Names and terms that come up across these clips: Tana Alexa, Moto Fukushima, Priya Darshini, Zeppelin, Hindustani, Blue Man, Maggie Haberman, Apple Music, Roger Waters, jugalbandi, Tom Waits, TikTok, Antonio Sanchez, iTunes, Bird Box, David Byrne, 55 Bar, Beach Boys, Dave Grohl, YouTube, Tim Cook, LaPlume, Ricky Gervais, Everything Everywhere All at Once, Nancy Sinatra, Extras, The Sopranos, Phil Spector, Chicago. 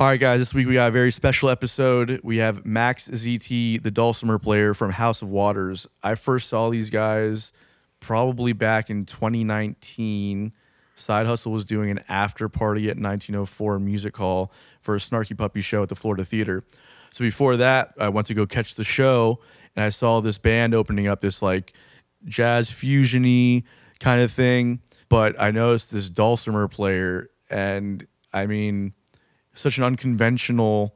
All right, guys, this week we got a very special episode. We have Max ZT, the dulcimer player from House of Waters. I first saw these guys probably back in 2019. Side Hustle was doing an after party at 1904 Music Hall for a Snarky Puppy show at the Florida Theater. So before that, I went to go catch the show, and I saw this band opening up, this like jazz fusion-y kind of thing. But I noticed this dulcimer player, and I mean, such an unconventional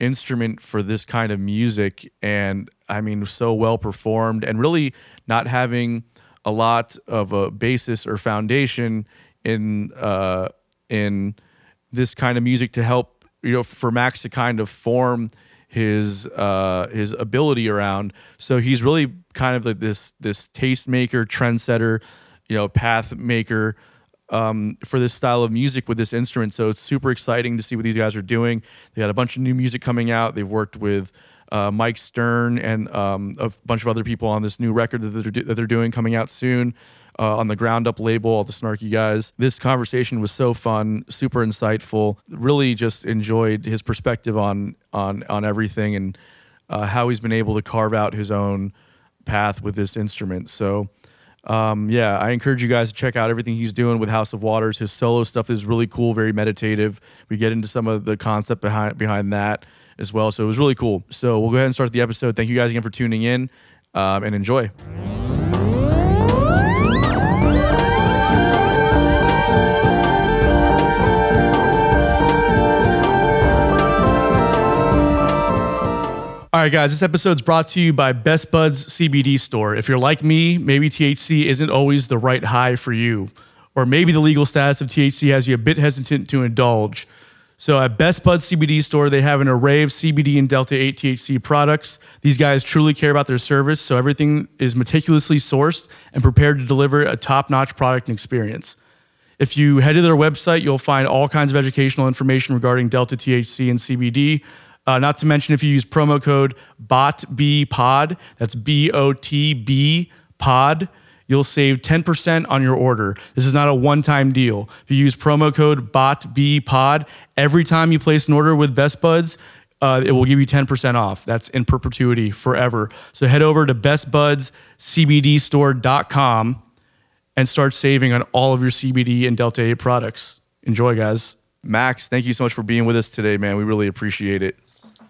instrument for this kind of music, and I mean, so well performed, and really not having a lot of a basis or foundation in this kind of music to help, you know, for Max to kind of form his ability around. So he's really kind of like this tastemaker, trendsetter, you know, path maker for this style of music with this instrument. So it's super exciting to see what these guys are doing. They got a bunch of new music coming out. They've worked with Mike Stern and a bunch of other people on this new record that they're doing coming out soon on the Ground Up label, all the Snarky guys. This conversation was so fun, super insightful. Really just enjoyed his perspective on everything and how he's been able to carve out his own path with this instrument. So yeah, I encourage you guys to check out everything he's doing with House of Waters. His solo stuff is really cool, very meditative. We get into some of the concept behind that as well. So it was really cool. So we'll go ahead and start the episode. Thank you guys again for tuning in and enjoy. All right, guys, this episode's brought to you by Best Buds CBD Store. If you're like me, maybe THC isn't always the right high for you, or maybe the legal status of THC has you a bit hesitant to indulge. So at Best Buds CBD Store, they have an array of CBD and Delta 8 THC products. These guys truly care about their service, so everything is meticulously sourced and prepared to deliver a top-notch product and experience. If you head to their website, you'll find all kinds of educational information regarding Delta THC and CBD. Not to mention, if you use promo code BOTBPOD, that's B-O-T-B pod, you'll save 10% on your order. This is not a one-time deal. If you use promo code BOTBPOD, every time you place an order with Best Buds, it will give you 10% off. That's in perpetuity forever. So head over to bestbudscbdstore.com and start saving on all of your CBD and Delta 8 products. Enjoy, guys. Max, thank you so much for being with us today, man. We really appreciate it.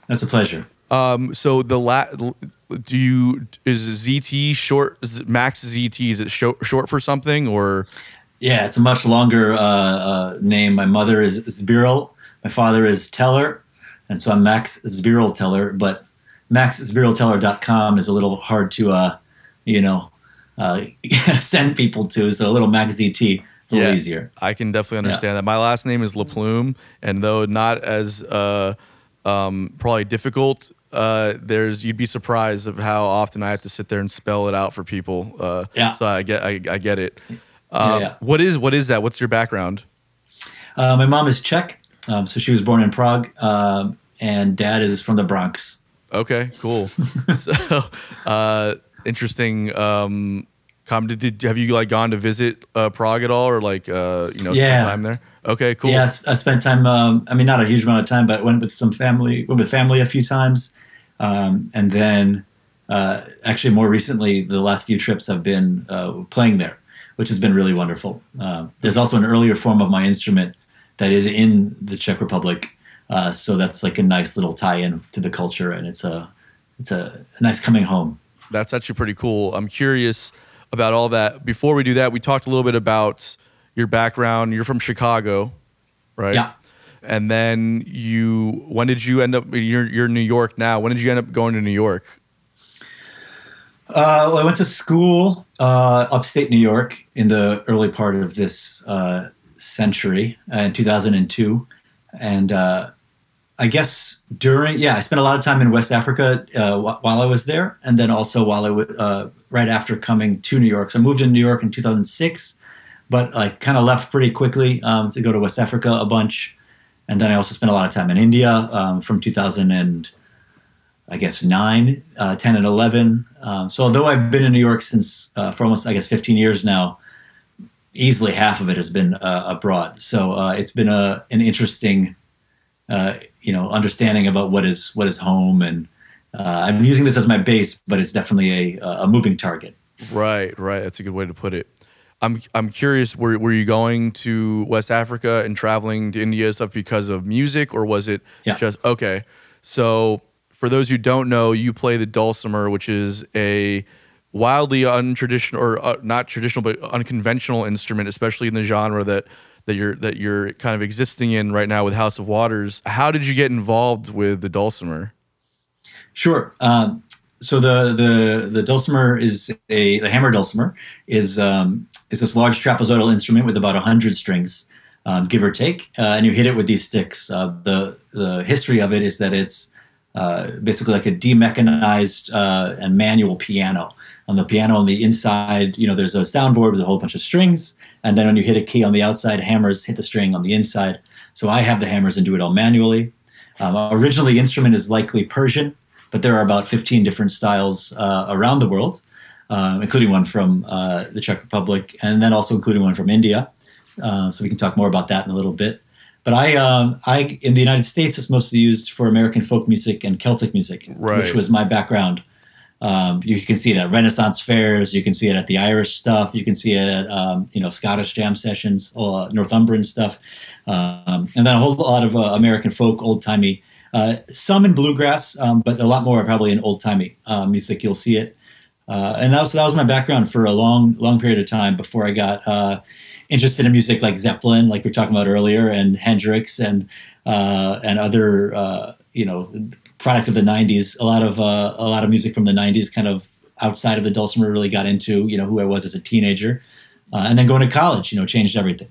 That's a pleasure. So the is ZT short? Is it Max ZT? Is it short for something or? Yeah, it's a much longer name. My mother is Zbiril. My father is Teller, and so I'm Max Zbiril Teller. But maxzbiril.com is a little hard to send people to. So a little Max ZT. It's a little easier. I can definitely understand that. My last name is LaPlume, and though not as probably difficult, you'd be surprised of how often I have to sit there and spell it out for people. So I get it. What is that? What's your background? My mom is Czech. So she was born in Prague, and dad is from the Bronx. Okay, cool. So, interesting. Have you like gone to visit Prague at all, or like spend time there? Okay, cool. Yeah, I spent time. I mean, not a huge amount of time, but went with some family. Went with family a few times, and then actually more recently, the last few trips I've been playing there, which has been really wonderful. There's also an earlier form of my instrument that is in the Czech Republic, so that's like a nice little tie-in to the culture, and it's a nice coming home. That's actually pretty cool. I'm curious about all that. Before we do that, we talked a little bit about your background. You're from Chicago, right? Yeah. And then when did you end up, you're in New York now. When did you end up going to New York? Well, I went to school upstate New York in the early part of this century in 2002. And I guess I spent a lot of time in West Africa while I was there, and then also while I was right after coming to New York. So I moved to New York in 2006, but I kind of left pretty quickly to go to West Africa a bunch, and then I also spent a lot of time in India from 2009, 10, and 11. So although I've been in New York since for almost 15 years now, easily half of it has been abroad. So it's been an interesting you know, understanding about what is home. And I'm using this as my base, but it's definitely a moving target. Right. That's a good way to put it. I'm curious, were you going to West Africa and traveling to India and stuff because of music, or was it just okay? So for those who don't know, you play the dulcimer, which is a wildly untraditional, or not traditional, but unconventional instrument, especially in the genre that you're kind of existing in right now with House of Waters. How did you get involved with the dulcimer? Sure. So the dulcimer is the hammer dulcimer is this large trapezoidal instrument with about 100 strings, give or take, and you hit it with these sticks. The history of it is that it's basically like a demechanized and manual piano. On the piano on the inside, you know, there's a soundboard with a whole bunch of strings, and then when you hit a key on the outside, hammers hit the string on the inside. So I have the hammers and do it all manually. Originally, the instrument is likely Persian, but there are about 15 different styles around the world, including one from the Czech Republic, and then also including one from India. So we can talk more about that in a little bit. But I in the United States, it's mostly used for American folk music and Celtic music, which was my background. You can see it at Renaissance fairs. You can see it at the Irish stuff. You can see it at Scottish jam sessions, Northumbrian stuff, and then a whole lot of American folk, old timey. Some in bluegrass, but a lot more probably in old-timey music. You'll see it. And that was my background for a long, long period of time before I got interested in music like Zeppelin, like we were talking about earlier, and Hendrix and other, product of the 90s. A lot of music from the 90s kind of outside of the dulcimer really got into, who I was as a teenager. And then going to college, changed everything.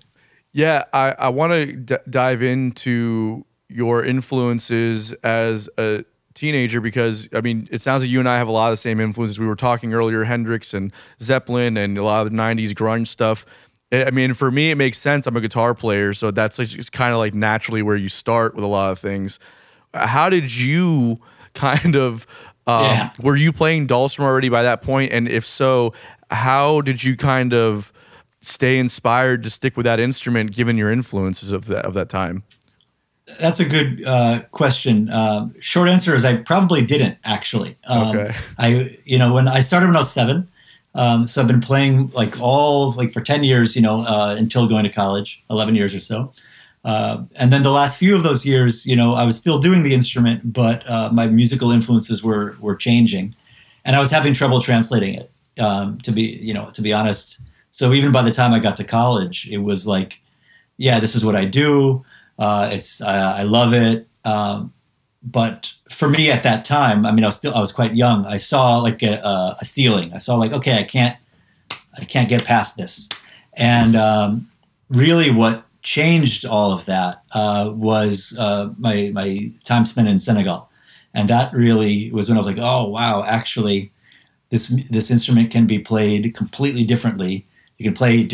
Yeah, I want to dive into your influences as a teenager, because I mean, it sounds like you and I have a lot of the same influences. We were talking earlier, Hendrix and Zeppelin and a lot of the 90s grunge stuff. I mean, for me, it makes sense. I'm a guitar player, so that's it's kind of like naturally where you start with a lot of things. How did you kind of, were you playing dulcimer already by that point? And if so, how did you kind of stay inspired to stick with that instrument given your influences of that time? That's a good question. Short answer is I probably didn't actually. When I started when I was 7, so I've been playing for 10 years, until going to college, 11 years or so. And then the last few of those years, I was still doing the instrument, but my musical influences were changing, and I was having trouble translating it, to be honest. So even by the time I got to college, it was like, yeah, this is what I do. I love it. But for me at that time, I mean, I was quite young. I saw like a ceiling. I saw like, okay, I can't get past this. And, really what changed all of that, was, my time spent in Senegal. And that really was when I was like, oh, wow, actually this instrument can be played completely differently. You can play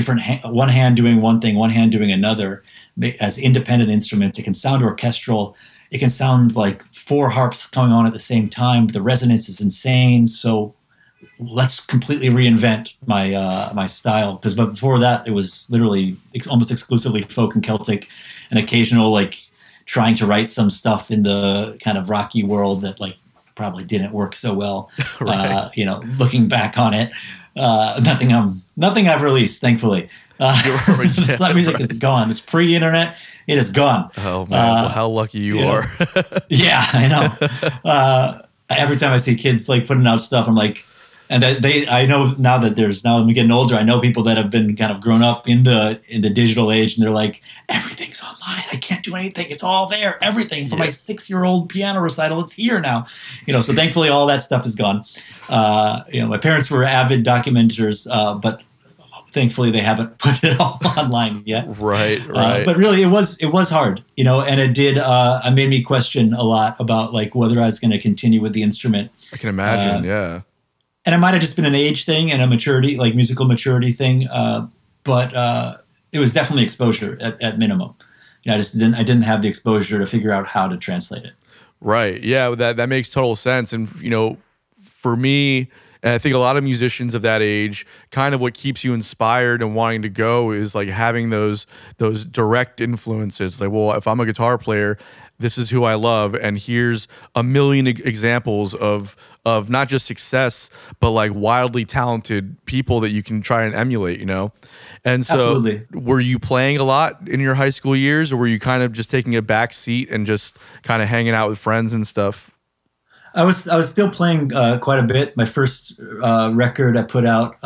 one hand doing one thing, one hand doing another, as independent instruments. It can sound orchestral. It can sound like 4 harps going on at the same time. The resonance is insane. So let's completely reinvent my style. Because before that, it was literally almost exclusively folk and Celtic, and occasional like trying to write some stuff in the kind of rocky world that like probably didn't work so well. Right. Looking back on it, nothing I've released, thankfully. It's not music is gone. It's pre-internet. It is gone. Oh man! Well, how lucky you are. Yeah, I know. Every time I see kids like putting out stuff, I'm like, and I know now that I'm getting older. I know people that have been kind of grown up in the digital age, and they're like, everything's online. I can't do anything. It's all there. Everything for my 6-year-old piano recital, it's here now. So thankfully, all that stuff is gone. My parents were avid documenters, but thankfully, they haven't put it all online yet. Right. But really, it was hard, and it did. It made me question a lot about like whether I was going to continue with the instrument. I can imagine, yeah. And it might have just been an age thing and a maturity, like musical maturity thing. But it was definitely exposure at minimum. I didn't have the exposure to figure out how to translate it. Right. Yeah. That makes total sense. And for me. And I think a lot of musicians of that age, kind of what keeps you inspired and wanting to go is like having those direct influences. Like, well, if I'm a guitar player, this is who I love, and here's a million examples of not just success, but like wildly talented people that you can try and emulate, you know? And so Absolutely. Were you playing a lot in your high school years, or were you kind of just taking a back seat and just kind of hanging out with friends and stuff? I was still playing quite a bit. My first record I put out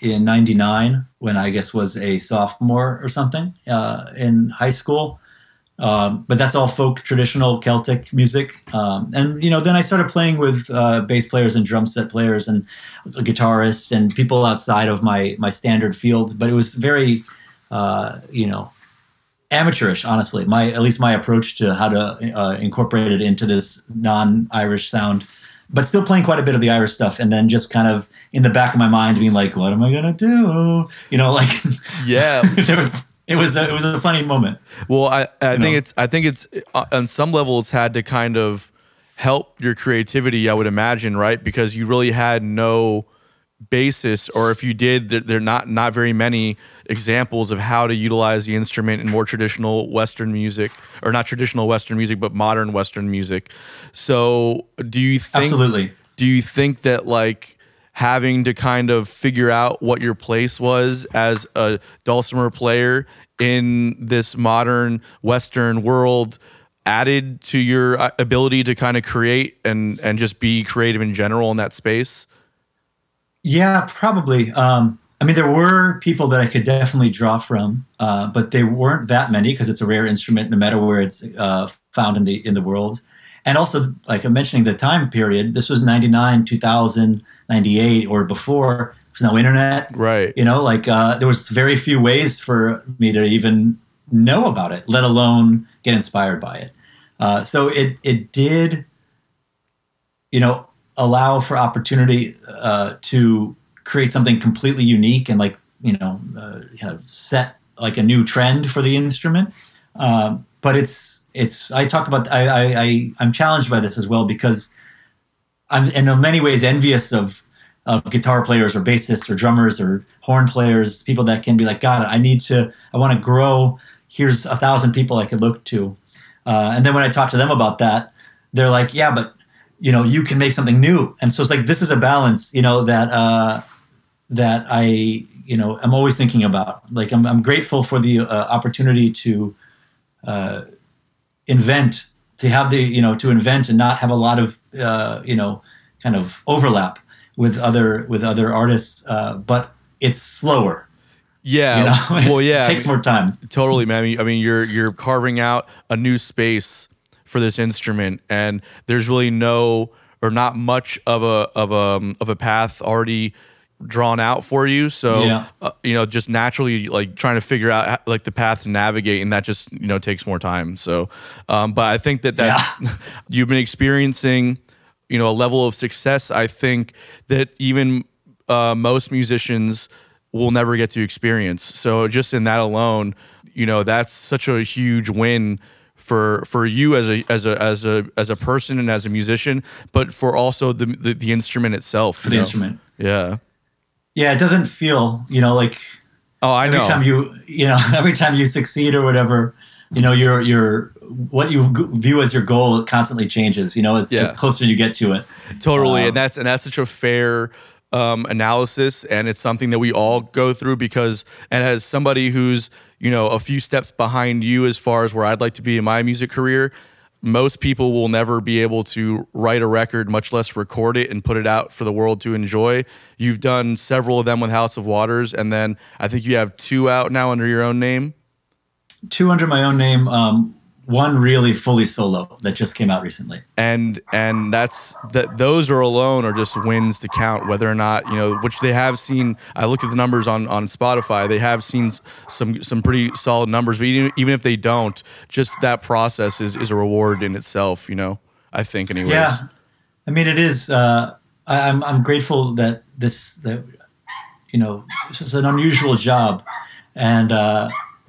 in 99 when I guess was a sophomore or something in high school. But that's all folk, traditional Celtic music. And, you know, then I started playing with bass players and drum set players and guitarists and people outside of my standard field. But it was very, you know, amateurish, honestly. At least my approach to how to incorporate it into this non-Irish sound, but still playing quite a bit of the Irish stuff, and then just kind of in the back of my mind being like, "What am I gonna do?" You know, like yeah, it was a funny moment. Well, I think it's on some level it's had to kind of help your creativity, I would imagine, right? Because you really had no basis, or if you did, there are not very many examples of how to utilize the instrument in more traditional Western music, or not traditional Western music, but modern Western music. So do you think, Absolutely. Do you think that like having to kind of figure out what your place was as a dulcimer player in this modern Western world added to your ability to kind of create and just be creative in general in that space? Yeah, probably. I mean, there were people that I could definitely draw from, but they weren't that many because it's a rare instrument, no matter where it's found in the world. And also, like I'm mentioning the time period, this was 99, 2000, 98, or before. There's no internet. Right. You know, like there was very few ways for me to even know about it, let alone get inspired by it. So it did, you know, allow for opportunity to create something completely unique and like, you know, kind of set like a new trend for the instrument. But I'm challenged by this as well, because I'm in many ways envious of guitar players or bassists or drummers or horn players, people that can be like, God, I want to grow. Here's 1,000 people I could look to. And then when I talk to them about that, they're like, yeah, but you know, you can make something new. And so it's like, this is a balance, you know, that I, you know, I'm always thinking about. Like, I'm grateful for the opportunity to invent, to have the, you know, to invent and not have a lot of, you know, kind of overlap with other artists. But it's slower. Yeah. You know? Well, yeah. It takes more time. Totally, man. I mean, you're carving out a new space for this instrument, and there's really no, or not much of a path already drawn out for you. So, yeah. You know, just naturally like trying to figure out like the path to navigate, and that just, you know, takes more time. So, but I think that yeah. You've been experiencing, you know, a level of success, I think, that even most musicians will never get to experience. So just in that alone, you know, that's such a huge win for you as a person and as a musician, but for also the instrument itself. For the instrument. Yeah. Yeah. It doesn't feel, you know, like, every time you succeed or whatever, you know, your what you view as your goal constantly changes, you know, as closer you get to it. Totally. And that's such a fair analysis, and it's something that we all go through, because, and as somebody who's, you know, a few steps behind you as far as where I'd like to be in my music career, most people will never be able to write a record, much less record it and put it out for the world to enjoy. You've done several of them with House of Waters, and then I think you have 2 out now under your own name. 2 under my own name, one really fully solo that just came out recently, and that's that. Those are alone are just wins to count, whether or not, you know, which they have seen. I looked at the numbers on Spotify. They have seen some pretty solid numbers, but even if they don't, just that process is a reward in itself, you know, I think anyways. Yeah, I mean, it is. I'm grateful that that you know, this is an unusual job,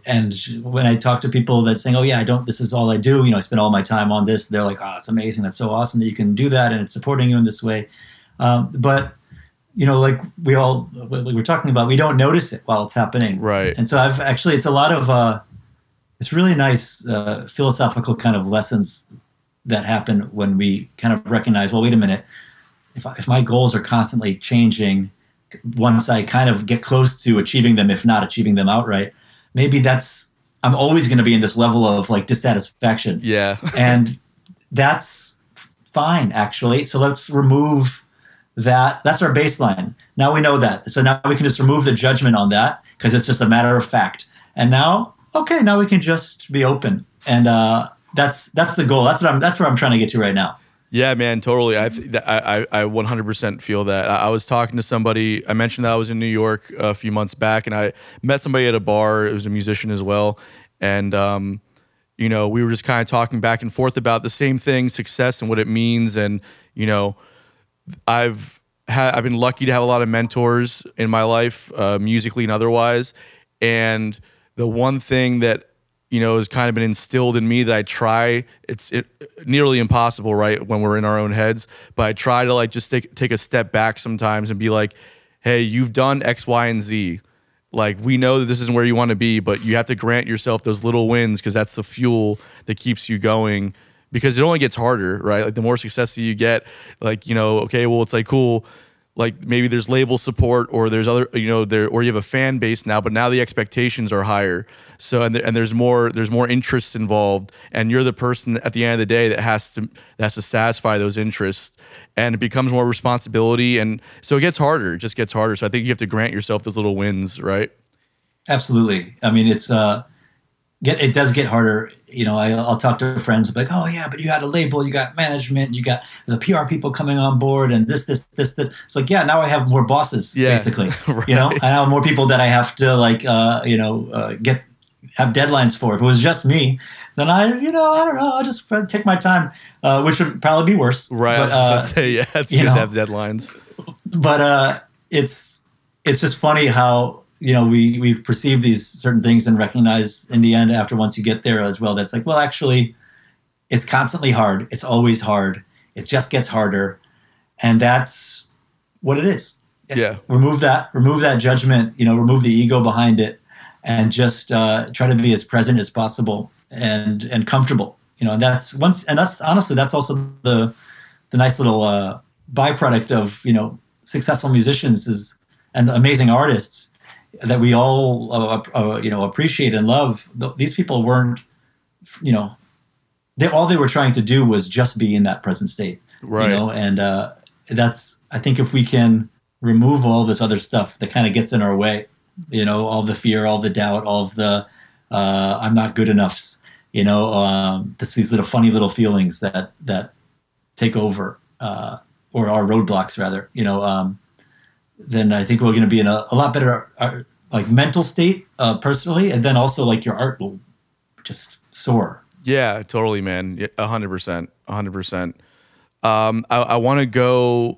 And when I talk to people that saying, "Oh yeah, this is all I do. You know, I spend all my time on this." They're like, "Oh, it's amazing. That's so awesome that you can do that, and it's supporting you in this way." But you know, like we were talking about, we don't notice it while it's happening, right? And so it's a lot of it's really nice philosophical kind of lessons that happen when we kind of recognize, well, wait a minute, if my goals are constantly changing, once I kind of get close to achieving them, if not achieving them outright, maybe I'm always going to be in this level of like dissatisfaction. Yeah. And that's fine, actually. So let's remove that. That's our baseline. Now we know that. So now we can just remove the judgment on that because it's just a matter of fact. And now, okay, now we can just be open. And that's the goal. That's where I'm trying to get to right now. Yeah, man, totally. I 100% feel that. I was talking to somebody. I mentioned that I was in New York a few months back, and I met somebody at a bar. It was a musician as well, and you know, we were just kind of talking back and forth about the same thing, success and what it means. And you know, I've been lucky to have a lot of mentors in my life, musically and otherwise. And the one thing that, you know, has kind of been instilled in me that I try, it's nearly impossible, right, when we're in our own heads, but I try to like just take a step back sometimes and be like, hey, you've done X, Y, and Z. Like, we know that this isn't where you want to be, but you have to grant yourself those little wins because that's the fuel that keeps you going, because it only gets harder, right? Like, the more success that you get, like, you know, okay, well, it's like, cool. Like, maybe there's label support, or there's other, you know, or you have a fan base now, but now the expectations are higher. So, and there's more interests involved, and you're the person at the end of the day that has to satisfy those interests, and it becomes more responsibility. And so it gets harder, it just gets harder. So I think you have to grant yourself those little wins, right? Absolutely. I mean, it's, it does get harder. You know, I'll talk to friends like, oh yeah, but you had a label, you got management, you got the PR people coming on board, and this. It's like, yeah, now I have more bosses, basically. Right. You know, I have more people that I have to like, have deadlines for. If it was just me, then I don't know, I'll just take my time, which would probably be worse. Right. But, I was just saying, yeah, it's good to have deadlines. But it's just funny how, you know, we perceive these certain things and recognize in the end, after once you get there as well, that's like, well, actually, it's constantly hard. It's always hard. It just gets harder. And that's what it is. Yeah. Remove that judgment, you know, remove the ego behind it, and just try to be as present as possible and comfortable. You know, and that's also the nice little byproduct of, you know, successful musicians and amazing artists that we all, appreciate and love. These people weren't, you know, all they were trying to do was just be in that present state, right? You know, and that's, I think, if we can remove all this other stuff that kind of gets in our way, you know, all the fear, all the doubt, all of the I'm not good enoughs, you know, these little funny little feelings that take over or are roadblocks rather, you know. Then I think we're going to be in a lot better like mental state personally, and then also like your art will just soar. Yeah, totally, man. 100%. I want to go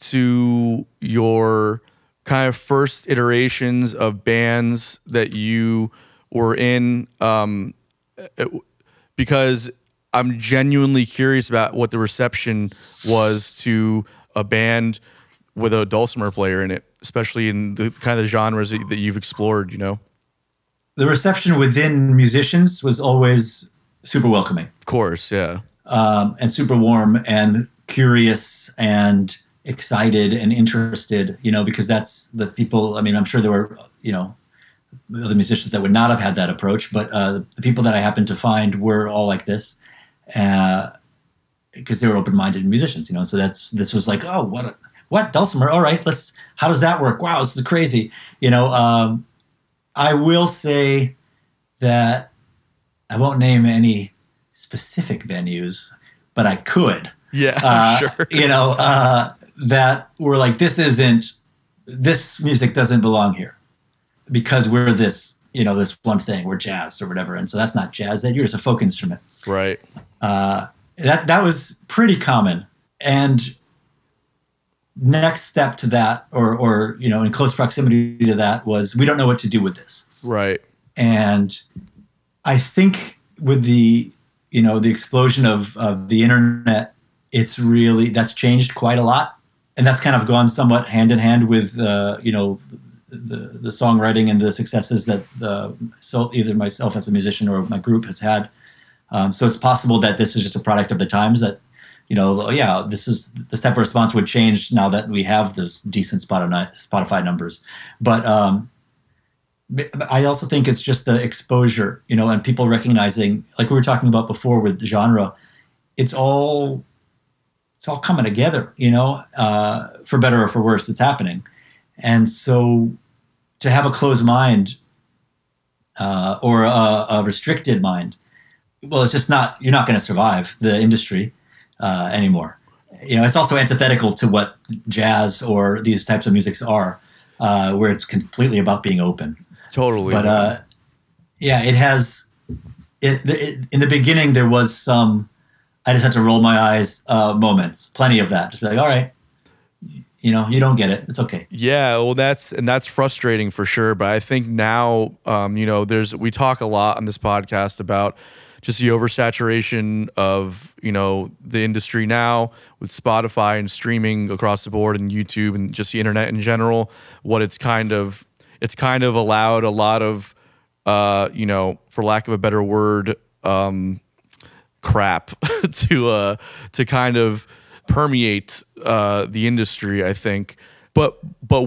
to your kind of first iterations of bands that you were in, because I'm genuinely curious about what the reception was to a band with a dulcimer player in it, especially in the kind of genres that you've explored, you know? The reception within musicians was always super welcoming. Of course, yeah. And super warm and curious and excited and interested, you know, because that's the people. I mean, I'm sure there were, you know, other musicians that would not have had that approach, but the people that I happened to find were all like this. Because they were open-minded musicians, you know? So this was like, oh, what dulcimer? All right, how does that work? Wow, this is crazy. You know, I will say that I won't name any specific venues, but I could. Yeah, sure. You know, that were like, this music doesn't belong here because we're this, you know, this one thing, we're jazz or whatever. And so that's not jazz, you're just a folk instrument. Right. That was pretty common. And next step to that, or you know, in close proximity to that, was we don't know what to do with this, right? And I think with the, you know, the explosion of the internet, it's really, that's changed quite a lot, and that's kind of gone somewhat hand in hand with you know, the songwriting and the successes that either myself as a musician or my group has had. So it's possible that this is just a product of the times that, you know, yeah, this is the step response would change now that we have those decent Spotify numbers. But I also think it's just the exposure, you know, and people recognizing, like we were talking about before with the genre, it's all coming together, you know, for better or for worse, it's happening. And so to have a closed mind or a restricted mind, well, it's just not, you're not going to survive the industry anymore. You know, it's also antithetical to what jazz or these types of musics are, where it's completely about being open. Totally. But yeah, it has, in the beginning, there was some, I just had to roll my eyes moments, plenty of that. Just be like, all right. You know, you don't get it. It's okay. Yeah, well, that's frustrating for sure. But I think now, you know, we talk a lot on this podcast about just the oversaturation of, you know, the industry now with Spotify and streaming across the board and YouTube and just the internet in general. What it's kind of allowed a lot of, you know, for lack of a better word, crap to kind of permeate the industry, I think. But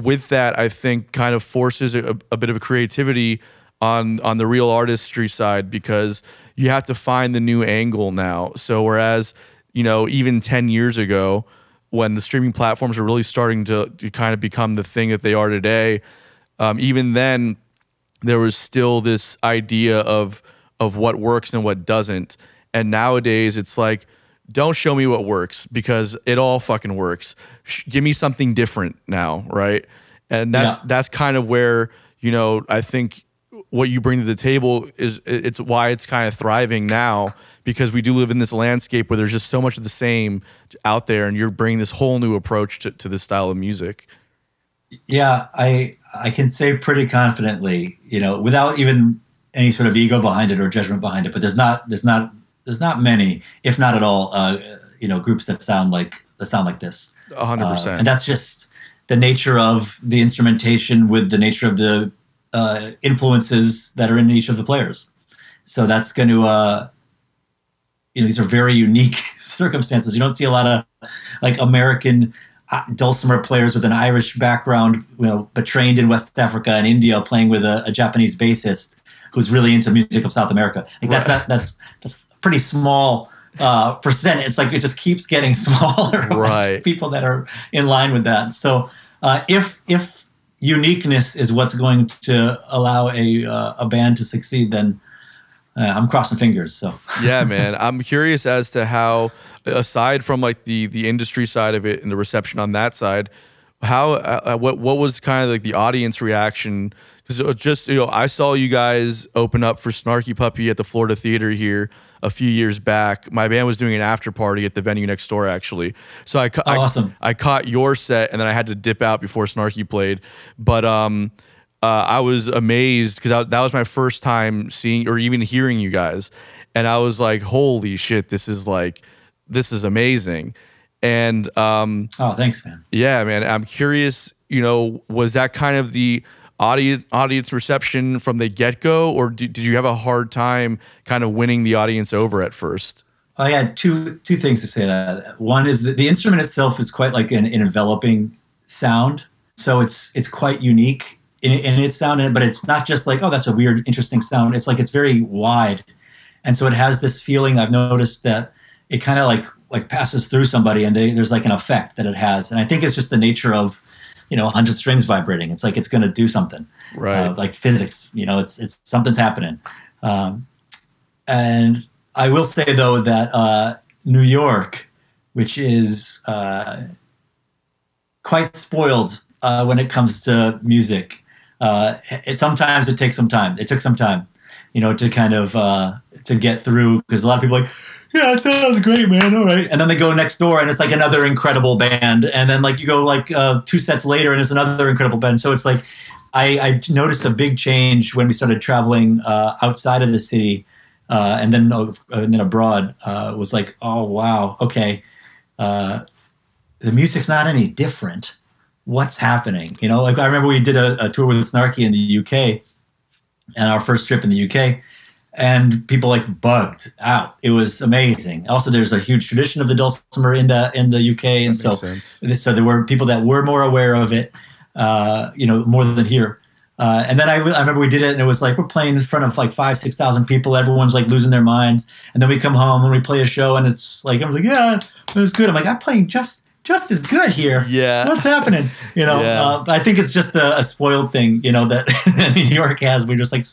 with that, I think kind of forces a bit of a creativity on the real artistry side, because you have to find the new angle now. So whereas, you know, even 10 years ago, when the streaming platforms were really starting to kind of become the thing that they are today, even then there was still this idea of what works and what doesn't. And nowadays it's like, don't show me what works, because it all fucking works. Give me something different now, right? And that's kind of where, you know, I think what you bring to the table is it's why it's kind of thriving now, because we do live in this landscape where there's just so much of the same out there, and you're bringing this whole new approach to this style of music. Yeah, I can say pretty confidently, you know, without even any sort of ego behind it or judgment behind it, but there's not many, if not at all, you know, groups that sound like this. 100%. And that's just the nature of the instrumentation with the nature of the influences that are in each of the players. So that's going to, you know, these are very unique circumstances. You don't see a lot of like American dulcimer players with an Irish background, you know, but trained in West Africa and India, playing with a Japanese bassist who's really into music of South America. Like right. That's pretty small percent. It's like it just keeps getting smaller. Right. Like people that are in line with that. So if uniqueness is what's going to allow a band to succeed, then I'm crossing fingers. So yeah, man. I'm curious as to how, aside from like the industry side of it and the reception on that side, how what was kind of like the audience reaction? Because just, you know, I saw you guys open up for Snarky Puppy at the Florida Theater here a few years back. My band was doing an after party at the venue next door, actually. So awesome. I caught your set, and then I had to dip out before Snarky played. But I was amazed, because that was my first time seeing or even hearing you guys. And I was like, holy shit, this is amazing. And oh, thanks, man. Yeah, man. I'm curious, you know, was that kind of the audience reception from the get-go, or did you have a hard time kind of winning the audience over at first? I had two things to say to that. One is that the instrument itself is quite like an enveloping sound, so it's quite unique in its sound, but it's not just like, oh, that's a weird, interesting sound. It's like it's very wide, and so it has this feeling. I've noticed that it kind of like passes through somebody, and there's like an effect that it has, and I think it's just the nature of, you know, 100 strings vibrating. It's like it's going to do something, right? Like physics. You know, it's something's happening. And I will say though that New York, which is quite spoiled when it comes to music, it takes some time. It took some time, you know, to kind of to get through, because a lot of people are like, yeah, it sounds great, man. All right. And then they go next door, and it's like another incredible band. And then like you go like two sets later, and it's another incredible band. So it's like I noticed a big change when we started traveling outside of the city, and then abroad. Was like, oh wow, okay, the music's not any different. what's happening? You know, like I remember we did a tour with Snarky in the UK, and our first trip in the UK, and people like bugged out. It was amazing. Also, there's a huge tradition of the dulcimer in the UK, and so there were people that were more aware of it, you know, more than here. And then I remember we did it, and it was like we're playing in front of like 5,000-6,000 people. Everyone's like losing their minds. And then we come home and we play a show, and it's like I'm like, yeah, it was good. I'm like, I'm playing just as good here. Yeah, what's happening? You know, yeah. I think it's just a spoiled thing, you know, that New York has. We're just like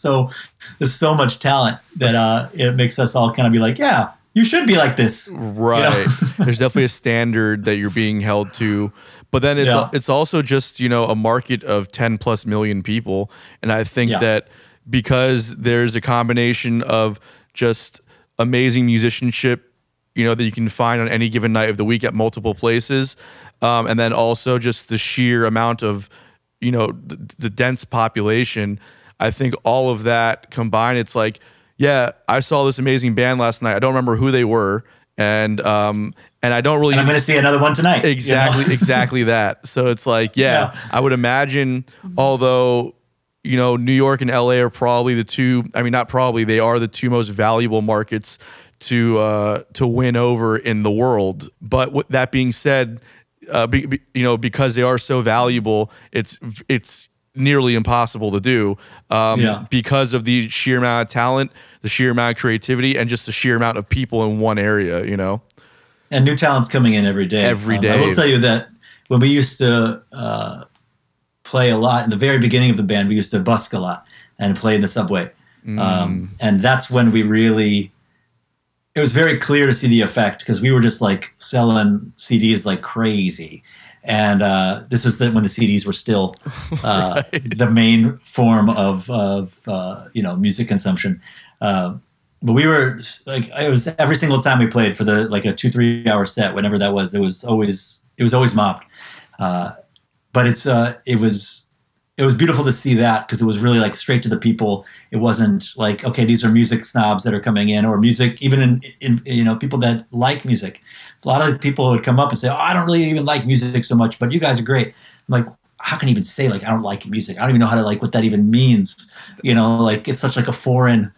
there's so much talent that it makes us all kind of be like, yeah, you should be like this, right? You know? There's definitely a standard that you're being held to. But then it's also just, you know, a market of 10 plus million people. And I think that because there's a combination of just amazing musicianship, you know, that you can find on any given night of the week at multiple places. And then also just the sheer amount of, you know, the dense population. I think all of that combined, it's like, yeah, I saw this amazing band last night. I don't remember who they were. And I don't really. And I'm going to see another one tonight. Exactly, you know? Exactly that. So it's like, I would imagine, although, you know, New York and LA are probably the two. I mean, not probably. They are the two most valuable markets to win over in the world. But that being said, you know, because they are so valuable, it's nearly impossible to do because of the sheer amount of talent, the sheer amount of creativity, and just the sheer amount of people in one area, you know? And new talent's coming in every day. I will tell you that when we used to play a lot, in the very beginning of the band, we used to busk a lot and play in the subway. And that's when we really, it was very clear to see the effect because we were just like selling CDs like crazy. And this was when the CDs were still the main form of you know, music consumption. But we were like, it was every single time we played for a 2-3 hour set, whenever that was, it was always mobbed. But it was beautiful to see that because it was really like straight to the people. It wasn't like, okay, these are music snobs that are coming in, or music, even in you know, people that like music. A lot of people would come up and say, oh, I don't really even like music so much, but you guys are great. I'm like, how can you even say like, I don't like music? I don't even know how to like what that even means. You know, like it's such like a foreign,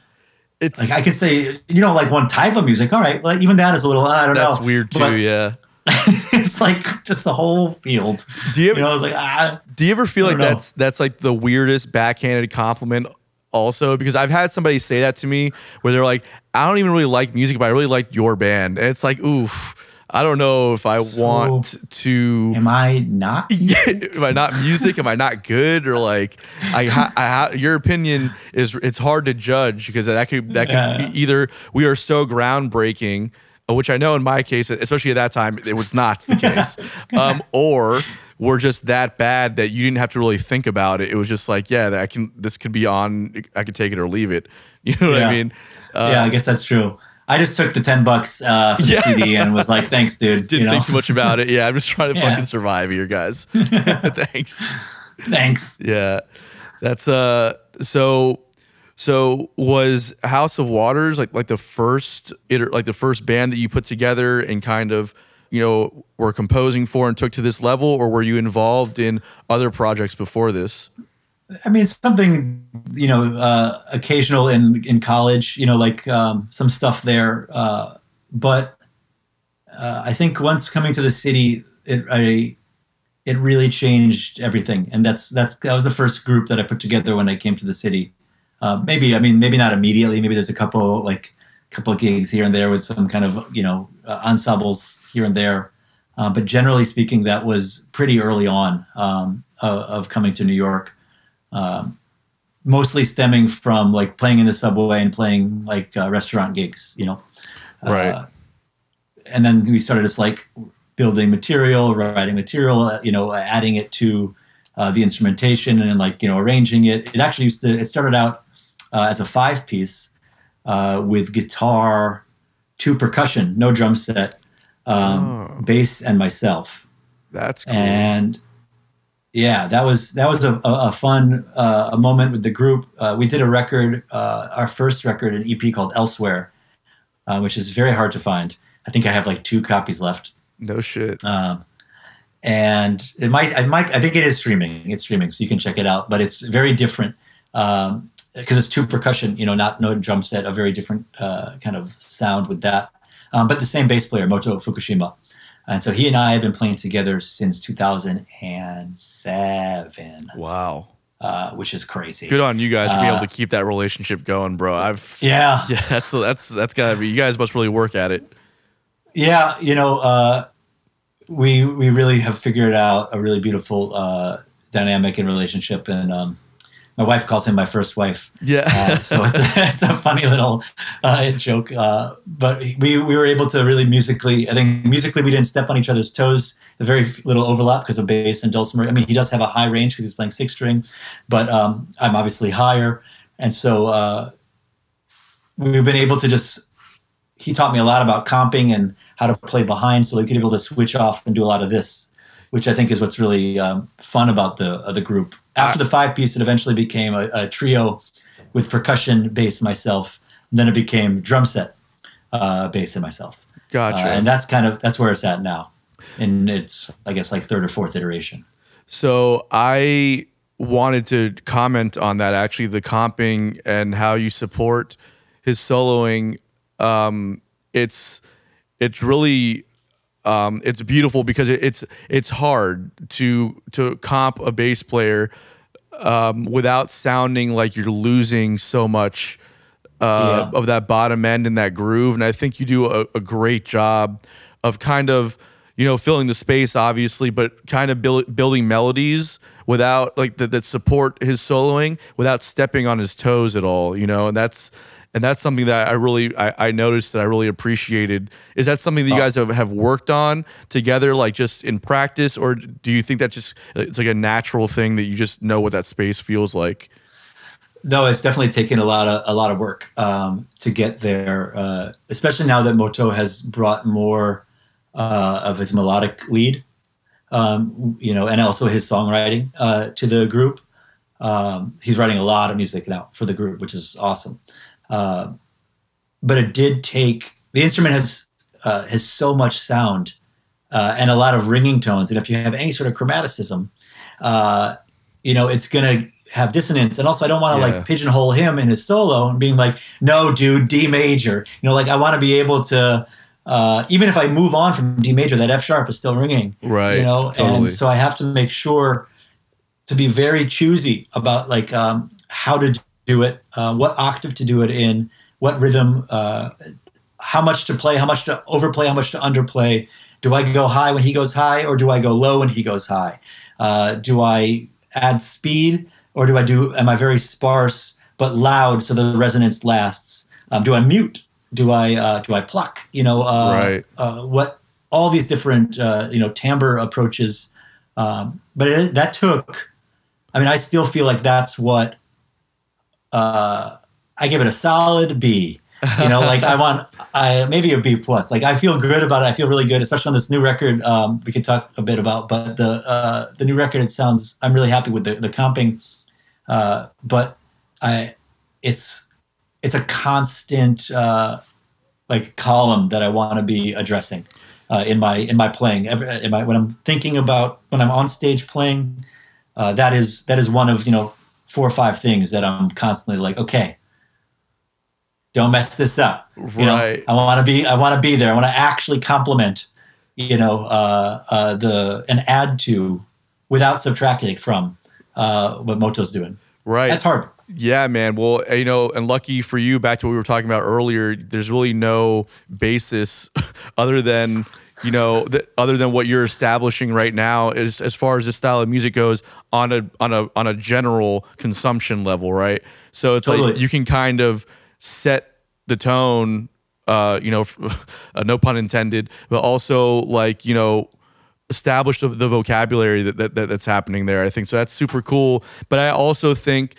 it's like, I could say, you don't like one type of music. All right. Well, even that is a little, I don't know. That's weird too. But, yeah. It's like just the whole field. Do you ever, you know, I was like, do you ever feel like that's like the weirdest backhanded compliment also? Because I've had somebody say that to me where they're like, I don't even really like music, but I really like your band. And it's like, oof, I don't know if I want to. Am I not? Am I not music? Am I not good? Or like, your opinion is, it's hard to judge because that could be either we are so groundbreaking, which I know in my case, especially at that time, it was not the case. Or we're just that bad that you didn't have to really think about it. It was just like, this could be on, I could take it or leave it. You know what I mean? I guess that's true. I just took the $10 for the CD and was like, thanks, dude. Didn't think too much about it. Yeah, I'm just trying to fucking survive here, guys. Thanks. Yeah. That's So was House of Waters like the first band that you put together and kind of, you know, were composing for and took to this level, or were you involved in other projects before this? I mean, something, you know, occasional in college, you know, like some stuff there. But I think once coming to the city, it really changed everything, and that was the first group that I put together when I came to the city. Maybe not immediately. Maybe there's a couple of gigs here and there with some kind of, you know, ensembles here and there. But generally speaking, that was pretty early on of coming to New York, mostly stemming from like playing in the subway and playing like restaurant gigs, you know. Right. And then we started just like building material, writing material, you know, adding it to the instrumentation and then like, you know, arranging it. It actually started out as a 5-piece with guitar, 2 percussion, no drum set, bass, and myself. That's cool. And yeah, that was a fun a moment with the group. We did a record, our first record, an EP called Elsewhere, which is very hard to find. I think I have like 2 copies left. No shit. And I think it is streaming. It's streaming, so you can check it out. But it's very different because it's two percussion, no drum set, a very different kind of sound with that. But the same bass player, Moto Fukushima. And so he and I have been playing together since 2007. Wow. Which is crazy. Good on you guys to be able to keep that relationship going, bro. That's gotta be, you guys must really work at it. Yeah, we really have figured out a really beautiful dynamic and relationship, and my wife calls him my first wife. Yeah. So it's a funny little joke. But we were able to really musically we didn't step on each other's toes. Very little overlap because of bass and dulcimer. I mean, he does have a high range because he's playing six string, but I'm obviously higher. And so we've been able to he taught me a lot about comping and how to play behind, so we could be able to switch off and do a lot of this, which I think is what's really fun about the group. After the five piece, it eventually became a trio with percussion, bass, myself. And then it became drum set, bass, and myself. Gotcha. And that's where it's at now. And it's, I guess, like third or fourth iteration. So I wanted to comment on that, actually, the comping and how you support his soloing. It's really it's beautiful because it's hard to comp a bass player without sounding like you're losing so much of that bottom end and that groove. And I think you do a great job of kind of, filling the space, obviously, but kind of building melodies without like that support his soloing without stepping on his toes at all, and that's something that I noticed that I really appreciated. Is that something that you guys have worked on together, like just in practice, or do you think that just it's like a natural thing that you just know what that space feels like? No, it's definitely taken a lot of work to get there, especially now that Moto has brought more of his melodic lead, and also his songwriting to the group. He's writing a lot of music now for the group, which is awesome. But it did take, the instrument has so much sound and a lot of ringing tones. And if you have any sort of chromaticism, it's going to have dissonance. And also I don't want to like pigeonhole him in his solo and being like, no, dude, D major. I want to be able to, even if I move on from D major, that F sharp is still ringing, right? Totally. And so I have to make sure to be very choosy about like how to do it, what octave to do it in, what rhythm, how much to play, how much to overplay, how much to underplay. Do I go high when he goes high, or do I go low when he goes high? Do I add speed, or am I very sparse but loud so the resonance lasts? Do I mute? Do I pluck? What all these different timbre approaches, but that took. I mean, I still feel like that's what I give it a solid B. Maybe a B plus. Like I feel good about it. I feel really good, especially on this new record. We could talk a bit about, but the new record. It sounds. I'm really happy with the comping, but it's a constant column that I want to be addressing in my playing. When I'm thinking about when I'm on stage playing, that is one of 4 or 5 things that I'm constantly like, okay, don't mess this up. Right. I want to be there. I want to actually complement, and add to without subtracting from what Moto's doing. Right. That's hard. Yeah, man. Well, and lucky for you, back to what we were talking about earlier, there's really no basis other than, other than what you're establishing right now as far as this style of music goes on a general consumption level, right? So it's totally. Like you can kind of set the tone, no pun intended, but also like, establish the vocabulary that's happening there, I think. So that's super cool. But I also think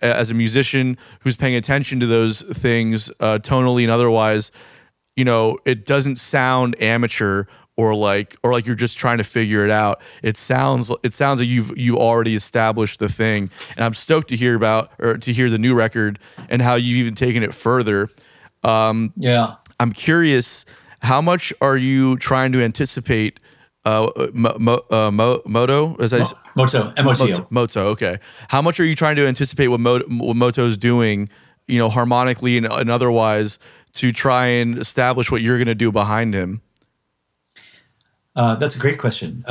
as a musician who's paying attention to those things tonally and otherwise, it doesn't sound amateur or like you're just trying to figure it out. It sounds like you already established the thing. And I'm stoked to hear to hear the new record and how you've even taken it further. I'm curious, how much are you trying to anticipate Moto? Moto, M-O-T-O. Moto, okay. How much are you trying to anticipate what Moto's doing, you know, harmonically and otherwise, to try and establish what you're going to do behind him? That's a great question.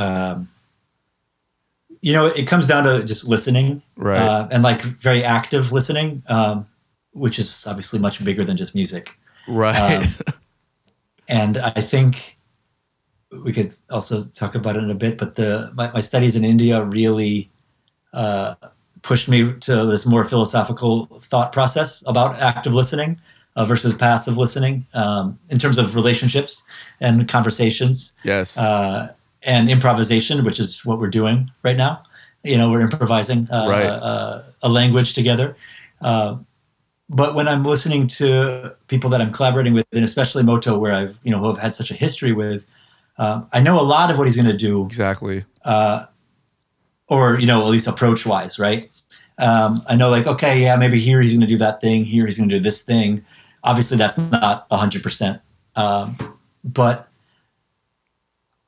You know, it comes down to just listening, right? And like very active listening, which is obviously much bigger than just music. Right. And I think we could also talk about it in a bit, but my studies in India really pushed me to this more philosophical thought process about active listening versus passive listening in terms of relationships and conversations. Yes. And improvisation, which is what we're doing right now. You know, we're improvising a language together. But when I'm listening to people that I'm collaborating with, and especially Moto, where I've, you know, who I've had such a history with, I know a lot of what he's going to do. Exactly. Or, you know, at least approach-wise, right? I know, like, okay, yeah, maybe here he's going to do that thing, here he's going to do this thing. Obviously, that's not 100%. But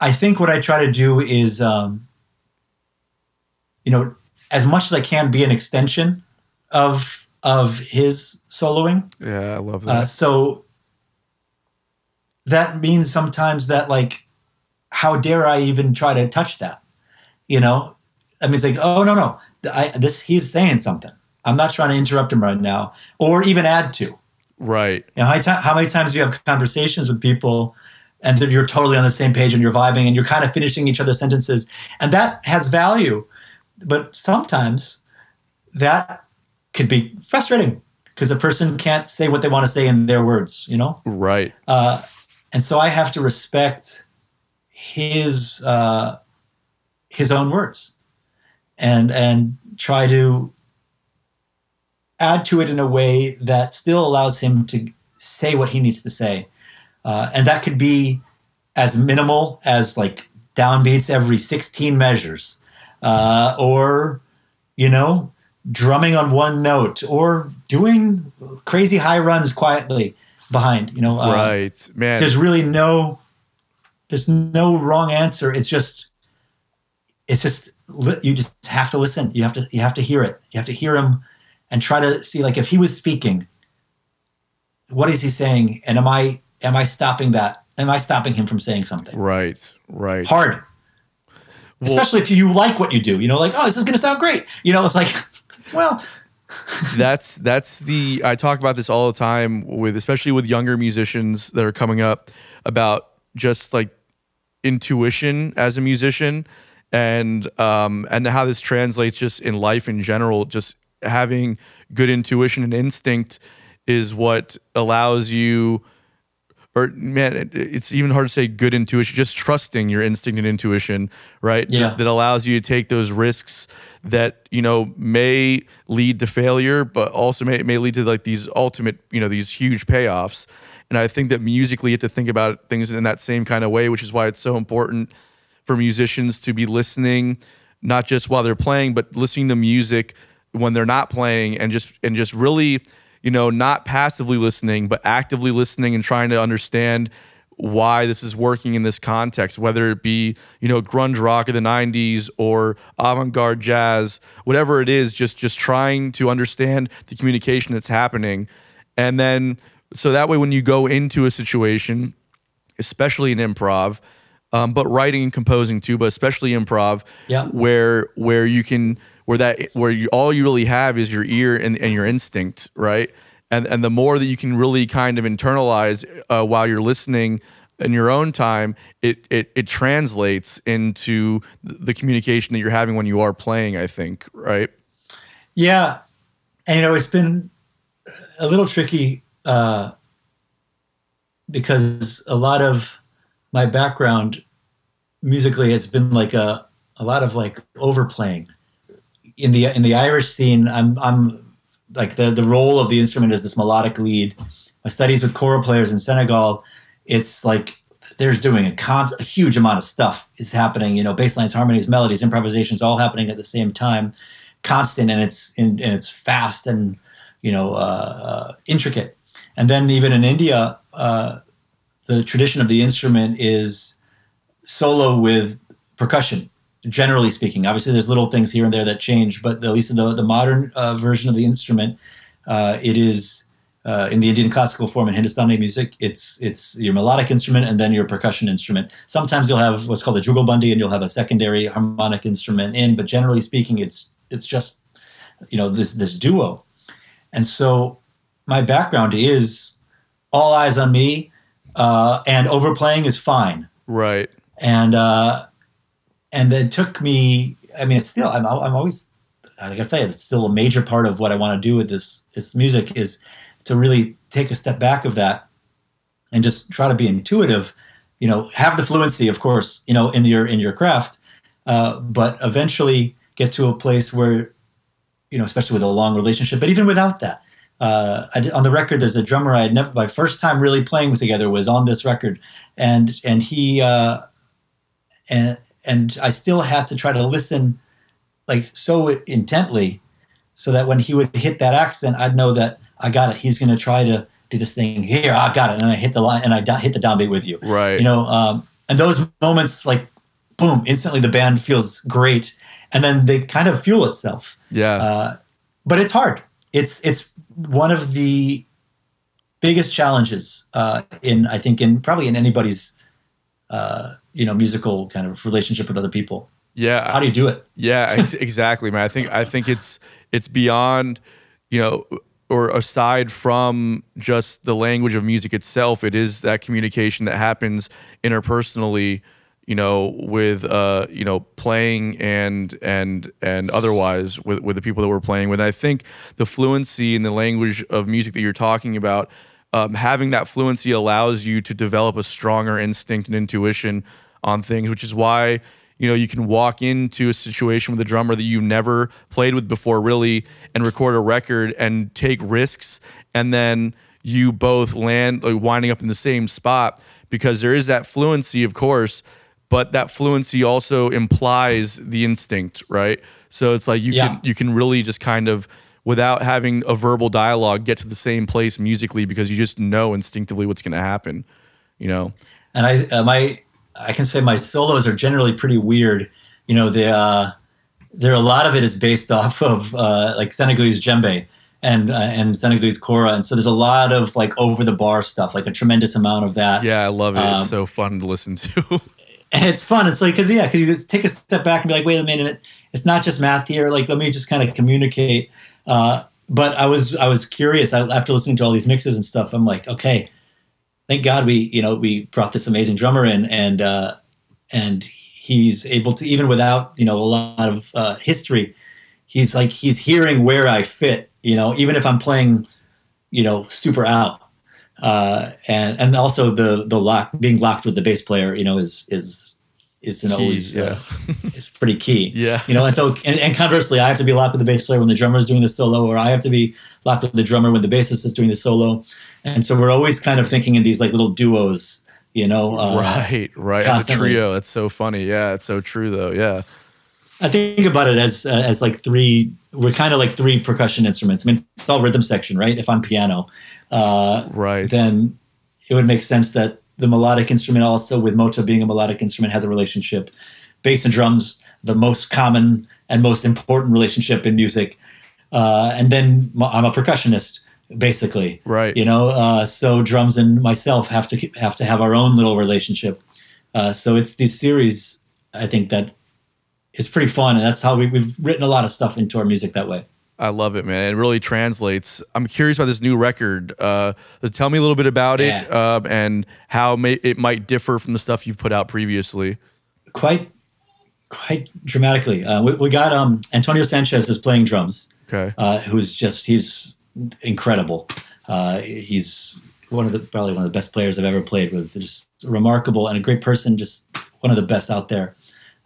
I think what I try to do is, you know, as much as I can, be an extension of his soloing. Yeah, I love that. So that means sometimes that, like, how dare I even try to touch that? You know, I mean, it's like, oh, no, he's saying something. I'm not trying to interrupt him right now, or even add to. Right. You know, how many times do you have conversations with people and then you're totally on the same page and you're vibing and you're kind of finishing each other's sentences, and that has value, but sometimes that could be frustrating because a person can't say what they want to say in their words, you know? Right. And so I have to respect his own words and try to add to it in a way that still allows him to say what he needs to say. And that could be as minimal as like downbeats every 16 measures, or, you know, drumming on one note, or doing crazy high runs quietly behind, you know. Right, man. There's really no wrong answer. It's just you just have to listen. You have to hear it. You have to hear him and try to see, like, if he was speaking, what is he saying? And am I stopping that? Am I stopping him from saying something? Right. Hard. Well, especially if you like what you do, you know, like, oh, this is going to sound great. You know, it's like, well, I talk about this all the time especially with younger musicians that are coming up, about just like intuition as a musician and how this translates just in life in general. Just having good intuition and instinct is what allows you, or man, it's even hard to say good intuition, just trusting your instinct and intuition, right? Yeah. That allows you to take those risks that, you know, may lead to failure, but also may lead to like these ultimate, you know, these huge payoffs. And I think that musically you have to think about things in that same kind of way, which is why it's so important for musicians to be listening, not just while they're playing, but listening to music when they're not playing, and just really, you know, not passively listening, but actively listening and trying to understand why this is working in this context, whether it be, you know, grunge rock of the 90s or avant-garde jazz, whatever it is, just trying to understand the communication that's happening. And then, so that way when you go into a situation, especially in improv, but writing and composing too, but especially improv, yeah, where you can... all you really have is your ear and your instinct, right? And the more that you can really kind of internalize while you're listening in your own time, it translates into the communication that you're having when you are playing, I think, right? Yeah. And, you know, it's been a little tricky because a lot of my background musically has been like a lot of like overplaying. In the Irish scene, I'm like the role of the instrument is this melodic lead. My studies with choral players in Senegal, it's like they're doing a huge amount of stuff is happening. You know, bass lines, harmonies, melodies, improvisations, all happening at the same time, constant, and it's fast and, you know, intricate. And then even in India, the tradition of the instrument is solo with percussion, generally speaking. Obviously, there's little things here and there that change, but at least in the modern version of the instrument, it is in the Indian classical form in Hindustani music, it's your melodic instrument and then your percussion instrument. Sometimes you'll have what's called a jugalbandi, and you'll have a secondary harmonic instrument in, but generally speaking, it's just, you know, this duo. And so my background is all eyes on me, and overplaying is fine. Right. And it took me, I mean, it's still, I'm always, like I say, it's still a major part of what I want to do with this music is to really take a step back of that and just try to be intuitive, you know, have the fluency, of course, you know, in your craft, but eventually get to a place where, you know, especially with a long relationship, but even without that, on the record, there's a drummer I had never, my first time really playing together was on this record. And he, and I still had to try to listen like so intently so that when he would hit that accent, I'd know that I got it. He's going to try to do this thing here. I got it. And I hit the line and I hit the downbeat with you. Right. You know, and those moments like, boom, instantly the band feels great. And then they kind of fuel itself. Yeah. But it's hard. It's one of the biggest challenges in anybody's, you know, musical kind of relationship with other people. Yeah. How do you do it? Yeah, exactly, man. I think it's beyond, you know, or aside from just the language of music itself, it is that communication that happens interpersonally, you know, with, you know, playing and otherwise with the people that we're playing with. And I think the fluency in the language of music that you're talking about, having that fluency allows you to develop a stronger instinct and intuition on things, which is why, you know, you can walk into a situation with a drummer that you've never played with before, really, and record a record and take risks, and then you both land, like, winding up in the same spot, because there is that fluency, of course, but that fluency also implies the instinct, right? So it's like you can really just kind of, without having a verbal dialogue, get to the same place musically because you just know instinctively what's going to happen, you know? And I can say my solos are generally pretty weird. You know, there are a lot of it is based off of like Senegalese djembe and Senegalese kora, and so there's a lot of like over the bar stuff, like a tremendous amount of that. Yeah, I love it. It's so fun to listen to. And it's fun. It's like because you take a step back and be like, wait a minute, it's not just math here. Like, let me just kind of communicate. But I was curious. After listening to all these mixes and stuff, I'm like, okay, thank God we brought this amazing drummer in, and he's able to, even without, you know, a lot of history, he's hearing where I fit, you know, even if I'm playing, you know, super out, and also the lock, being locked with the bass player, you know, is always it's pretty key, yeah, you know. And so and conversely, I have to be locked with the bass player when the drummer is doing the solo, or I have to be locked with the drummer when the bassist is doing the solo. And so we're always kind of thinking in these like little duos, you know. Right. Constantly. As a trio. That's so funny. Yeah, it's so true though. Yeah. I think about it as like three, we're kind of like three percussion instruments. I mean, it's all rhythm section, right? If I'm piano, right, then it would make sense that the melodic instrument also, with Moto being a melodic instrument, has a relationship. Bass and drums, the most common and most important relationship in music. And then I'm a percussionist, basically, right? You know, so drums and myself have to have our own little relationship. So it's this series, I think, that is pretty fun, and that's how we've written a lot of stuff into our music that way. I love it, man. It really translates. I'm curious about this new record. So tell me a little bit about it, and how it might differ from the stuff you've put out previously. Quite dramatically. We got Antonio Sanchez is playing drums. Okay. Who's he's incredible. He's probably one of the best players I've ever played with. Just remarkable and a great person, just one of the best out there.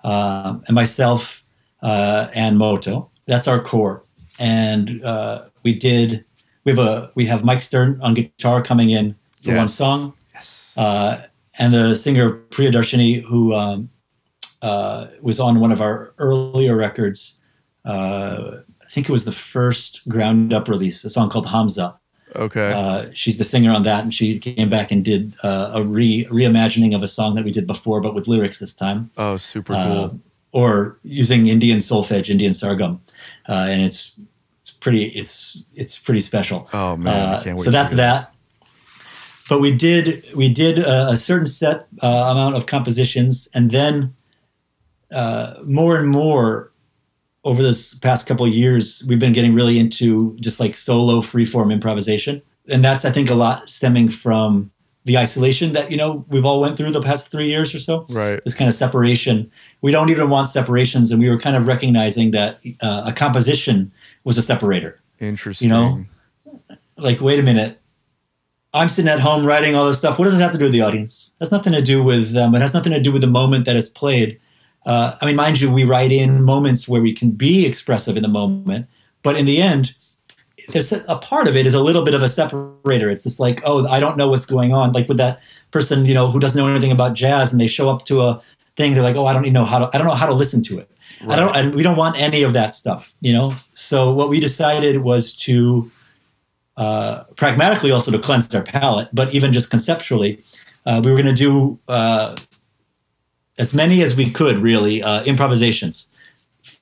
And myself and Moto, that's our core. And we have Mike Stern on guitar coming in for one song. Yes. And the singer Priya Darshini, who was on one of our earlier records, I think it was the first ground up release, a song called Hamza. Okay. She's the singer on that, and she came back and did a reimagining of a song that we did before, but with lyrics this time. Oh, super cool. Or using Indian solfege, Indian sargam, and it's pretty special. Oh man, I can't wait. So that's that. But we did a certain set amount of compositions, and then more and more over this past couple of years, we've been getting really into just like solo freeform improvisation. And that's, I think, a lot stemming from the isolation that, you know, we've all went through the past 3 years or so. Right. This kind of separation. We don't even want separations. And we were kind of recognizing that a composition was a separator. Interesting. You know, like, wait a minute. I'm sitting at home writing all this stuff. What does it have to do with the audience? It has nothing to do with them. It has nothing to do with the moment that it's played. I mean, mind you, we write in moments where we can be expressive in the moment. But in the end, there's a part of it is a little bit of a separator. It's just like, oh, I don't know what's going on. Like with that person, you know, who doesn't know anything about jazz, and they show up to a thing. They're like, oh, I don't know how to listen to it. Right. And we don't want any of that stuff, you know? So what we decided was to... pragmatically also to cleanse their palate, but even just conceptually, we were going to do as many as we could, really, improvisations.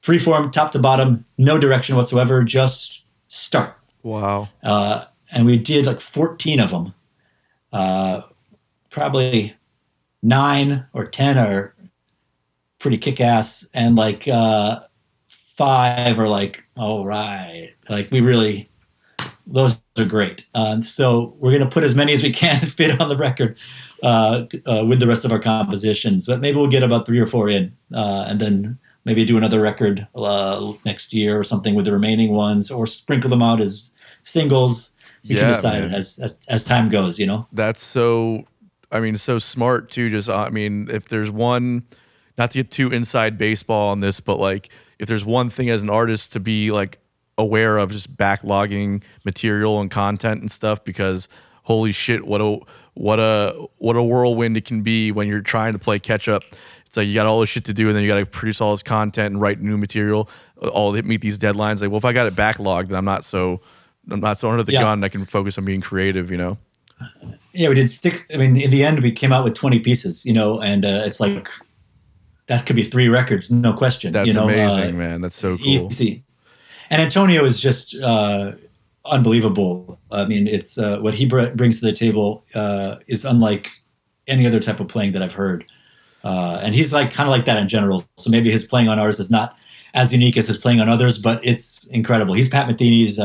Free form, top to bottom, no direction whatsoever, just start. Wow. And we did like 14 of them. Probably 9 or 10 are pretty kick-ass, and like 5 are like, all right. Like we really... Those are great. So we're going to put as many as we can fit on the record with the rest of our compositions. But maybe we'll get about 3 or 4 in, and then maybe do another record next year or something with the remaining ones, or sprinkle them out as singles. We can decide as time goes, you know? That's so, I mean, so smart too. Just, I mean, if there's one, not to get too inside baseball on this, but like if there's one thing as an artist to be like, aware of, just backlogging material and content and stuff, because holy shit, what a whirlwind it can be when you're trying to play catch up. It's like you got all this shit to do, and then you got to produce all this content and write new material, all meet these deadlines. Like, well, if I got it backlogged, then I'm not so under the gun. I can focus on being creative, you know. Yeah, we did 6. I mean, in the end, we came out with 20 pieces, you know, and it's like that could be 3 records, no question. That's, you know, amazing, man. That's so cool. Easy. And Antonio is just unbelievable. I mean, it's what he brings to the table is unlike any other type of playing that I've heard. And he's like kind of like that in general. So maybe his playing on ours is not as unique as his playing on others, but it's incredible. He's Pat Metheny's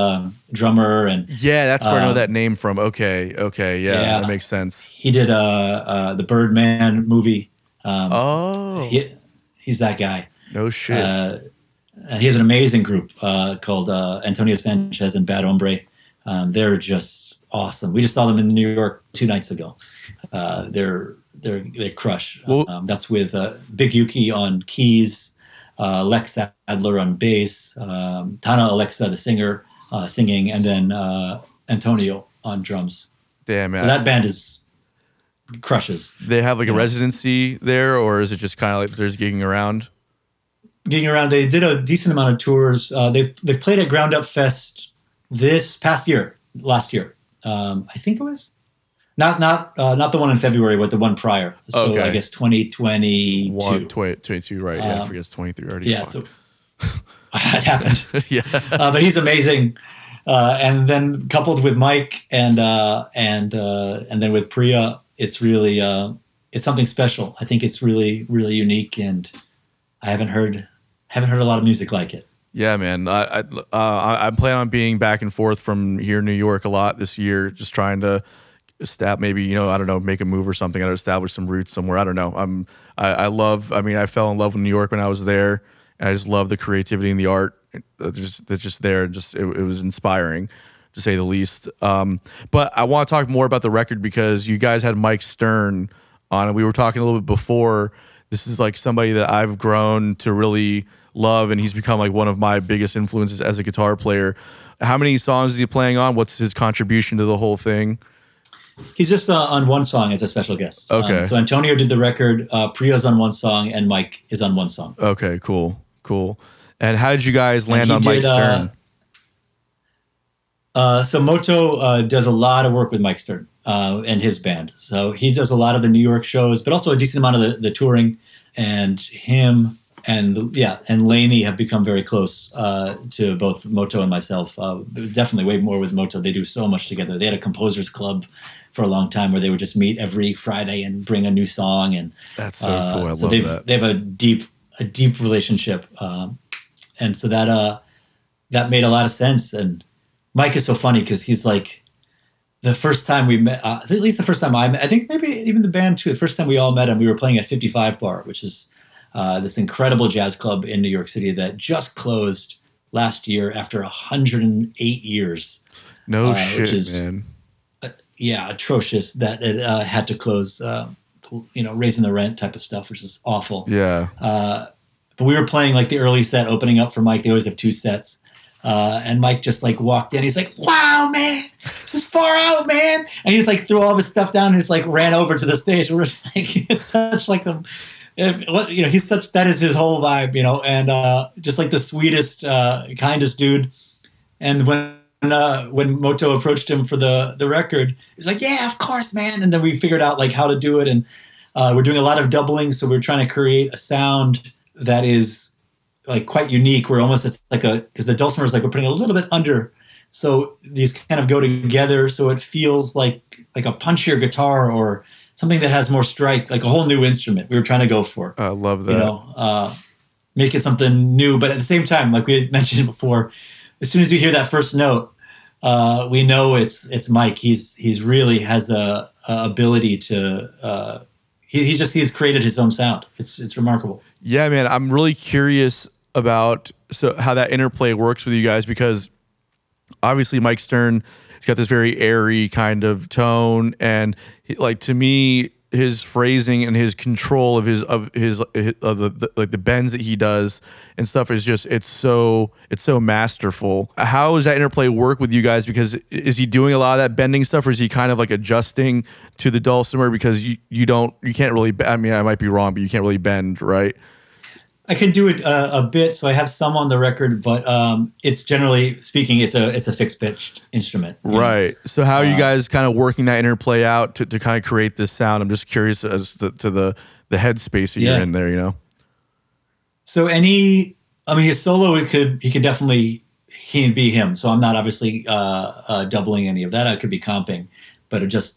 drummer, and that's where I know that name from. Okay, yeah, that makes sense. He did the Birdman movie. He's that guy. No shit. And he has an amazing group called Antonio Sanchez and Bad Hombre. They're just awesome. We just saw them in New York 2 nights ago. They crush. That's with Big Yuki on keys, Lex Adler on bass, Tana Alexa, the singer, singing, and then Antonio on drums. Damn, man. So that band crushes. They have like a residency there, or is it just kind of like there's gigging around? They did a decent amount of tours. They've played at Ground Up Fest this past year, last year. I think it was not the one in February, but the one prior. So okay. I guess 2022. 2022, right? Yeah, I forget it's 23 already. Yeah, so it happened. Yeah, but he's amazing. And then coupled with Mike and then with Priya, it's really it's something special. I think it's really, really unique, and I haven't heard a lot of music like it. Yeah, man. I plan on being back and forth from here in New York a lot this year, just trying to maybe, you know, I don't know, make a move or something. I'd establish some roots somewhere. I don't know. I fell in love with New York when I was there, and I just love the creativity and the art that's just there. Just it was inspiring, to say the least. But I want to talk more about the record, because you guys had Mike Stern on, and we were talking a little bit before. This is like somebody that I've grown to really love, and he's become like one of my biggest influences as a guitar player. How many songs is he playing on? What's his contribution to the whole thing? He's just on one song as a special guest. Okay. So Antonio did the record, Priya's on one song, and Mike is on one song. Okay, cool. And how did you guys land on Mike Stern? So Moto does a lot of work with Mike Stern and his band. So he does a lot of the New York shows, but also a decent amount of the touring. And him and, yeah, and Laney have become very close to both Moto and myself. Definitely way more with Moto. They do so much together. They had a composer's club for a long time where they would just meet every Friday and bring a new song. And that's so cool. I so love that. They have a deep relationship. And so that that made a lot of sense. And Mike is so funny because he's like, the first time we met, at least the first time I met, I think maybe even the band too, the first time we all met him, we were playing at 55 Bar, which is this incredible jazz club in New York City that just closed last year after 108 years. No shit, which is, man. Yeah, atrocious that it had to close, raising the rent type of stuff, which is awful. Yeah. But we were playing like the early set opening up for Mike. They always have two sets. And Mike just like walked in. He's like, wow, man, this is far out, man. And he just like threw all of his stuff down and just like ran over to the stage. We're just like, it's such like the, you know, he's such, that is his whole vibe, you know, and just like the sweetest, kindest dude. And when Moto approached him for the record, he's like, yeah, of course, man. And then we figured out like how to do it. And we're doing a lot of doubling. So we're trying to create a sound that is like quite unique. We're almost, it's like a, because the dulcimer is like we're putting a little bit under, so these kind of go together, so it feels like a punchier guitar or something that has more strike, like a whole new instrument we were trying to go for. I love that. You know, make it something new, but at the same time, like we had mentioned before, as soon as you hear that first note, we know it's Mike. He's really has a ability to. He's created his own sound. It's remarkable. Yeah, man, I'm really curious about how that interplay works with you guys, because obviously Mike Stern, he's got this very airy kind of tone, and he, like, to me, his phrasing and his control of the bends that he does and stuff is just it's so masterful. How does that interplay work with you guys? Because is he doing a lot of that bending stuff, or is he kind of like adjusting to the dulcimer? Because you can't really. I mean, I might be wrong, but you can't really bend, right? I can do it a bit, so I have some on the record, but it's generally speaking, it's a fixed pitched instrument. Right. Know? So how are you guys kind of working that interplay out to kind of create this sound? I'm just curious as to the headspace that you're in there, you know? So his solo, he could definitely, he can be him. So I'm not obviously doubling any of that. I could be comping, but just,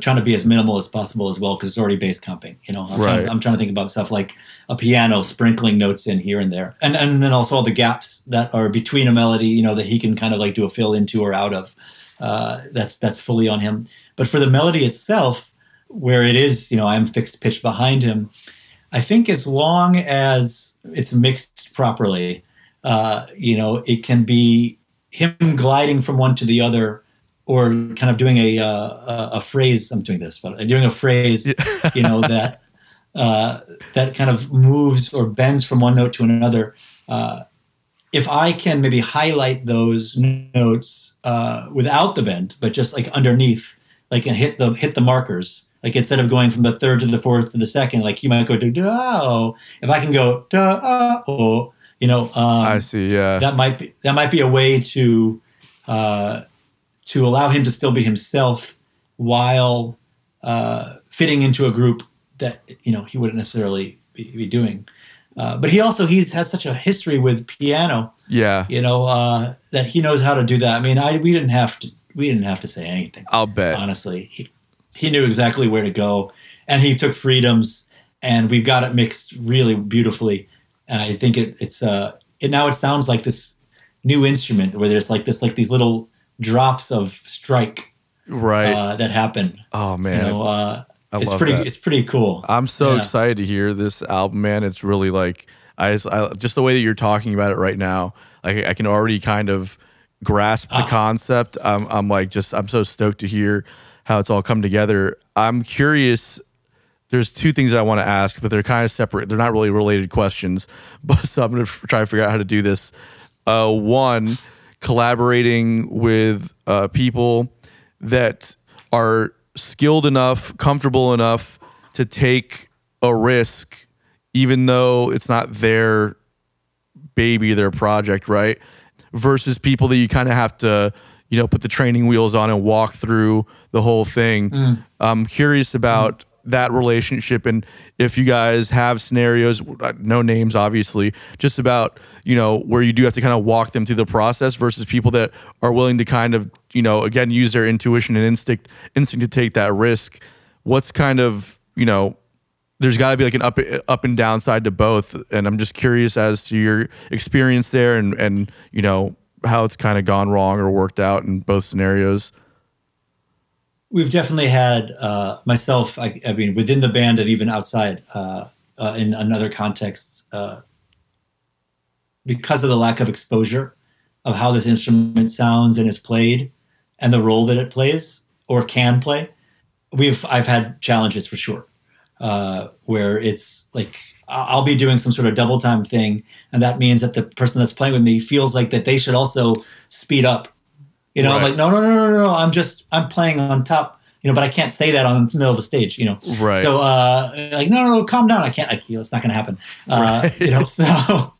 trying to be as minimal as possible as well, because it's already bass comping. You know, I'm trying to think about stuff like a piano sprinkling notes in here and there, and then also all the gaps that are between a melody. You know, that he can kind of like do a fill into or out of. That's fully on him. But for the melody itself, where it is, you know, I'm fixed pitch behind him. I think as long as it's mixed properly, it can be him gliding from one to the other. Or kind of doing a phrase. I'm doing this, but doing a phrase, you know, that kind of moves or bends from one note to another. If I can maybe highlight those notes without the bend, but just like underneath, like, and hit the markers. Like instead of going from the third to the fourth to the second, like you might go do da. If I can go da oh, you know, I see. Yeah, that might be a way to. To allow him to still be himself while fitting into a group that, you know, he wouldn't necessarily be doing. But he also, has such a history with piano, that he knows how to do that. I mean, we didn't have to say anything. I'll bet. Honestly, he knew exactly where to go, and he took freedoms, and we've got it mixed really beautifully. And I think it now sounds like this new instrument where there's like this, like these little drops of strike that happen. Oh man, you know, it's pretty that. It's pretty cool. I'm so excited to hear this album, man. It's really like I just the way that you're talking about it right now, like I can already kind of grasp the concept. I'm so stoked to hear how it's all come together. I'm curious, there's two things I want to ask, but they're kind of separate. They're not really related questions, but so I'm going to try to figure out how to do this. One, collaborating with people that are skilled enough, comfortable enough to take a risk, even though it's not their baby, their project, right? versus people that you kind of have to, you know, put the training wheels on and walk through the whole thing. I'm curious about that relationship, and if you guys have scenarios, no names obviously, just about, you know, where you do have to kind of walk them through the process versus people that are willing to kind of, you know, again, use their intuition and instinct to take that risk. What's kind of, you know, there's got to be like an up and downside to both, and I'm just curious as to your experience there and you know, how it's kind of gone wrong or worked out in both scenarios. We've definitely had myself, I mean, within the band and even outside in another context, because of the lack of exposure of how this instrument sounds and is played and the role that it plays or can play, I've had challenges for sure, where it's like I'll be doing some sort of double time thing, and that means that the person that's playing with me feels like that they should also speed up. You know, right. I'm like, no. I'm playing on top, you know, but I can't say that on the middle of the stage, you know? Right. So, like, no, calm down. It's not going to happen. Right. You know, so,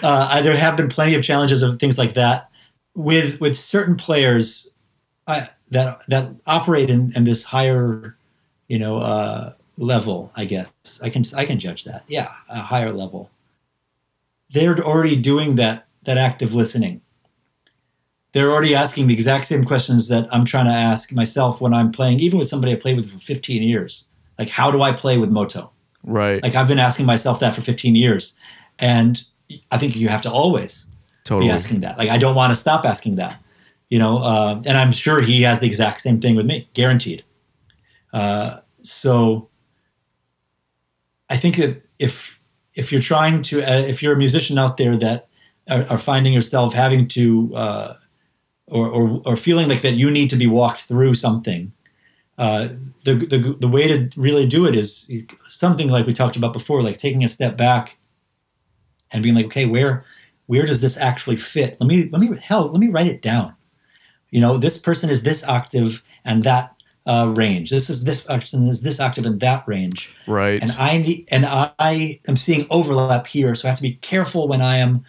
there have been plenty of challenges of things like that with certain players that operate in this higher, you know, level, I guess I can judge that. Yeah. A higher level. They're already doing that active listening. They're already asking the exact same questions that I'm trying to ask myself when I'm playing, even with somebody I played with for 15 years. Like, how do I play with Moto? Right. Like, I've been asking myself that for 15 years. And I think you have to always be asking that. Like, I don't want to stop asking that, you know? And I'm sure he has the exact same thing with me, guaranteed. So I think that if you're trying to, if you're a musician out there that are finding yourself having to, or feeling like that you need to be walked through something, the way to really do it is something like we talked about before, like taking a step back and being like, okay, where does this actually fit? Let me write it down. You know, this person is this octave and that range. This person is this octave and that range. Right. And I am seeing overlap here, so I have to be careful when I am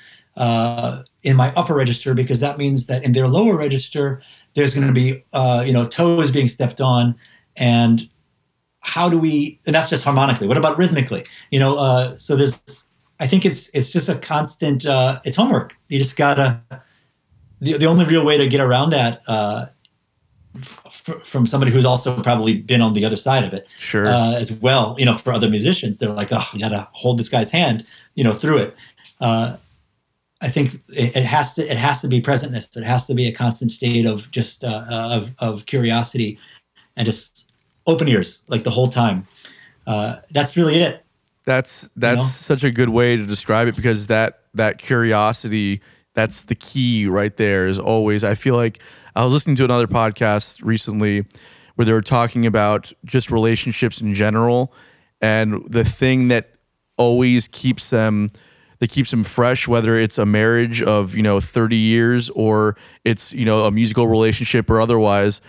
in my upper register, because that means that in their lower register, there's going to be, toes being stepped on. And and that's just harmonically. What about rhythmically? You know, so there's, I think it's just a constant, it's homework. You just gotta, the only real way to get around that, from somebody who's also probably been on the other side of it, sure, as well, you know, for other musicians, they're like, oh, I gotta hold this guy's hand, you know, through it. I think it has to be presentness. It has to be a constant state of just of curiosity and just open ears like the whole time. That's really it. That's you know? Such a good way to describe it, because that curiosity, that's the key right there, is always. I feel like I was listening to another podcast recently where they were talking about just relationships in general, and the thing that always keeps them that keeps them fresh, whether it's a marriage of, you know, 30 years or it's, you know, a musical relationship or otherwise,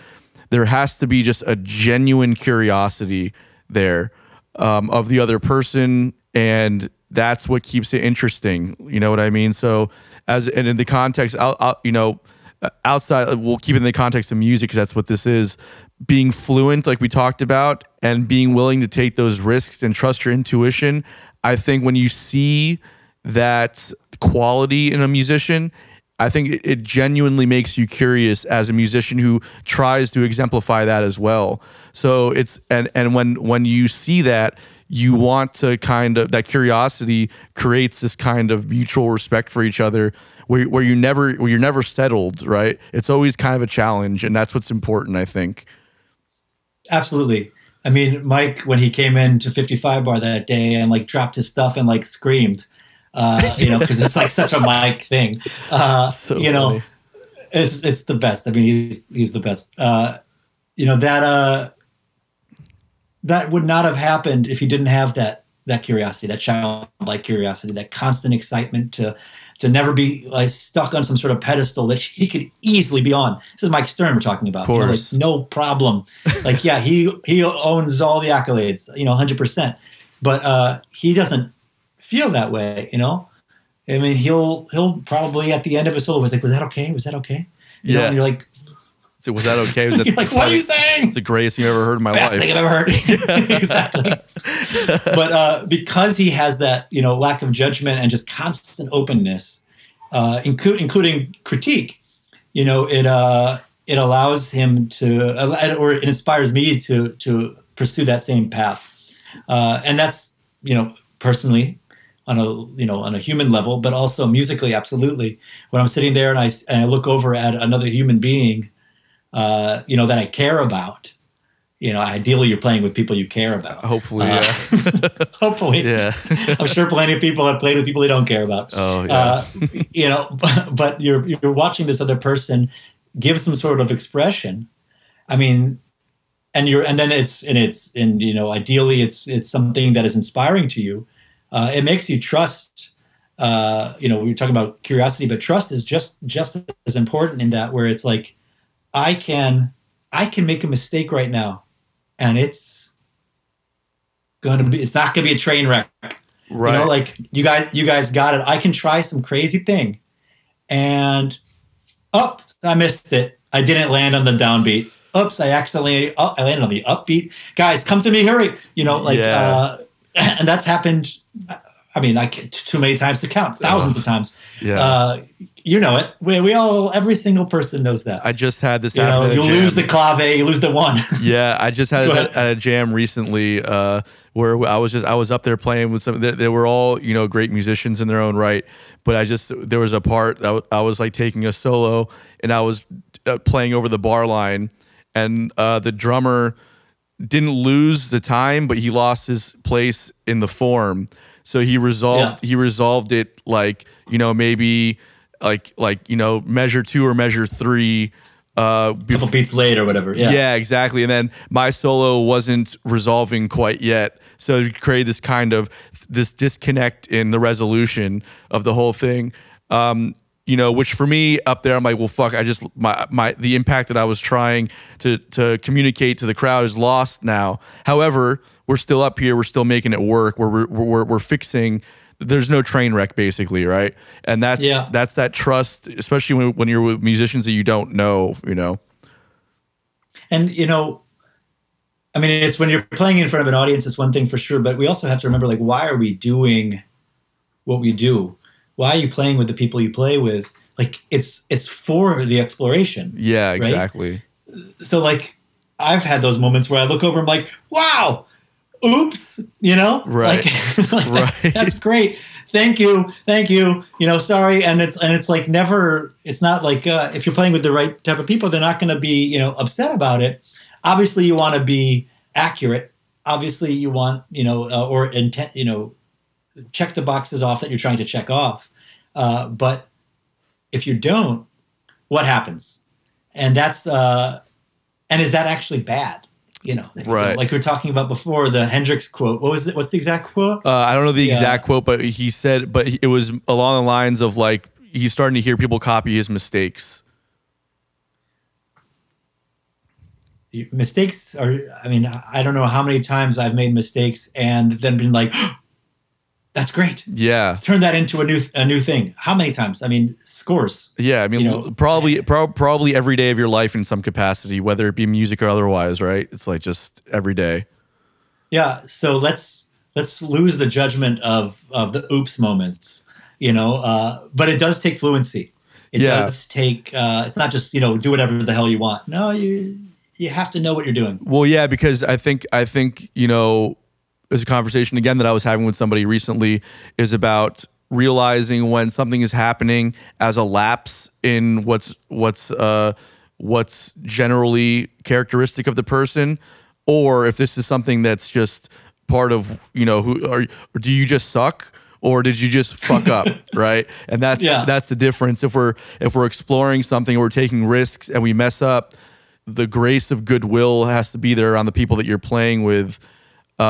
there has to be just a genuine curiosity there of the other person, and that's what keeps it interesting. You know what I mean? So and in the context, outside, we'll keep it in the context of music because that's what this is. Being fluent, like we talked about, and being willing to take those risks and trust your intuition. I think when you see that quality in a musician, I think it genuinely makes you curious as a musician who tries to exemplify that as well. So it's, and when you see that, you want to kind of, that curiosity creates this kind of mutual respect for each other where you're never settled, right? It's always kind of a challenge, and that's what's important, I think. Absolutely. I mean, Mike, when he came into 55 Bar that day and like dropped his stuff and like screamed, because it's like such a Mike thing. Funny. It's the best. I mean, he's the best. That would not have happened if he didn't have that curiosity, that childlike curiosity, that constant excitement to never be like stuck on some sort of pedestal that he could easily be on. This is Mike Stern we're talking about. Of course. You know, like, no problem. Like, yeah, he owns all the accolades, 100%. But he doesn't feel that way, I mean, he'll probably at the end of his solo was like, "Was that okay? Was that okay?" You know, and you're like, "So was that okay?" Was that you're like, "What are you saying?" It's the greatest thing I've ever heard in my life. Best thing I've ever heard. Exactly. But because he has that, you know, lack of judgment and just constant openness, including critique, you know, it allows him to, or it inspires me to pursue that same path, and that's, you know, personally. On a human level, but also musically, absolutely. When I'm sitting there and I look over at another human being, you know, that I care about, you know, ideally you're playing with people you care about. Hopefully, yeah. Hopefully. Yeah. I'm sure plenty of people have played with people they don't care about. Oh, yeah. You know, but you're watching this other person give some sort of expression. I mean, ideally it's something that is inspiring to you. It makes you trust, you know, we were talking about curiosity, but trust is just as important in that, where it's like, I can make a mistake right now and it's not gonna be a train wreck. Right. You know, like you guys got it. I can try some crazy thing and I missed it. I didn't land on the downbeat. Oops. I accidentally, I landed on the upbeat. Guys, come to me, hurry. You know, like, and that's happened, I mean, too many times to count, thousands of times. Yeah. You know it. We all, every single person knows that. I just had this happen. You know, you lose the clave, you lose the one. Yeah, I just had this at a jam recently where I was up there playing with some, they were all, you know, great musicians in their own right, but there was a part, I was like taking a solo and I was playing over the bar line and the drummer didn't lose the time, but he lost his place in the form. So he resolved it like, you know, maybe like you know, measure 2 or measure 3 couple beats late or whatever. Yeah, exactly. And then my solo wasn't resolving quite yet. So it created this kind of this disconnect in the resolution of the whole thing. You know, which for me up there, I'm like, well, fuck, I just, the impact that I was trying to communicate to the crowd is lost now. However, we're still up here. We're still making it work. We're fixing, there's no train wreck basically. Right. And that's that trust, especially when you're with musicians that you don't know, you know? And, you know, I mean, it's when you're playing in front of an audience, it's one thing for sure, but we also have to remember, like, why are we doing what we do? Why are you playing with the people you play with? Like, it's for the exploration. Yeah, exactly. Right? So, like, I've had those moments where I look over and I'm like, wow, oops, you know? Right. Like right. That's great. Thank you. You know, sorry. And it's like never, it's not like if you're playing with the right type of people, they're not going to be, you know, upset about it. Obviously, you want to be accurate. Obviously, you want, you know, or intent, you know, check the boxes off that you're trying to check off. But if you don't, what happens? And that's, and is that actually bad? You know, right. Like we were talking about before, the Hendrix quote, what's the exact quote? I don't know the exact quote, but he said, but it was along the lines of like, he's starting to hear people copy his mistakes. Mistakes are, I mean, I don't know how many times I've made mistakes and then been like, that's great. Yeah. Turn that into a new thing. How many times? I mean, scores. Yeah, I mean, you know? probably every day of your life in some capacity, whether it be music or otherwise, right? It's like just every day. Yeah, so let's lose the judgment of the oops moments, you know, but it does take fluency. It does take it's not just, you know, do whatever the hell you want. No, you have to know what you're doing. Well, yeah, because I think, you know, there's a conversation again that I was having with somebody recently is about realizing when something is happening as a lapse in what's generally characteristic of the person, or if this is something that's just part of, you know, who are, or do you just suck or did you just fuck up, right? And that's the difference. If we're exploring something, we're taking risks and we mess up, the grace of goodwill has to be there around the people that you're playing with.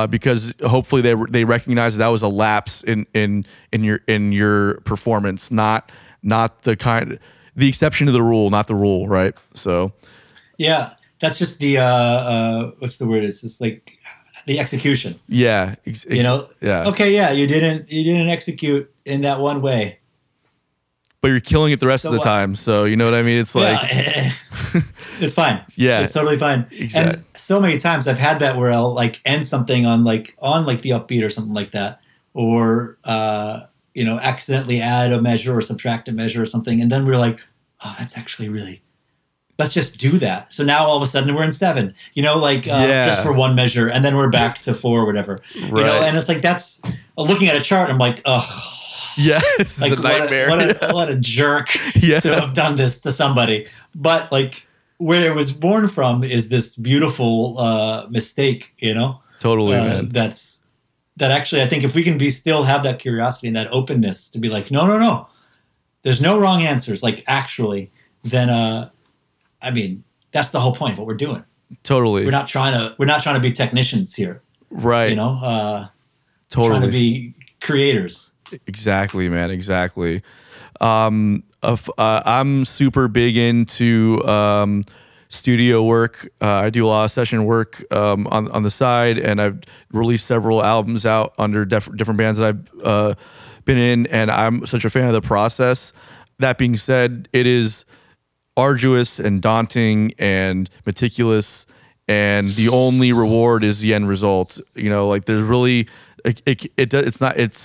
Because hopefully they recognize that was a lapse in your performance, not the exception to the rule, not the rule, right? So, yeah, that's just the what's the word? It's just like the execution. Yeah, you know. Yeah. Okay, yeah, you didn't execute in that one way. but you're killing it the rest of the time. So you know what I mean? It's like it's fine. Yeah, it's totally fine. Exactly. And so many times I've had that where I'll like end something on the upbeat or something like that, or accidentally add a measure or subtract a measure or something, and then we're like, oh, that's actually really. Let's just do that. So now all of a sudden we're in 7, just for one measure, and then we're back to 4 or whatever. Right. And it's like that's looking at a chart. I'm like, oh, yeah, it's like a nightmare. What a jerk to have done this to somebody. But like where it was born from is this beautiful mistake. Totally, man. That actually, I think if we can still have that curiosity and that openness to be like, no, there's no wrong answers. Like actually, then. I mean, that's the whole point of what we're doing. Totally. We're not trying to be technicians here. Right. Totally. We're trying to be creators. Exactly, man. Exactly. I'm super big into studio work. I do a lot of session work on the side, and I've released several albums out under different bands that I've been in, and I'm such a fan of the process. That being said, it is arduous and daunting and meticulous, and the only reward is the end result. There's really the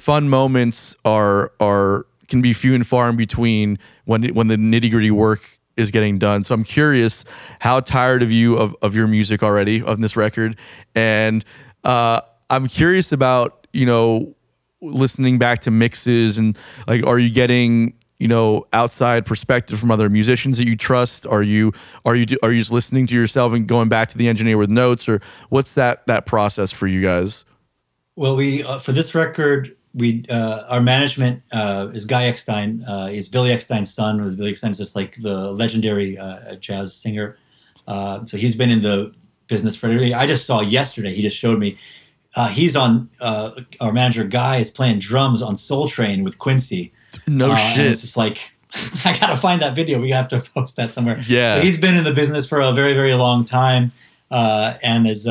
fun moments can be few and far in between when the nitty-gritty work is getting done. So I'm curious, how tired of your music already on this record? And I'm curious about listening back to mixes and are you getting outside perspective from other musicians that you trust? Are you just listening to yourself and going back to the engineer with notes, or what's that process for you guys? Well, we for this record, our management is Guy Eckstein. He's Billy Eckstein's son. Billy Eckstein's just the legendary jazz singer. So he's been in the business for. I just saw yesterday. He just showed me. He's on. Our manager Guy is playing drums on Soul Train with Quincy. No shit. It's just I gotta find that video. We have to post that somewhere. Yeah. So he's been in the business for a very, very long time, and has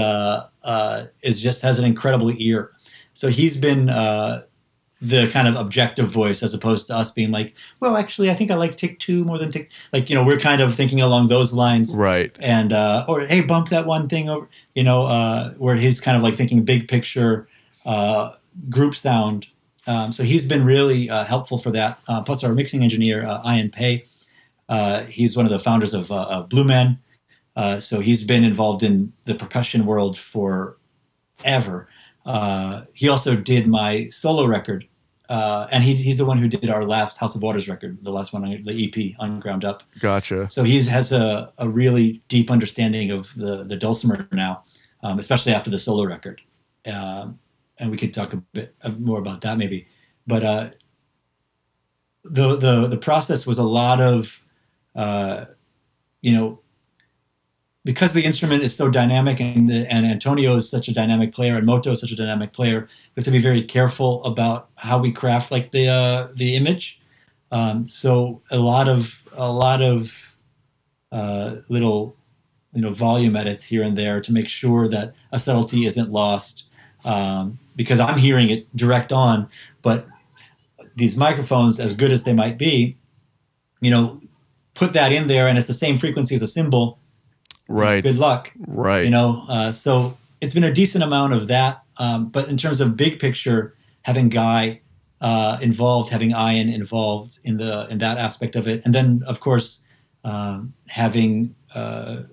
an incredible ear. So he's been the kind of objective voice, as opposed to us being like, well, actually, I think I like take 2 more than take. We're kind of thinking along those lines, right? And or hey, bump that one thing over. Where he's kind of thinking big picture, group sound. So he's been really helpful for that. Plus our mixing engineer, Ian Pei, he's one of the founders of Blue Man. So he's been involved in the percussion world forever. He also did my solo record. And he's the one who did our last House of Waters record, the last one, the EP, Unground Up. Gotcha. So he has a really deep understanding of the dulcimer now, especially after the solo record. And we could talk a bit more about that maybe, but the process was a lot of, because the instrument is so dynamic, and Antonio is such a dynamic player, and Moto is such a dynamic player, we have to be very careful about how we craft the image. So a lot of little volume edits here and there to make sure that a subtlety isn't lost. Because I'm hearing it direct on, but these microphones, as good as they might be, put that in there and it's the same frequency as a cymbal. Right. Good luck. Right. So it's been a decent amount of that. But in terms of big picture, having Guy involved, having Ian involved in that aspect of it. And then of course, having, the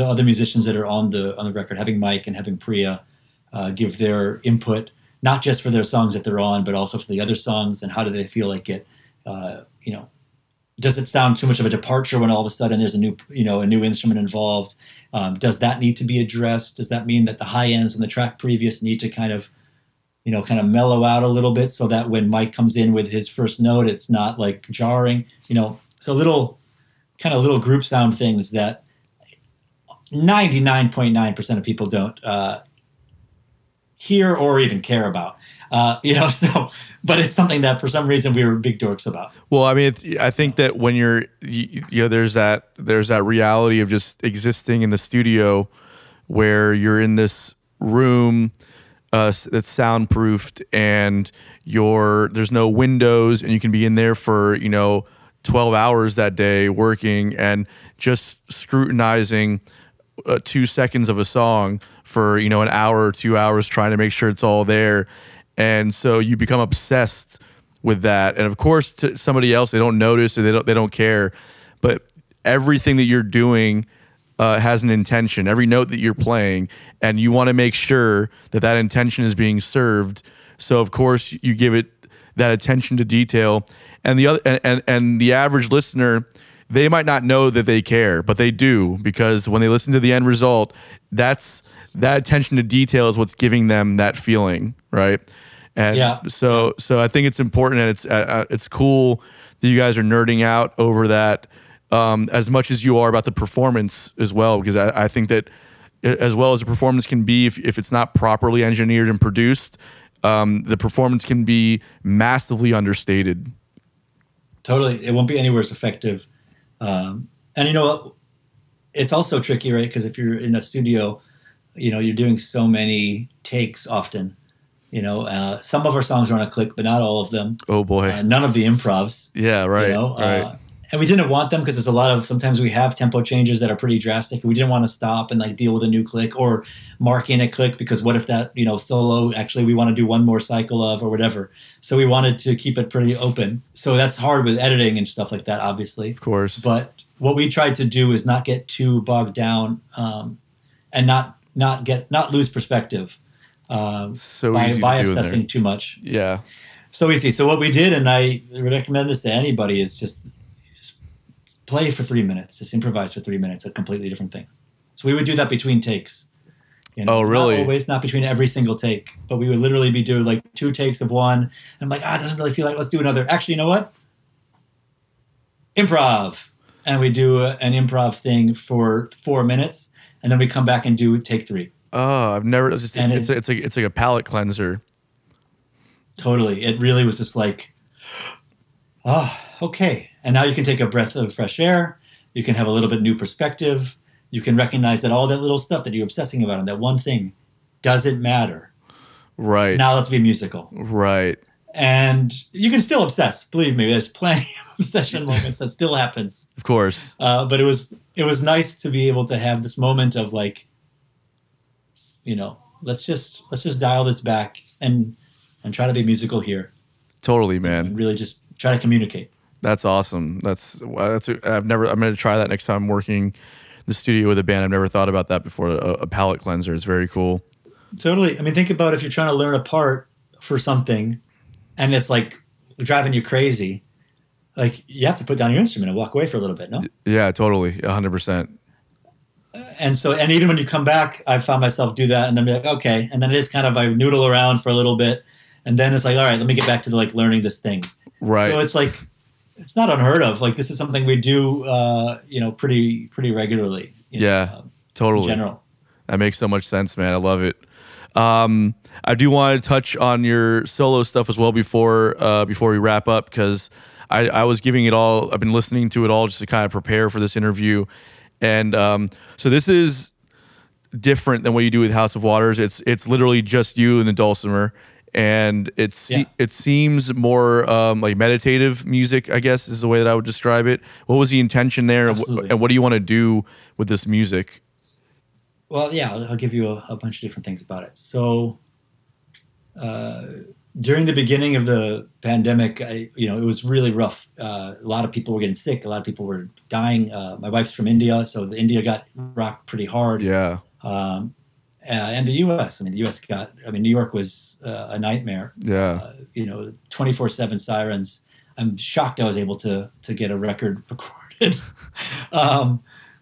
other musicians that are on the record, having Mike and having Priya, give their input, not just for their songs that they're on, but also for the other songs, and how do they feel like it? Does it sound too much of a departure when all of a sudden there's a new instrument involved? Does that need to be addressed? Does that mean that the high ends on the track previous need to kind of mellow out a little bit so that when Mike comes in with his first note, it's not jarring? So little group sound things that 99.9% of people don't. Hear or even care about, but it's something that for some reason we were big dorks about. Well, I mean, I think that when you're, there's that reality of just existing in the studio where you're in this room that's soundproofed, and there's no windows, and you can be in there for 12 hours that day working and just scrutinizing 2 seconds of a song for an hour or 2 hours, trying to make sure it's all there. And so you become obsessed with that. And of course, to somebody else, they don't notice or they don't care. But everything that you're doing has an intention. Every note that you're playing, and you want to make sure that that intention is being served. So of course, you give it that attention to detail. And the average listener, they might not know that they care, but they do, because when they listen to the end result, that attention to detail is what's giving them that feeling, right? And yeah. So I think it's important, and it's cool that you guys are nerding out over that as much as you are about the performance as well, because I think that as well as the performance can be, if it's not properly engineered and produced, the performance can be massively understated. Totally. It won't be anywhere as effective. And it's also tricky, right? Because if you're in a studio, you're doing so many takes often. Some of our songs are on a click, but not all of them. Oh boy! None of the improvs. Yeah, right. Right. And we didn't want them because there's a lot of. Sometimes we have tempo changes that are pretty drastic, and we didn't want to stop and deal with a new click or mark in a click, because what if that solo actually we want to do one more cycle of or whatever. So we wanted to keep it pretty open. So that's hard with editing and stuff like that, obviously. Of course. But what we tried to do is not get too bogged down, and not lose perspective by obsessing too much. Yeah. So easy. So what we did, and I recommend this to anybody, is just play for 3 minutes, just improvise for 3 minutes, a completely different thing. So we would do that between takes. Oh, really? Not always, not between every single take, but we would literally be doing two takes of one. And I'm like, it doesn't really feel like, let's do another. Actually, you know what? Improv. And we do an improv thing for 4 minutes, and then we come back and do take three. Oh, I've never. It's like a palate cleanser. Totally, it really was just okay. And now you can take a breath of fresh air. You can have a little bit new perspective. You can recognize that all that little stuff that you're obsessing about and that one thing doesn't matter. Right. Now let's be musical. Right. And you can still obsess. Believe me, there's plenty of obsession moments that still happens. Of course. But it was nice to be able to have this moment of let's just dial this back and try to be musical here. Totally, man. And really just try to communicate. That's awesome. I'm going to try that next time I'm working in the studio with a band. I've never thought about that before. A palate cleanser is very cool. Totally. I mean, think about if you're trying to learn a part for something and it's driving you crazy, you have to put down your instrument and walk away for a little bit, no? Yeah, totally. 100%. And so, and even when you come back, I found myself do that and then be okay. And then it is I noodle around for a little bit, and then it's all right, let me get back to learning this thing. Right. So it's it's not unheard of. This is something we do, pretty regularly. Totally. In general. That makes so much sense, man. I love it. I do want to touch on your solo stuff as well before we wrap up, because I was giving it all, I've been listening to it all just to prepare for this interview. And so this is different than what you do with House of Waters. It's literally just you and the dulcimer, and it seems more meditative music, I guess, is the way that I would describe it. What was the intention there, and what do you want to do with this music? Well, yeah, I'll give you a bunch of different things about it. So during the beginning of the pandemic, it was really rough. A lot of people were getting sick. A lot of people were dying. My wife's from India, so India got rocked pretty hard. Yeah. And the U.S. New York was a nightmare. Yeah. 24/7 sirens. I'm shocked I was able to get a record recorded.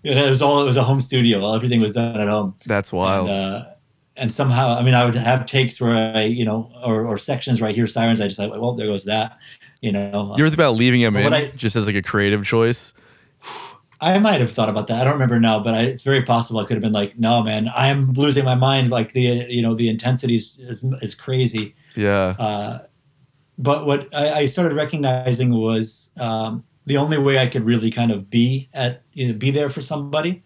It was a home studio. Everything was done at home. That's wild. And somehow, I would have takes where I, or sections where I hear sirens. I just there goes that, You're about leaving him in just as a creative choice? I might have thought about that. I don't remember now, but it's very possible I could have been no, man, I'm losing my mind. The intensity is crazy. Yeah. But what I started recognizing was the only way I could really be there for somebody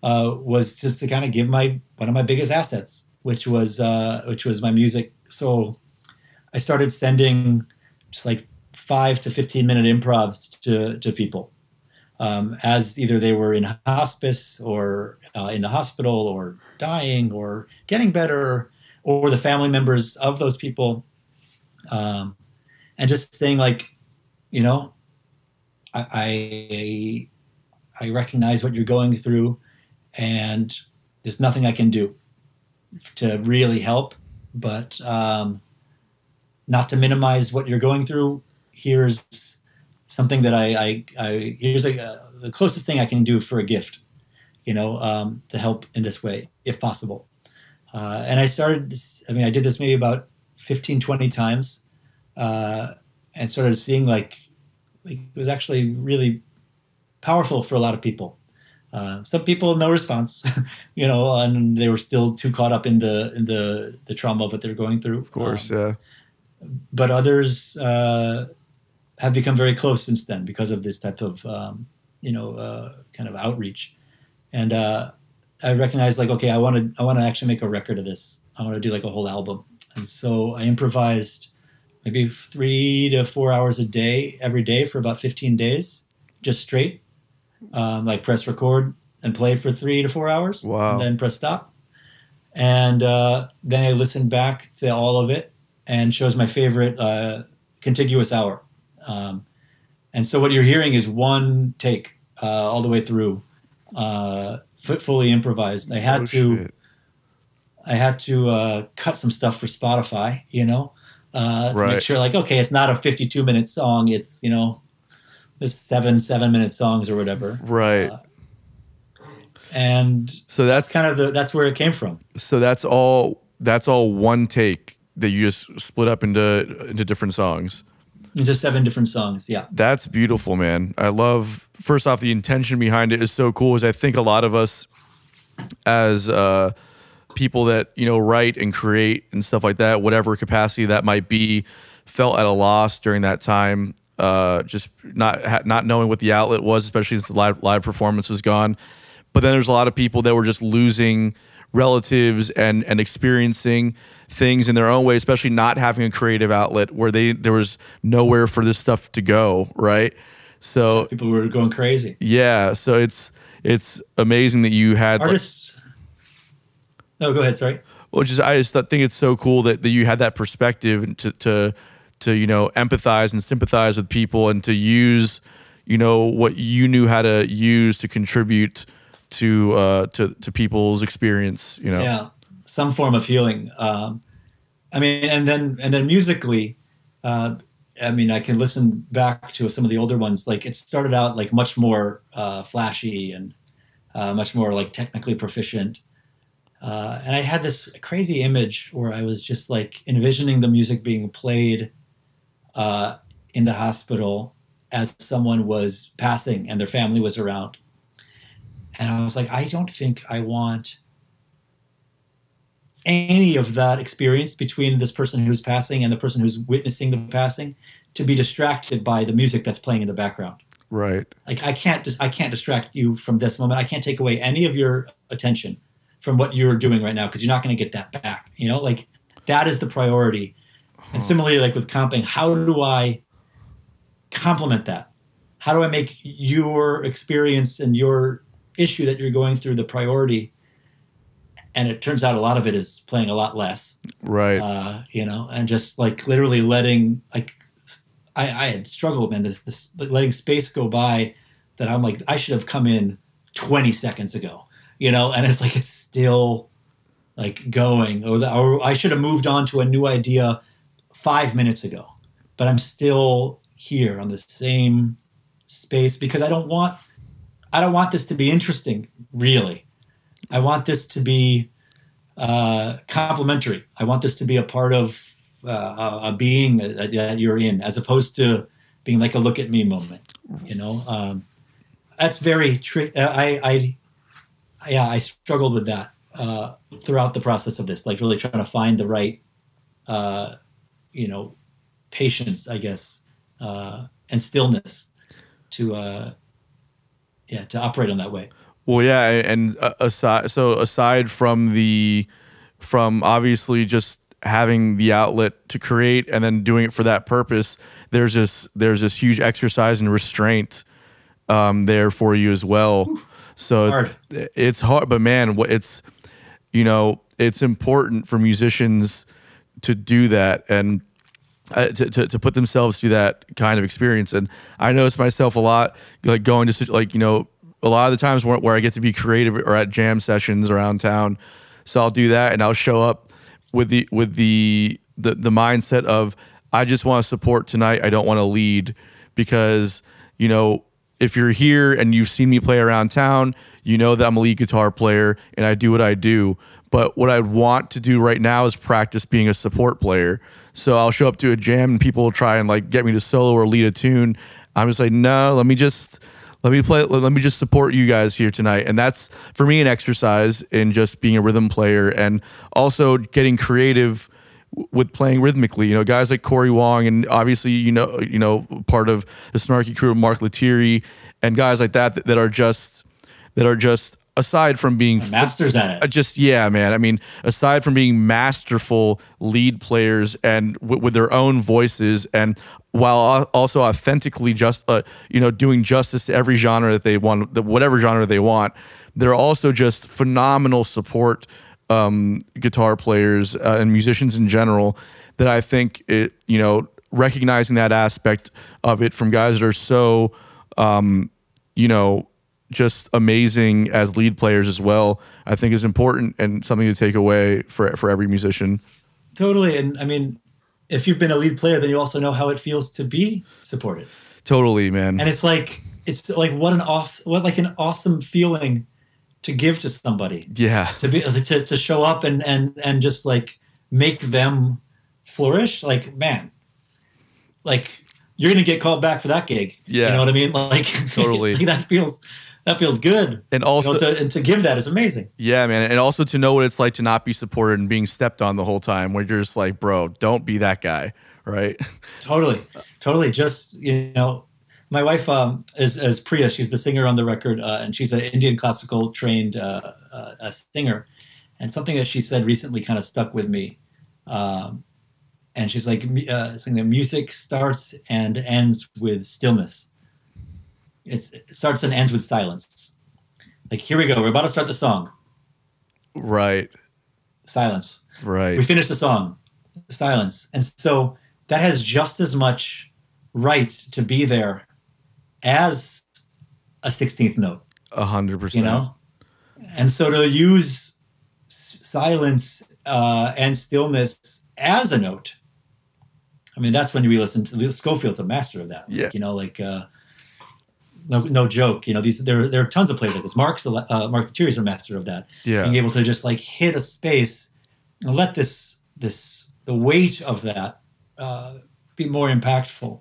was just to give one of my biggest assets. which was my music. So I started sending just like 5 to 15 minute improvs to people, as either they were in hospice or in the hospital or dying or getting better, or the family members of those people, and just saying like, you know, I recognize what you're going through, and there's nothing I can do to really help, but not to minimize what you're going through. Here's something that here's the closest thing I can do for a gift, you know, to help in this way, if possible. And I started, I did this maybe about 15, 20 times, and started seeing like it was actually really powerful for a lot of people. Some people, no response, you know, and they were still too caught up in the trauma of what they're going through. Of course, yeah. But others have become very close since then because of this type of, kind of outreach. And I recognized like, okay, I want to actually make a record of this. I want to do like a whole album. And so I improvised maybe 3 to 4 hours a day, every day for about 15 days, just straight. Like press record and play for 3 to 4 hours. Wow. And then press stop. And then I listened back to all of it and chose my favorite contiguous hour. And so what you're hearing is one take all the way through, fully improvised. I had to cut some stuff for Spotify, you know, to make sure like, okay, it's not a 52-minute song. It's, you know, this 7-minute songs or whatever. Right. And so that's kind of that's where it came from. So that's all one take that you just split up into different songs. Into 7 different songs, yeah. That's beautiful, man. I love, first off, the intention behind it is so cool, is I think a lot of us as people that, you know, write and create and stuff like that, whatever capacity that might be, felt at a loss during that time. Just not knowing what the outlet was, especially since the live performance was gone. But then there's a lot of people that were just losing relatives and experiencing things in their own way, especially not having a creative outlet where there was nowhere for this stuff to go, right? So people were going crazy. Yeah, so it's amazing that you had artists. No, go ahead. Sorry. Well, I just think it's so cool that you had that perspective to you know, empathize and sympathize with people, and to use, you know, what you knew how to use to contribute to people's experience, you know. Yeah, some form of healing. And then musically, I can listen back to some of the older ones. Like it started out like much more flashy and much more like technically proficient. And I had this crazy image where I was just like envisioning the music being played in the hospital as someone was passing and their family was around. And I was like, I don't think I want any of that experience between this person who's passing and the person who's witnessing the passing to be distracted by the music that's playing in the background. Right. Like I can't distract you from this moment. I can't take away any of your attention from what you're doing right now, because you're not going to get that back. You know, like that is the priority. And similarly, like with comping, how do I complement that? How do I make your experience and your issue that you're going through the priority? And it turns out a lot of it is playing a lot less. Right. You know, and just like literally letting, like I had struggled, man, this like letting space go by that I'm like, I should have come in 20 seconds ago, you know? And it's like, it's still like going, or I should have moved on to a new idea 5 minutes ago, but I'm still here on the same space because I don't want this to be interesting, really. I want this to be complementary. I want this to be a part of a being that you're in, as opposed to being like a look at me moment. You know, that's very tricky. I struggled with that throughout the process of this, like really trying to find the right patience, I guess, and stillness to operate on that way. Well, yeah, and aside from the from obviously just having the outlet to create and then doing it for that purpose, there's this huge exercise in restraint there for you as well. Oof. So it's hard, but man, it's, you know, it's important for musicians to do that and to put themselves through that kind of experience. And I notice myself a lot, like going to, like, you know, a lot of the times where I get to be creative or at jam sessions around town. So I'll do that and I'll show up with the mindset of, I just want to support tonight. I don't want to lead, because, you know, if you're here and you've seen me play around town, you know that I'm a lead guitar player and I do what I do. But what I want to do right now is practice being a support player. So I'll show up to a jam and people will try and like get me to solo or lead a tune. I'm just like, no, let me play. Let me just support you guys here tonight. And that's for me an exercise in just being a rhythm player and also getting creative with playing rhythmically. You know, guys like Corey Wong and obviously, you know, part of the Snarky crew, Mark Lettieri and guys like that are just aside from being masters at it. Just, yeah, man. I mean, aside from being masterful lead players and with their own voices, and while also authentically just, you know, doing justice to every genre that they want, whatever genre they want, they're also just phenomenal support guitar players and musicians in general. That I think it, you know, recognizing that aspect of it from guys that are so, you know, just amazing as lead players as well, I think is important and something to take away for every musician. Totally. And I mean, if you've been a lead player, then you also know how it feels to be supported. Totally, man. And it's like what an awesome feeling to give to somebody. Yeah. To show up and just like make them flourish. Like, man, like you're going to get called back for that gig. Yeah. You know what I mean? Like totally. Like that feels good. And also, you know, to give that is amazing. Yeah, man. And also to know what it's like to not be supported and being stepped on the whole time, where you're just like, bro, don't be that guy. Right. Totally. Just, you know, my wife is Priya. She's the singer on the record, and she's an Indian classical trained a singer. And something that she said recently kind of stuck with me. And she's like, saying that music starts and ends with stillness. It starts and ends with silence. Like, here we go. We're about to start the song. Right. Silence. Right. We finish the song. Silence. And so that has just as much right to be there as a 16th note. 100%. You know? And so to use silence and stillness as a note, I mean, that's when we listen to Schofield's a master of that. Yeah. Like, you know, like... No joke. You know, there are tons of players like this. Mark Lettieri is a master of that. Yeah. Being able to just like hit a space and let the weight of that be more impactful.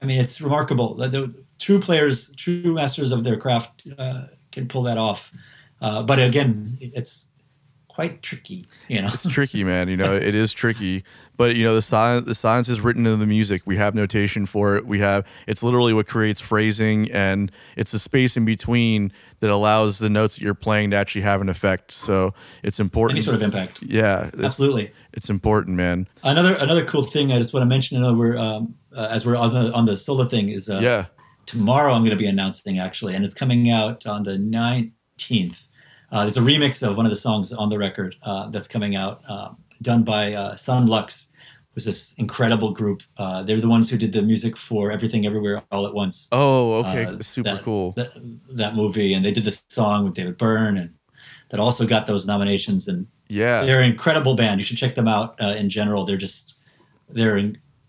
I mean, it's remarkable. The true players, true masters of their craft can pull that off. But again, it's quite tricky, you know. It's tricky, man. You know, it is tricky. But you know, the silence is written in the music. We have notation for it. It's literally what creates phrasing, and it's the space in between that allows the notes that you're playing to actually have an effect. So it's important. Any sort of impact. Yeah, absolutely. It's important, man. Another cool thing I just want to mention. As we're on the solo thing is tomorrow I'm going to be announcing actually, and it's coming out on the 19th. There's a remix of one of the songs on the record that's coming out, done by Sun Lux, who's this incredible group. They're the ones who did the music for Everything Everywhere All at Once. Oh, okay. Super cool. That movie. And they did this song with David Byrne, and that also got those nominations. And yeah, they're an incredible band. You should check them out in general. They're just,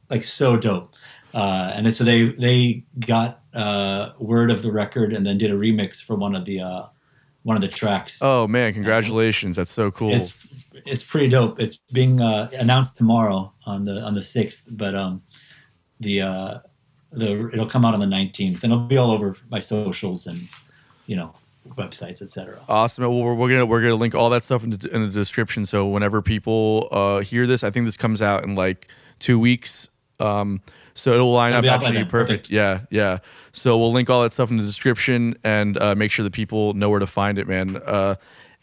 like so dope. And so they got word of the record and then did a remix for one of the tracks. Oh man, congratulations. That's so cool. It's pretty dope. It's being announced tomorrow on the 6th, but it'll come out on the 19th, and it'll be all over my socials and, you know, websites, etc. Awesome. Well, we're going to link all that stuff in the description, so whenever people hear this, I think this comes out in like 2 weeks. So it'll line up actually perfect. Yeah. So we'll link all that stuff in the description and make sure that people know where to find it, man.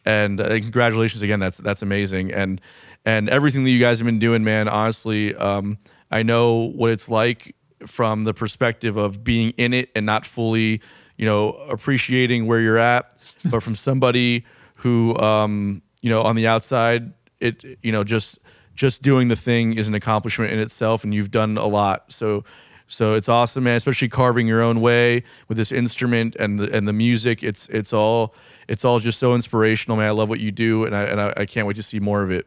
And congratulations again. That's amazing. And everything that you guys have been doing, man, honestly, I know what it's like from the perspective of being in it and not fully, appreciating where you're at, but from somebody who, on the outside, just doing the thing is an accomplishment in itself, and you've done a lot. So it's awesome, man. Especially carving your own way with this instrument and the music. It's all just so inspirational, man. I love what you do, and I can't wait to see more of it.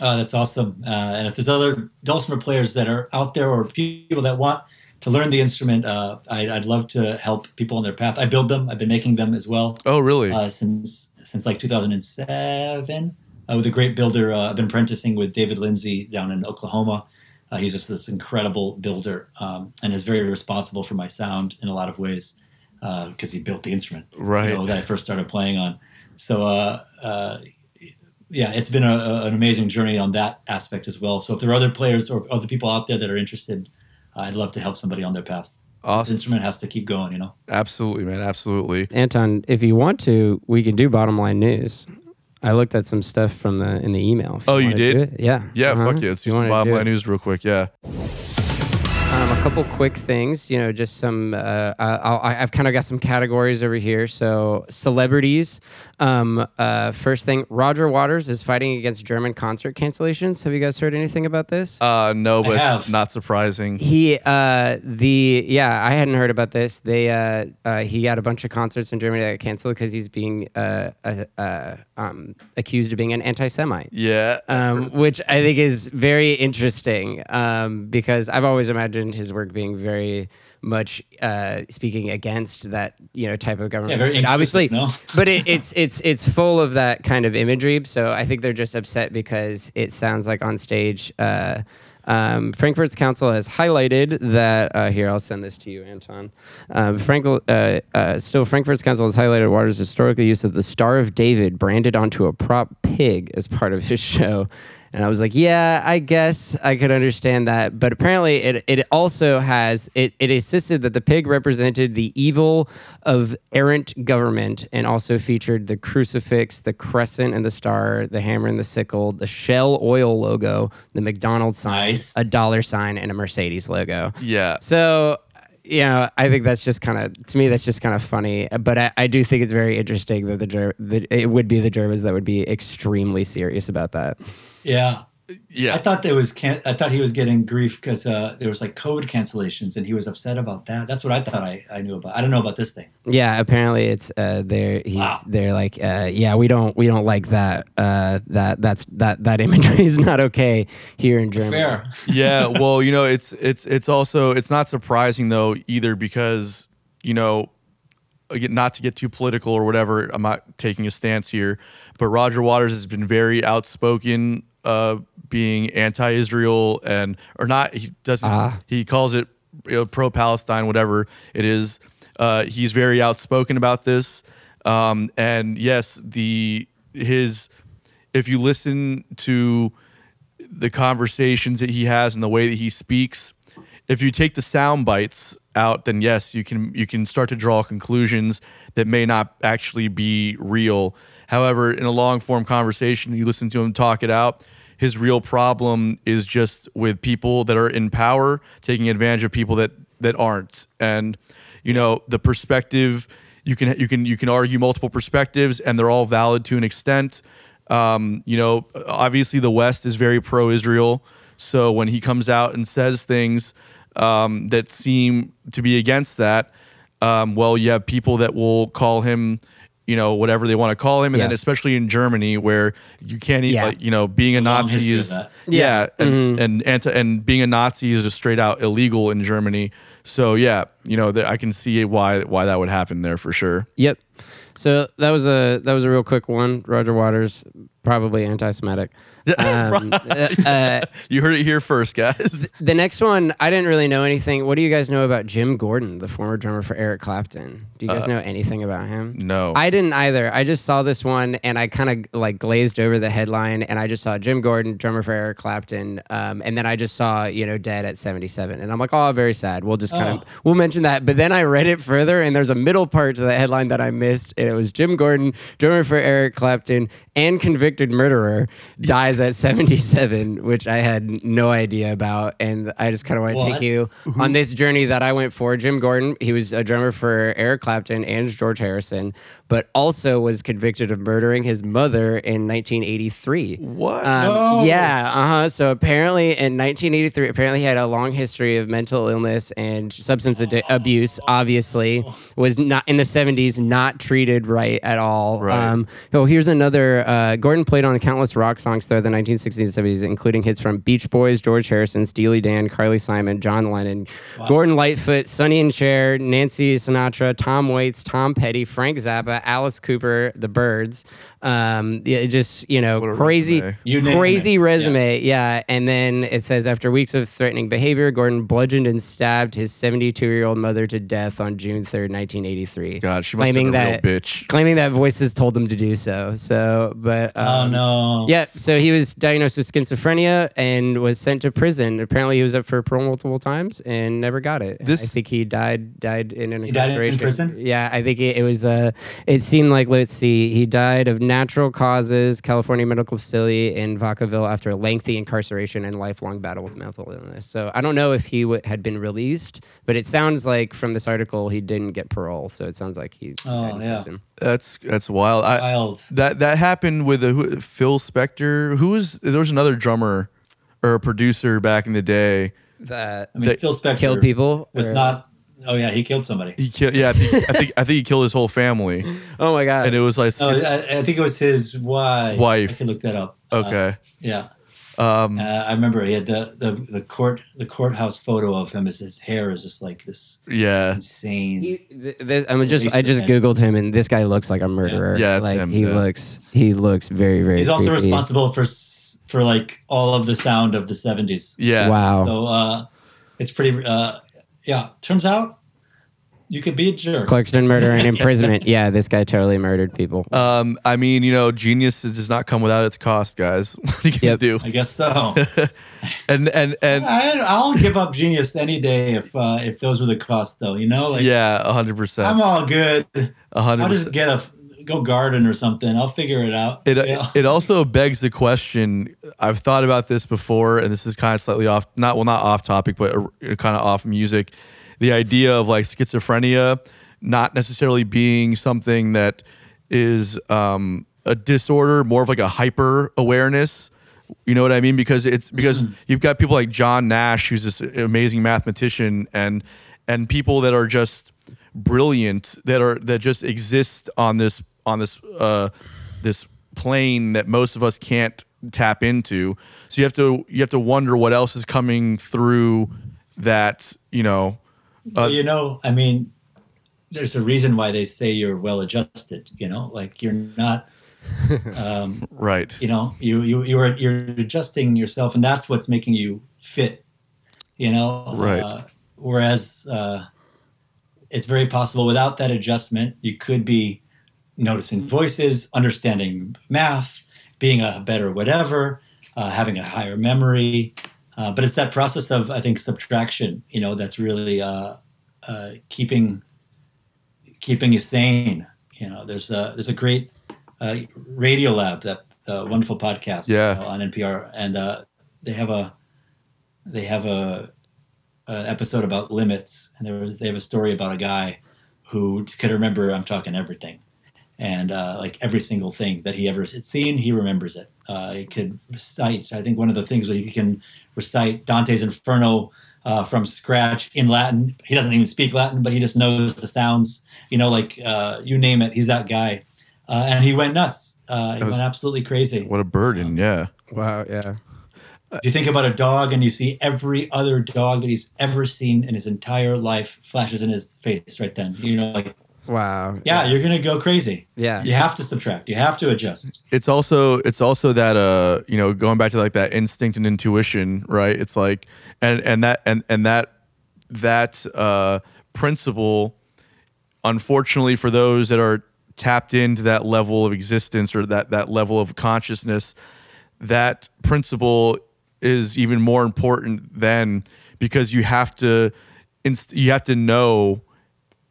Oh, that's awesome. And if there's other dulcimer players that are out there or people that want to learn the instrument, I'd love to help people on their path. I build them. I've been making them as well. Oh, really? Since like 2007. With a great builder. I've been apprenticing with David Lindsay down in Oklahoma. He's just this incredible builder and is very responsible for my sound in a lot of ways because he built the instrument, right? That I first started playing on. So, it's been an amazing journey on that aspect as well. So if there are other players or other people out there that are interested, I'd love to help somebody on their path. Awesome. This instrument has to keep going, Absolutely, man. Absolutely. Anton, if you want to, we can do Bottom Line News. I looked at some stuff from in the email. Oh, you did? Yeah. Yeah, uh-huh. Fuck yeah. Let's do some Bottom Line News real quick. Yeah. A couple quick things, just some. I've kind of got some categories over here. So celebrities. First thing, Roger Waters is fighting against German concert cancellations. Have you guys heard anything about this? No, but it's not surprising. I hadn't heard about this. He had a bunch of concerts in Germany that got canceled because he's being accused of being an anti-Semite. Yeah. Which I think is very interesting because I've always imagined his work being very much speaking against that type of government, obviously, no? But it's full of that kind of imagery. So I think they're just upset because it sounds like on stage. Frankfurt's council has highlighted that. Here, I'll send this to you, Anton. Frankfurt's council has highlighted Waters' historical use of the Star of David branded onto a prop pig as part of his show. And I was like, yeah, I guess I could understand that. But apparently it also has, it insisted that the pig represented the evil of errant government and also featured the crucifix, the crescent and the star, the hammer and the sickle, the Shell oil logo, the McDonald's sign, nice, a $, and a Mercedes logo. Yeah. So... I think that's just kind of, to me, that's just kind of funny. But I do think it's very interesting that it would be the Germans that would be extremely serious about that. Yeah. Yeah. I thought he was getting grief because there was like COVID cancellations and he was upset about that. That's what I thought I knew about. I don't know about this thing. Yeah, apparently it's they're like we don't like that that imagery is not okay here in Germany. Fair. Yeah, well, it's also it's not surprising though either because again, not to get too political or whatever, I'm not taking a stance here, but Roger Waters has been very outspoken being anti-Israel he calls it pro-Palestine, whatever it is. He's very outspoken about this. And yes, if you listen to the conversations that he has and the way that he speaks, if you take the sound bites out, then yes, you can start to draw conclusions that may not actually be real. However, in a long-form conversation, you listen to him talk it out, his real problem is just with people that are in power taking advantage of people that aren't. And the perspective, you can argue multiple perspectives, and they're all valid to an extent. Obviously the West is very pro-Israel, so when he comes out and says things that seem to be against that, you have people that will call him, whatever they want to call him. And then especially in Germany where you can't eat, being a Nazi is, and being a Nazi is just straight out illegal in Germany. So I can see why that would happen there for sure. Yep. So that was a real quick one. Roger Waters, probably anti-Semitic. You heard it here first, guys. The next one, I didn't really know anything. What do you guys know about Jim Gordon, the former drummer for Eric Clapton? Do you guys know anything about him? No. I didn't either. I just saw this one, and I kind of like glazed over the headline, and I just saw Jim Gordon, drummer for Eric Clapton, and then I just saw, you know, dead at 77, and I'm like, oh, very sad. We'll just kind of we'll mention that. But then I read it further, and there's a middle part to the headline that I missed, and it was Jim Gordon, drummer for Eric Clapton, and convicted murderer, dies at 77, which I had no idea about, and I just kind of want to take you on this journey that I went for. Jim Gordon, he was a drummer for Eric Clapton and George Harrison, but also was convicted of murdering his mother in 1983. What? No. Yeah, So apparently in 1983, apparently he had a long history of mental illness and substance abuse, obviously. Was not, in the 70s, not treated right at all. Right. So here's another, Gordon played on countless rock songs throughout the 1960s and 70s, including hits from Beach Boys, George Harrison, Steely Dan, Carly Simon, John Lennon, Gordon Lightfoot, Sonny and Cher, Nancy Sinatra, Tom Waits, Tom Petty, Frank Zappa, Alice Cooper, The Birds. Just, you know, crazy resume. Yeah. And then it says, after weeks of threatening behavior, Gordon bludgeoned and stabbed his 72-year-old mother to death on June 3rd, 1983. God, she must have been a real bitch. Claiming that voices told him to do so. So, but... oh, no. Yeah, so he was diagnosed with schizophrenia and was sent to prison. Apparently he was up for parole multiple times and never got it. I think he died in an incarceration. Died in prison? Yeah, I think it was... it seemed like, let's see, he died of natural causes, California Medical Facility in Vacaville, after a lengthy incarceration and lifelong battle with mental illness. So I don't know if he had been released, but it sounds like from this article he didn't get parole. So it sounds like he's prison. That's wild. Wild. That happened with Phil Spector. There was another drummer or a producer back in the day that Phil Spector killed people. Oh yeah, he killed somebody. I think he killed his whole family. Oh my god! And it was like I think it was his wife. I can look that up. Okay. Yeah. I remember he had the courthouse photo of him. As his hair is just like this. Yeah. Insane. I just googled him, and this guy looks like a murderer. Yeah, that's like him. He looks very, very. He's also responsible for like all of the sound of the 70s. Yeah. Wow. So it's pretty. Yeah, turns out you could be a jerk. Clarkston murder and imprisonment. Yeah, this guy totally murdered people. I mean, you know, genius does not come without its cost, guys. What are you gonna do? I guess so. and I'll give up genius any day if those were the cost, though. You know, 100%. I'm all good. 100%. I'll just go garden or something. I'll figure it out. It also begs the question. I've thought about this before, and this is kind of slightly off. Not off topic, but kind of off music. The idea of like schizophrenia not necessarily being something that is a disorder, more of like a hyper awareness. You know what I mean? Because you've got people like John Nash, who's this amazing mathematician, and people that are just brilliant that just exist on this. On this plane that most of us can't tap into, so you have to wonder what else is coming through that. I mean, there's a reason why they say you're well adjusted. You know, like you're not right. You know, you're adjusting yourself, and that's what's making you fit. You know, right. Whereas it's very possible without that adjustment, you could be noticing voices, understanding math, being a better whatever, having a higher memory. But it's that process of, I think, subtraction, you know, that's really keeping you sane. You know, there's a great Radio Lab, that wonderful podcast on NPR. And they have a episode about limits. And they have a story about a guy who could remember, I'm talking everything. And like every single thing that he ever had seen, he remembers it. He could recite. I think one of the things that he can recite Dante's Inferno from scratch in Latin. He doesn't even speak Latin, but he just knows the sounds. You know, like you name it, he's that guy. And he went nuts. He went absolutely crazy. What a burden! Yeah. Wow. Yeah. If you think about a dog and you see every other dog that he's ever seen in his entire life flashes in his face right then. You know, like. Wow. Yeah, yeah, you're gonna go crazy. Yeah, you have to subtract. You have to adjust. It's also that you know, going back to like that instinct and intuition, right? It's like that principle, unfortunately, for those that are tapped into that level of existence or that level of consciousness, that principle is even more important than, because you have to know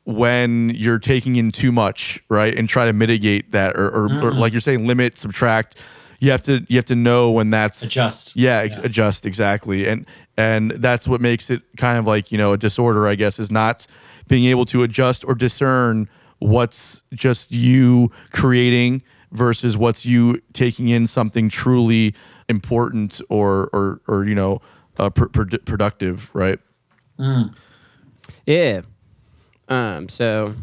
when you're taking in too much, right? And try to mitigate that, or like you're saying, limit, subtract. You have to know when that's adjust. Yeah, adjust, exactly. And that's what makes it kind of like, you know, a disorder, I guess, is not being able to adjust or discern what's just you creating versus what's you taking in something truly important or you know, productive, right? Mm. Yeah. I've got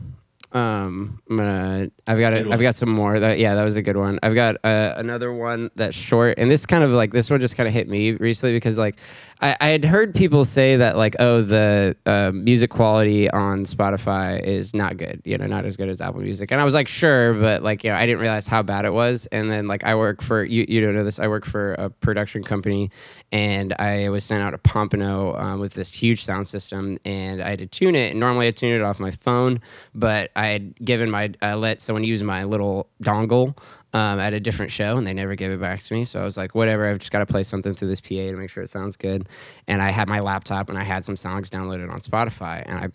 some more. That was a good one. I've got another one that's short, and this kind of like, this one just kind of hit me recently because like I had heard people say that like, oh, the music quality on Spotify is not good, you know, not as good as Apple Music. And I was like, sure, but like, you know, I didn't realize how bad it was. And then like, I work for, you don't know this, I work for a production company, and I was sent out to Pompano with this huge sound system, and I had to tune it. And normally I tune it off my phone, but I had given let someone use my little dongle at a different show, and they never gave it back to me. So I was like, whatever, I've just got to play something through this PA to make sure it sounds good. And I had my laptop, and I had some songs downloaded on Spotify, and I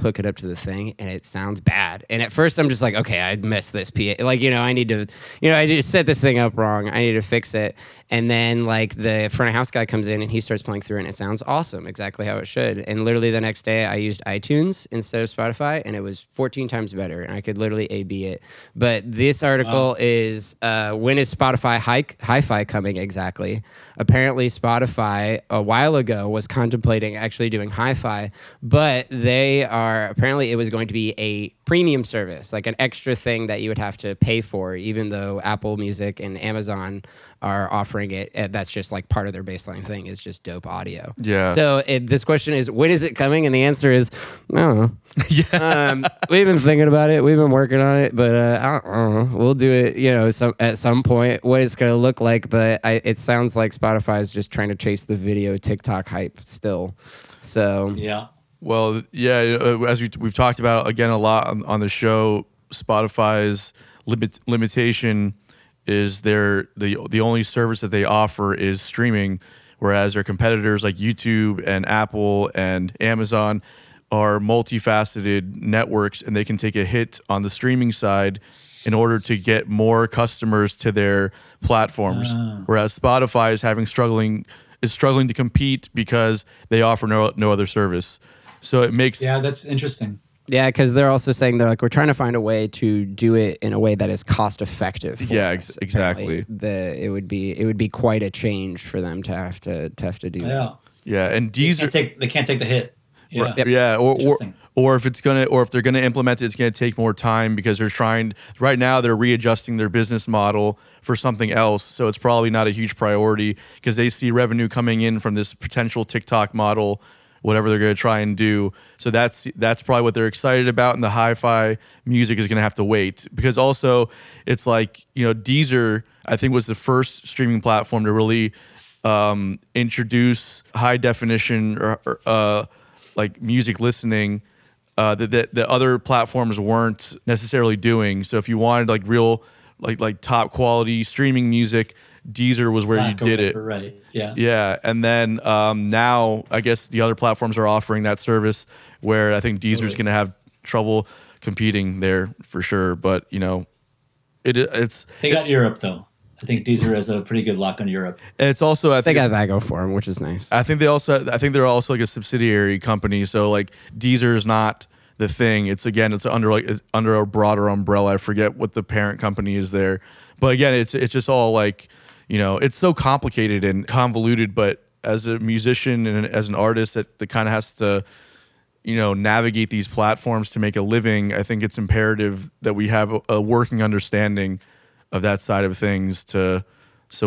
hook it up to the thing, and it sounds bad. And at first I'm just like, okay, I messed this PA, like, you know, I need to, you know, I just set this thing up wrong, I need to fix it. And then like the front of house guy comes in, and he starts playing through, and it sounds awesome, exactly how it should. And literally the next day I used iTunes instead of Spotify, and it was 14 times better, and I could literally A/B it. But this article is when is Spotify hi-fi coming? Exactly. Apparently Spotify a while ago was contemplating actually doing hi-fi, but they are, apparently it was going to be a premium service, like an extra thing that you would have to pay for, even though Apple Music and Amazon are offering it. That's just like part of their baseline thing, is just dope audio. Yeah. So this question is, when is it coming? And the answer is, I don't know. Yeah. We've been thinking about it. We've been working on it, but I don't know. We'll do it, you know, at some point, what it's going to look like. But it sounds like Spotify is just trying to chase the video TikTok hype still. So yeah. Well, yeah, as we've talked about, again, a lot on the show, Spotify's limitation is the only service that they offer is streaming, whereas their competitors like YouTube and Apple and Amazon are multifaceted networks, and they can take a hit on the streaming side in order to get more customers to their platforms, whereas Spotify is struggling to compete because they offer no other service. So it makes... Yeah, that's interesting. Yeah, because they're also saying, they're like, we're trying to find a way to do it in a way that is cost effective. Yeah, exactly. It would be quite a change for them to have to do that. Yeah, and Deezer... They can't take the hit. Yeah, right. Yep. Yeah, or if they're gonna implement it, it's gonna take more time, because they're trying, right now they're readjusting their business model for something else. So it's probably not a huge priority, because they see revenue coming in from this potential TikTok model, whatever they're gonna try and do. So that's probably what they're excited about, and the hi-fi music is gonna have to wait. Because also it's like, you know, Deezer, I think, was the first streaming platform to really introduce high definition or like music listening that the other platforms weren't necessarily doing. So if you wanted like real like top quality streaming music, Deezer was where you did it. Right. Yeah. Yeah. And then now I guess the other platforms are offering that service, where I think Deezer's going to have trouble competing there for sure. But you know, it's they got Europe though. I think Deezer has a pretty good lock on Europe. And it's also, I think, they got Vago for them, which is nice. I think they're also like a subsidiary company. So like Deezer is not the thing. It's under a broader umbrella. I forget what the parent company is there. But again, it's just all like, you know, it's so complicated and convoluted. But as a musician and as an artist that kind of has to, you know, navigate these platforms to make a living, I think it's imperative that we have a working understanding of that side of things so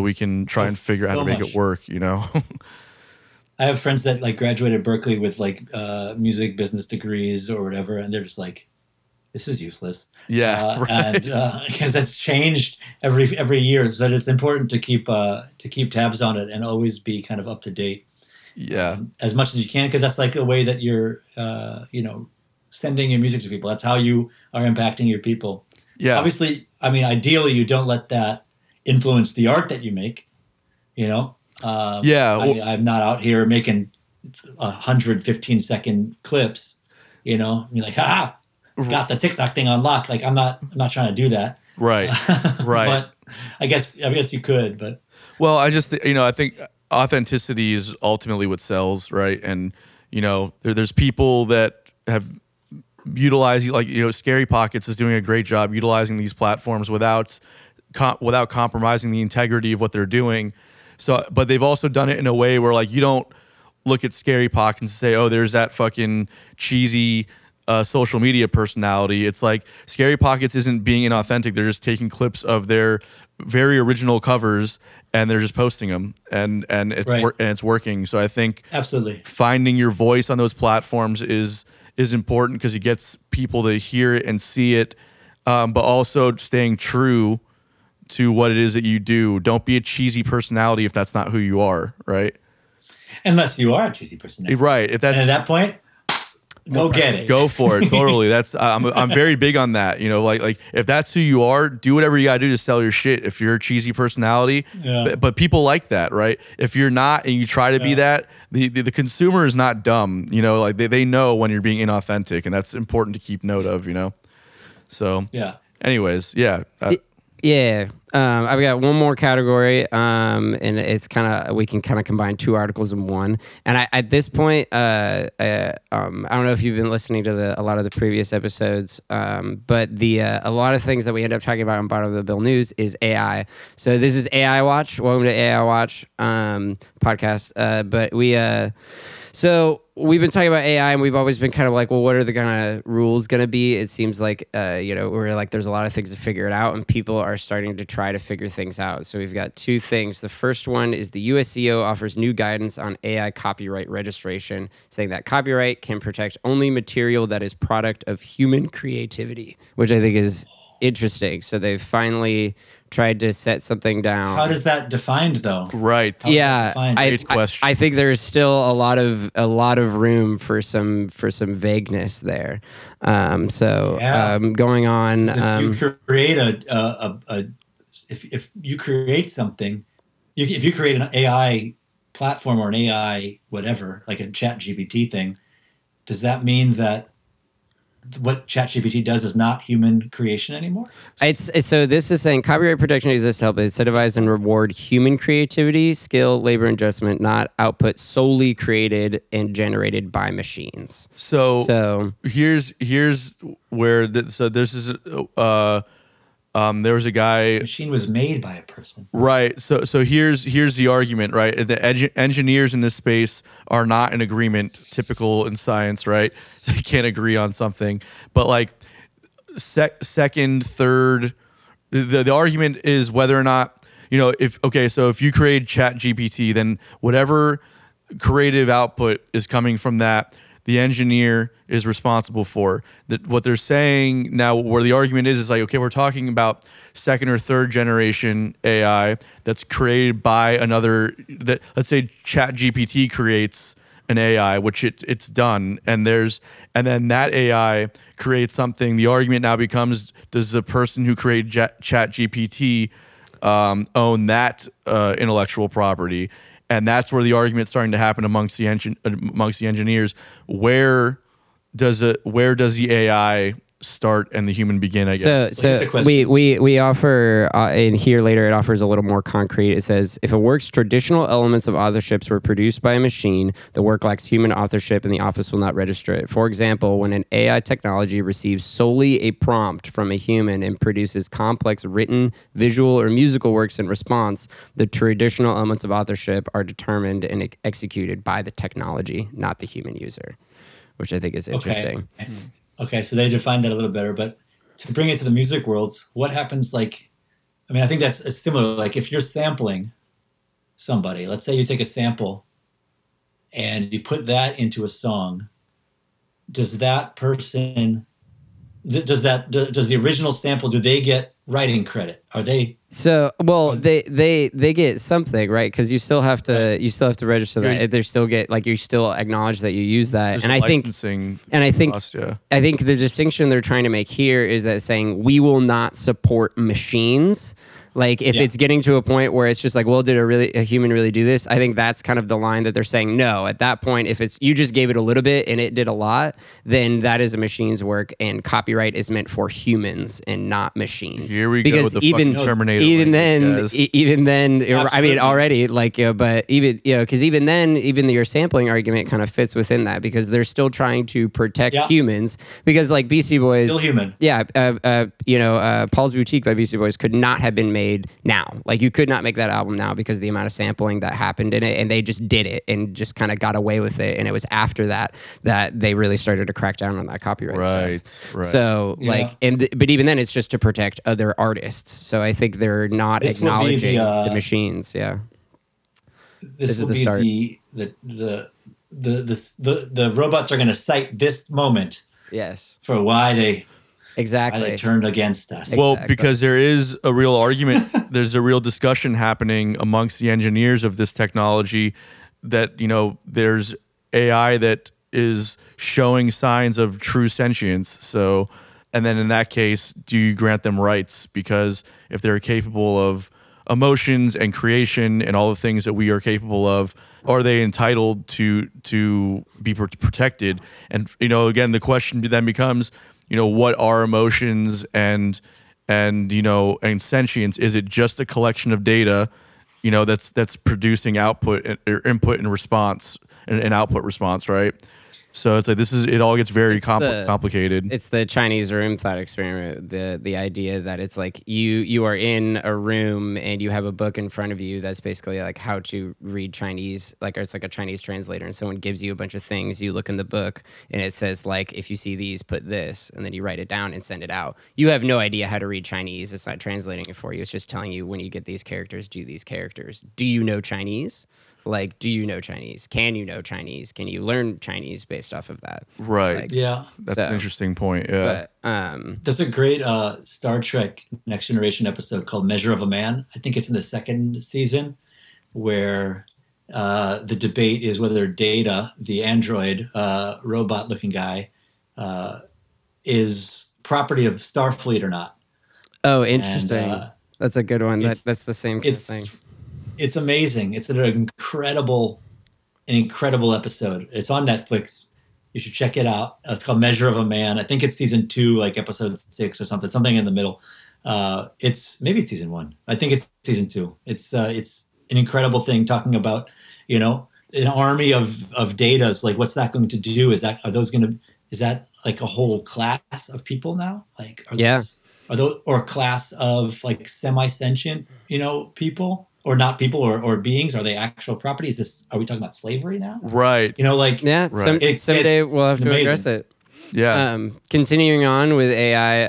we can try and figure out how to make it work, you know? I have friends that like graduated Berkeley with like music business degrees or whatever, and they're just like, this is useless. Yeah, right. And because that's changed every year, so it's important to keep tabs on it and always be kind of up to date. Yeah, as much as you can, because that's like a way that you're sending your music to people. That's how you are impacting your people. Yeah, obviously, I mean, ideally, you don't let that influence the art that you make. You know. Yeah, well, I'm not out here making 115-second clips. You know, and you're like, ha. Got the TikTok thing on lock. Like I'm not trying to do that. Right. Right. But I guess you could, but. Well, I think authenticity is ultimately what sells. Right. And, there's people that have utilized, Scary Pockets is doing a great job utilizing these platforms without compromising the integrity of what they're doing. So, but they've also done it in a way where you don't look at Scary Pockets and say, oh, there's that fucking cheesy, social media personality. It's like Scary Pockets isn't being inauthentic. They're just taking clips of their very original covers and they're just posting them, and it's right. And it's working. So I think absolutely finding your voice on those platforms is important because it gets people to hear it and see it, but also staying true to what it is that you do. Don't be a cheesy personality if that's not who you are, right? Unless you are a cheesy personality, right? If that's and at that point. Go get it. Go for it. Totally. That's I'm very big on that. Like if that's who you are, do whatever you gotta do to sell your shit. If you're a cheesy personality, yeah. but people like that, right? If you're not and you try to yeah. be that, the consumer is not dumb. They know when you're being inauthentic, and that's important to keep note of. So yeah. Anyways, yeah. Yeah. I've got one more category, and it's we can combine two articles in one. And at this point, I don't know if you've been listening to a lot of the previous episodes, but a lot of things that we end up talking about on Bottom of the Bill News is AI. So this is AI Watch. Welcome to AI Watch podcast. But we've been talking about AI, and we've always been well, what are the kind of rules going to be? It seems there's a lot of things to figure it out, and people are starting to try to figure things out. So we've got two things. The first one is the USCO offers new guidance on AI copyright registration, saying that copyright can protect only material that is product of human creativity, which I think is interesting. So they've finally tried to set something down. How is that defined, though? Right. Yeah. Great question. I think there's still a lot of room for some vagueness there. Going on. If you create if you create an AI platform or an AI whatever, like a ChatGPT thing, does that mean that what ChatGPT does is not human creation anymore? So this is saying copyright protection exists to help incentivize and reward human creativity, skill, labor, and adjustment, not output solely created and generated by machines. So here's where this is. There was a guy. The machine was made by a person. Right. So here's the argument. Right. The engineers in this space are not in agreement. Typical in science. Right. So you can't agree on something. But second, third, the argument is whether or not if you create ChatGPT, then whatever creative output is coming from that, the engineer is responsible for that. What they're saying now, where the argument is like, okay, we're talking about second or third generation AI that's created by another. That, let's say ChatGPT creates an AI, which it's done, and then that AI creates something. The argument now becomes: does the person who created ChatGPT own that intellectual property? And that's where the argument's starting to happen amongst the engineers. Where does the AI start and the human begin? I guess. So we offer in here later. It offers a little more concrete. It says if a work's traditional elements of authorships were produced by a machine, the work lacks human authorship, and the office will not register it. For example, when an AI technology receives solely a prompt from a human and produces complex written, visual, or musical works in response, the traditional elements of authorship are determined and executed by the technology, not the human user, which I think is interesting. Okay. Okay, so they defined that a little better, but to bring it to the music worlds, what happens? I think that's similar. If you're sampling somebody, let's say you take a sample and you put that into a song, does that person does the original sample, do they get writing credit? Are they they get something, right? Because you still have to register that. They still get like, you still acknowledge that you use that. And I think the distinction they're trying to make here is that saying we will not support machines. Like if it's getting to a point where it's just like, well, did a human really do this? I think that's kind of the line that they're saying, no, at that point, if it's, you just gave it a little bit and it did a lot, then that is a machine's work and copyright is meant for humans and not machines. Here we go with the fucking Terminator. Even then, I mean, already like, you know, but even, you know, because even then, even your sampling argument kind of fits within that because they're still trying to protect humans because like BC Boys. Still human. Yeah. Paul's Boutique by BC Boys could not have been made now. Like you could not make that album now because of the amount of sampling that happened in it, and they just did it and just kind of got away with it. And it was after that that they really started to crack down on that copyright stuff. Right. So but even then, it's just to protect other artists. So I think they're not acknowledging the machines. Yeah. This will is the start. The robots are going to cite this moment. Yes. For why they. Exactly. They turned against us. Well, exactly. Because there is a real argument. There's a real discussion happening amongst the engineers of this technology that, you know, there's AI that is showing signs of true sentience. So, and then in that case, do you grant them rights? Because if they're capable of emotions and creation and all the things that we are capable of, are they entitled to be protected? And, you know, again, the question then becomes, you know, what are emotions and sentience? Is it just a collection of data, you know, that's producing input and response and output response, right? So it's like it all gets very complicated. It's the Chinese room thought experiment, the idea that it's like you are in a room and you have a book in front of you that's basically like how to read Chinese, like, or it's like a Chinese translator, and someone gives you a bunch of things, you look in the book and it says like, if you see these, put this, and then you write it down and send it out. You have no idea how to read Chinese. It's not translating it for you. It's just telling you when you get these characters, do these characters. Do you know Chinese? Like, do you know Chinese? Can you know Chinese? Can you learn Chinese based off of that? Right. Like, yeah. That's an interesting point. Yeah. But, there's a great Star Trek Next Generation episode called Measure of a Man. I think it's in the second season where the debate is whether Data, the android robot-looking guy, is property of Starfleet or not. Oh, interesting. And, that's a good one. That's the same kind of thing. It's amazing. It's an incredible episode. It's on Netflix. You should check it out. It's called Measure of a Man. I think it's season 2, like episode 6 or something in the middle. It's season 1. I think it's season 2. It's an incredible thing talking about, you know, an army of datas. Like, what's that going to do? Is that like a whole class of people now? Like, or a class of like semi-sentient, you know, people? Or not people or beings? Are they actual property? Are we talking about slavery now? Right. You know, like... Yeah, right. Someday we'll have to address it. Yeah. Continuing on with AI,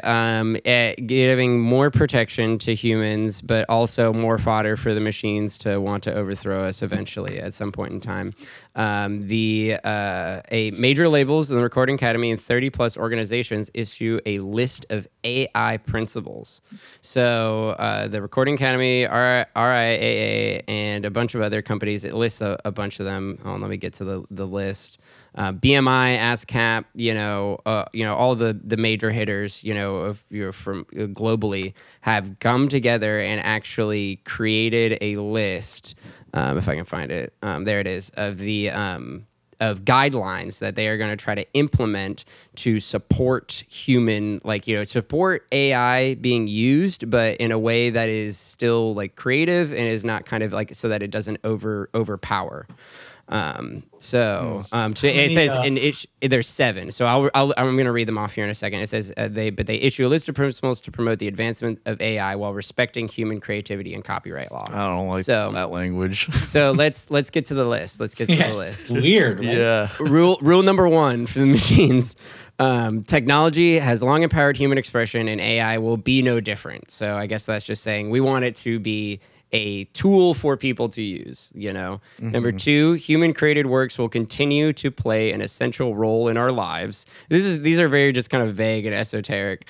giving more protection to humans, but also more fodder for the machines to want to overthrow us eventually at some point in time. A major labels in the Recording Academy and 30-plus organizations issue a list of AI principles. So the Recording Academy, RIAA, and a bunch of other companies, it lists a bunch of them. Hold on, let me get to the list. BMI, ASCAP, all the major hitters, you know, from globally have come together and actually created a list. If I can find it, there it is, of the of guidelines that they are going to try to implement to support human, like, you know, support AI being used, but in a way that is still like creative and is not kind of like, so that it doesn't overpower. It says, and there's 7. So I'm going to read them off here in a second. It says they issue a list of principles to promote the advancement of AI while respecting human creativity and copyright law. I don't like that language. So let's get to the list. Weird. Right? Yeah. Rule number 1 for the machines. Technology has long empowered human expression, and AI will be no different. So I guess that's just saying we want it to be a tool for people to use, you know. Mm-hmm. Number two, human-created works will continue to play an essential role in our lives. These are very just kind of vague and esoteric.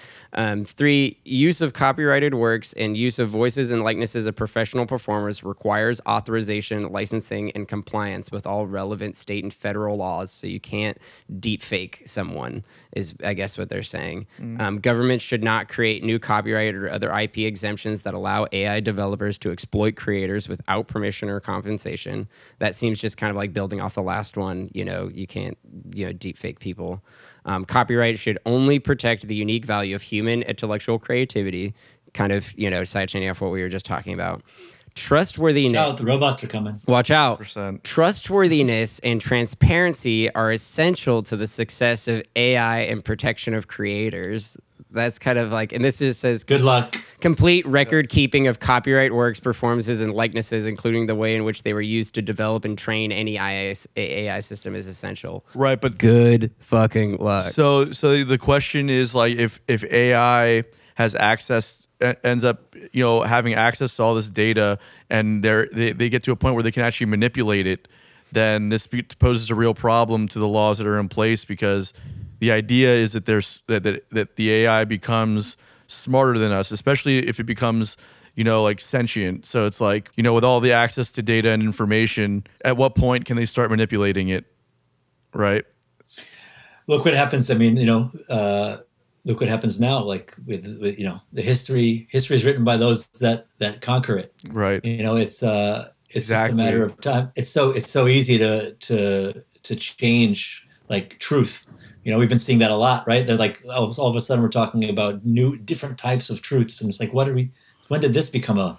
Three, use of copyrighted works and use of voices and likenesses of professional performers requires authorization, licensing, and compliance with all relevant state and federal laws, so you can't deepfake someone is, I guess, what they're saying. Mm-hmm. Governments should not create new copyright or other IP exemptions that allow AI developers to exploit creators without permission or compensation. That seems just kind of like building off the last one. You know, you can't, you know, deepfake people. Copyright should only protect the unique value of human intellectual creativity, kind of, you know, sidechaining off what we were just talking about. Trustworthiness. Watch out, the robots are coming. Watch out. 100%. Trustworthiness and transparency are essential to the success of AI and protection of creators. That's kind of like, and this is, says, good luck. Complete record keeping of copyright works, performances, and likenesses, including the way in which they were used to develop and train any AI system, is essential. Right, but good fucking luck. So the question is, like, if AI has access, ends up, you know, having access to all this data, and they get to a point where they can actually manipulate it, then this poses a real problem to the laws that are in place, because the idea is that that the AI becomes smarter than us, especially if it becomes, you know, like sentient. So it's like, you know, with all the access to data and information, at what point can they start manipulating it, right? Look what happens. I mean, you know, look what happens now. Like with you know, the history is written by those that conquer it, right? You know, it's exactly. Just a matter of time. It's so easy to change, like, truth. You know, we've been seeing that a lot, right? They're like, all of a sudden we're talking about different types of truths. And it's like, when did this become a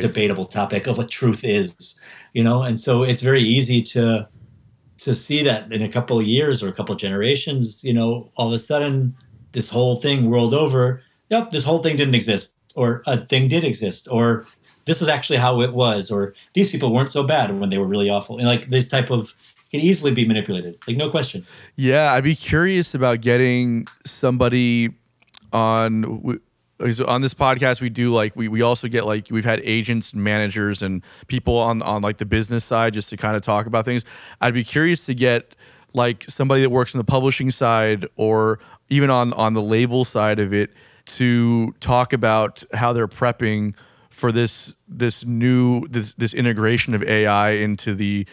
debatable topic of what truth is, you know? And so it's very easy to see that in a couple of years or a couple of generations, you know, all of a sudden this whole thing world over, yep, this whole thing didn't exist, or a thing did exist, or this was actually how it was, or these people weren't so bad when they were really awful. And like this type of, can easily be manipulated, like, no question. Yeah, I'd be curious about getting somebody on this podcast. We do, like, we also get, like, we've had agents and managers and people on like the business side just to kind of talk about things. I'd be curious to get, like, somebody that works on the publishing side or even on the label side of it to talk about how they're prepping for this new integration of AI into the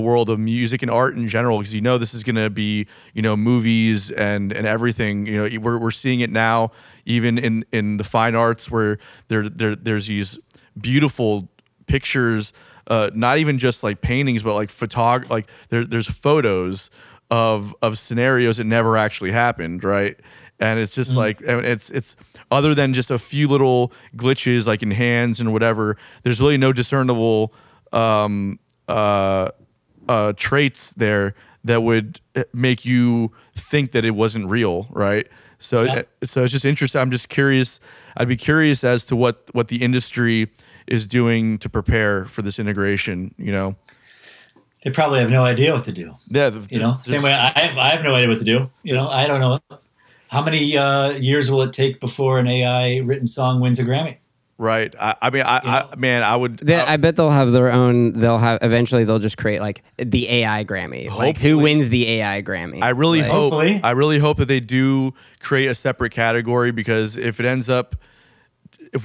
world of music and art in general, because, you know, this is going to be, you know, movies and everything. You know, we're seeing it now, even in the fine arts, where there's these beautiful pictures, not even just like paintings, but like there's photos of scenarios that never actually happened, right? And it's just like, it's other than just a few little glitches, like in hands and whatever, there's really no discernible traits there that would make you think that it wasn't real, right? So, yeah. So it's just interesting. I'm just curious. I'd be curious as to what the industry is doing to prepare for this integration. You know, they probably have no idea what to do. Yeah, you know, same way I have no idea what to do. You know, I don't know how many years will it take before an AI written song wins a Grammy. Right. I bet they'll have their own. Eventually they'll just create like the AI Grammy. Hopefully. Like, who wins the AI Grammy? I really hope that they do create a separate category, because if we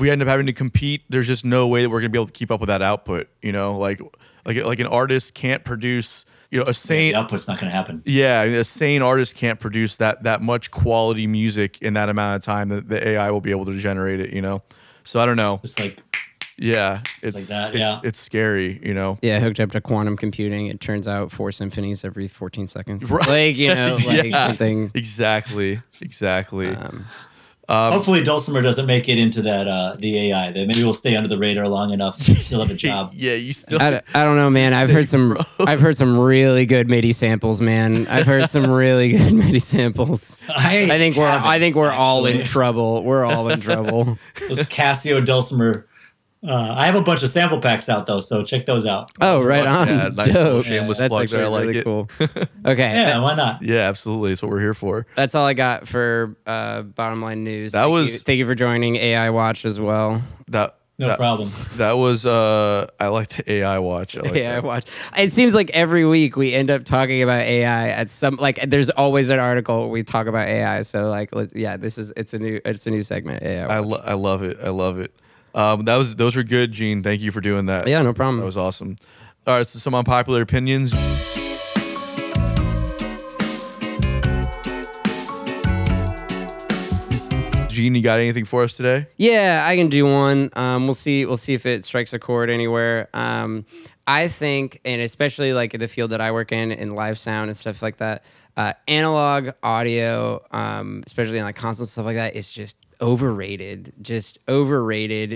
end up having to compete, there's just no way that we're gonna be able to keep up with that output. You know, like an artist can't produce. You know, the output's not gonna happen. Yeah, a sane artist can't produce that much quality music in that amount of time that the AI will be able to generate it. You know. So I don't know. It's like, yeah, it's like that. Yeah, it's scary, you know. Yeah, hooked up to quantum computing, it turns out 4 symphonies every 14 seconds. Right. Like, you know, like something. Exactly. Hopefully, Dulcimer doesn't make it into that the AI. That maybe we'll stay under the radar long enough to still have a job. Yeah, you still. I don't know, man. I've heard some really good MIDI samples, man. I've heard some really good MIDI samples. I think we're all in trouble. We're all in trouble. Those Casio Dulcimer. I have a bunch of sample packs out though, so check those out. Oh, right on. Yeah, nice. Dope. Shameless plug there. I like really it. Cool. Okay. Yeah, why not? Yeah, absolutely. That's what we're here for. That's all I got for Bottom Line News. Thank you for joining AI Watch as well. That No problem. That was, I like the AI watch. It seems like every week we end up talking about AI at some, like there's always an article we talk about AI. So like, it's a new segment. AI watch. I love it. Those were good, Gene. Thank you for doing that. Yeah, no problem. That was awesome. All right. So some unpopular opinions. Gene, you got anything for us today? Yeah, I can do one. We'll see if it strikes a chord anywhere. I think, and especially like in the field that I work in live sound and stuff like that, analog audio, especially in like consoles, stuff like that, is just overrated.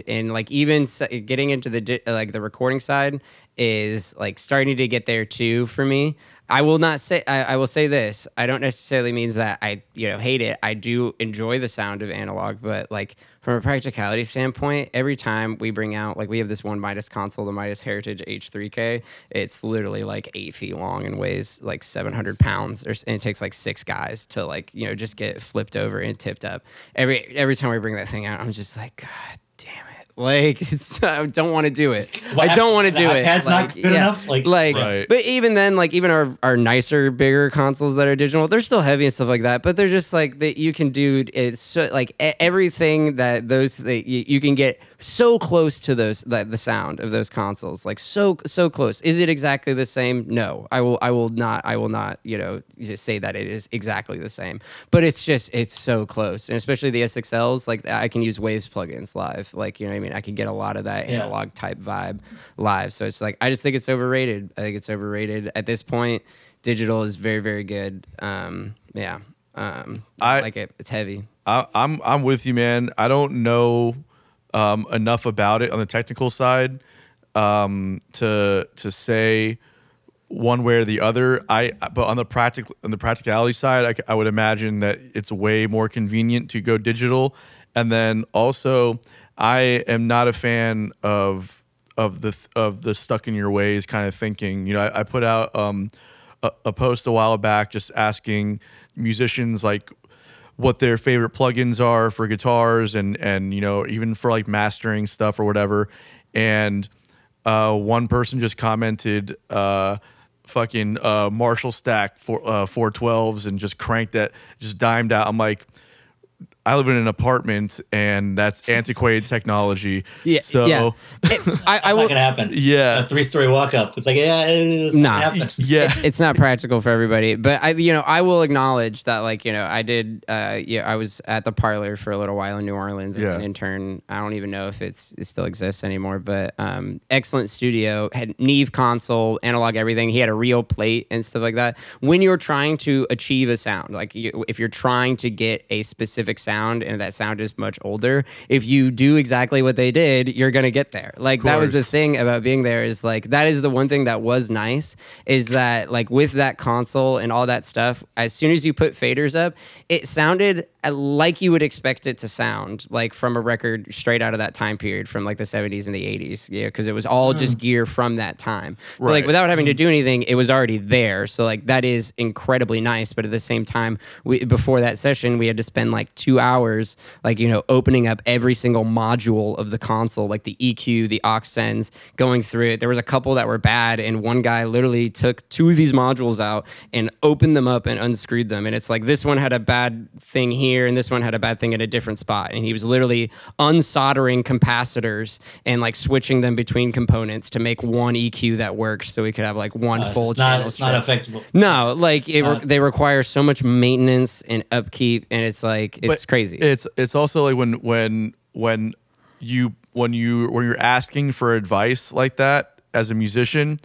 And like even getting into the recording side is like starting to get there too for me. I will say this. I don't necessarily mean that I hate it. I do enjoy the sound of analog, but like from a practicality standpoint, every time we bring out, like we have this one Midas console, the Midas Heritage H3K. It's literally like 8 feet long and weighs like 700 pounds, and it takes like 6 guys to like just get it flipped over and tipped up. Every time we bring that thing out, I'm just like, God damn it. Like, I don't want to do it. The iPad's not good enough. Right. But even then, like, even our nicer, bigger consoles that are digital, they're still heavy and stuff like that. But they're just like that. You can do it's so, like everything that you can get so close to those the sound of those consoles, like so close. Is it exactly the same? No, I will not. Just say that it is exactly the same. But it's so close, and especially the SXLs. Like I can use Waves plugins live. Like I could get a lot of that analog type vibe live. So it's like, I just think it's overrated. I think it's overrated at this point. Digital is very, very good. I like it. It's heavy. I'm with you, man. I don't know enough about it on the technical side to say one way or the other. But on the practicality side, I would imagine that it's way more convenient to go digital. And then also, I am not a fan of the stuck in your ways kind of thinking. I put out a post a while back just asking musicians like what their favorite plugins are for guitars and even for like mastering stuff or whatever. And one person just commented fucking Marshall stack for 412s and just cranked that, just dimed out. I'm like, I live in an apartment, and that's antiquated technology. Yeah, so yeah. It's not gonna happen. Yeah, a 3-story walk-up. It's like it's not gonna happen. Yeah, it's not practical for everybody. But I will acknowledge that, like I did. I was at the Parlor for a little while in New Orleans as an intern. I don't even know if it still exists anymore. But excellent studio, had Neve console, analog everything. He had a real plate and stuff like that. When you're trying to achieve a sound, like if you're trying to get a specific sound, and that sound is much older, if you do exactly what they did, you're gonna get there. Like that was the thing about being there, is like that is the one thing that was nice, is that like with that console and all that stuff, as soon as you put faders up, it sounded like you would expect it to sound like from a record straight out of that time period from like the 70s and the 80s, because it was all just gear from that time. So like without having to do anything, it was already there. So like that is incredibly nice. But at the same time, before that session, we had to spend like 2 hours, like opening up every single module of the console, like the EQ, the aux sends, going through it. There was a couple that were bad, and one guy literally took 2 of these modules out and opened them up and unscrewed them. And it's like this one had a bad thing here, and this one had a bad thing at a different spot. And he was literally unsoldering capacitors and like switching them between components to make one EQ that worked, so we could have like one full channel. It's not effective. No, like they require so much maintenance and upkeep, and it's like it's crazy. It's also like when you're asking for advice like that as a musician,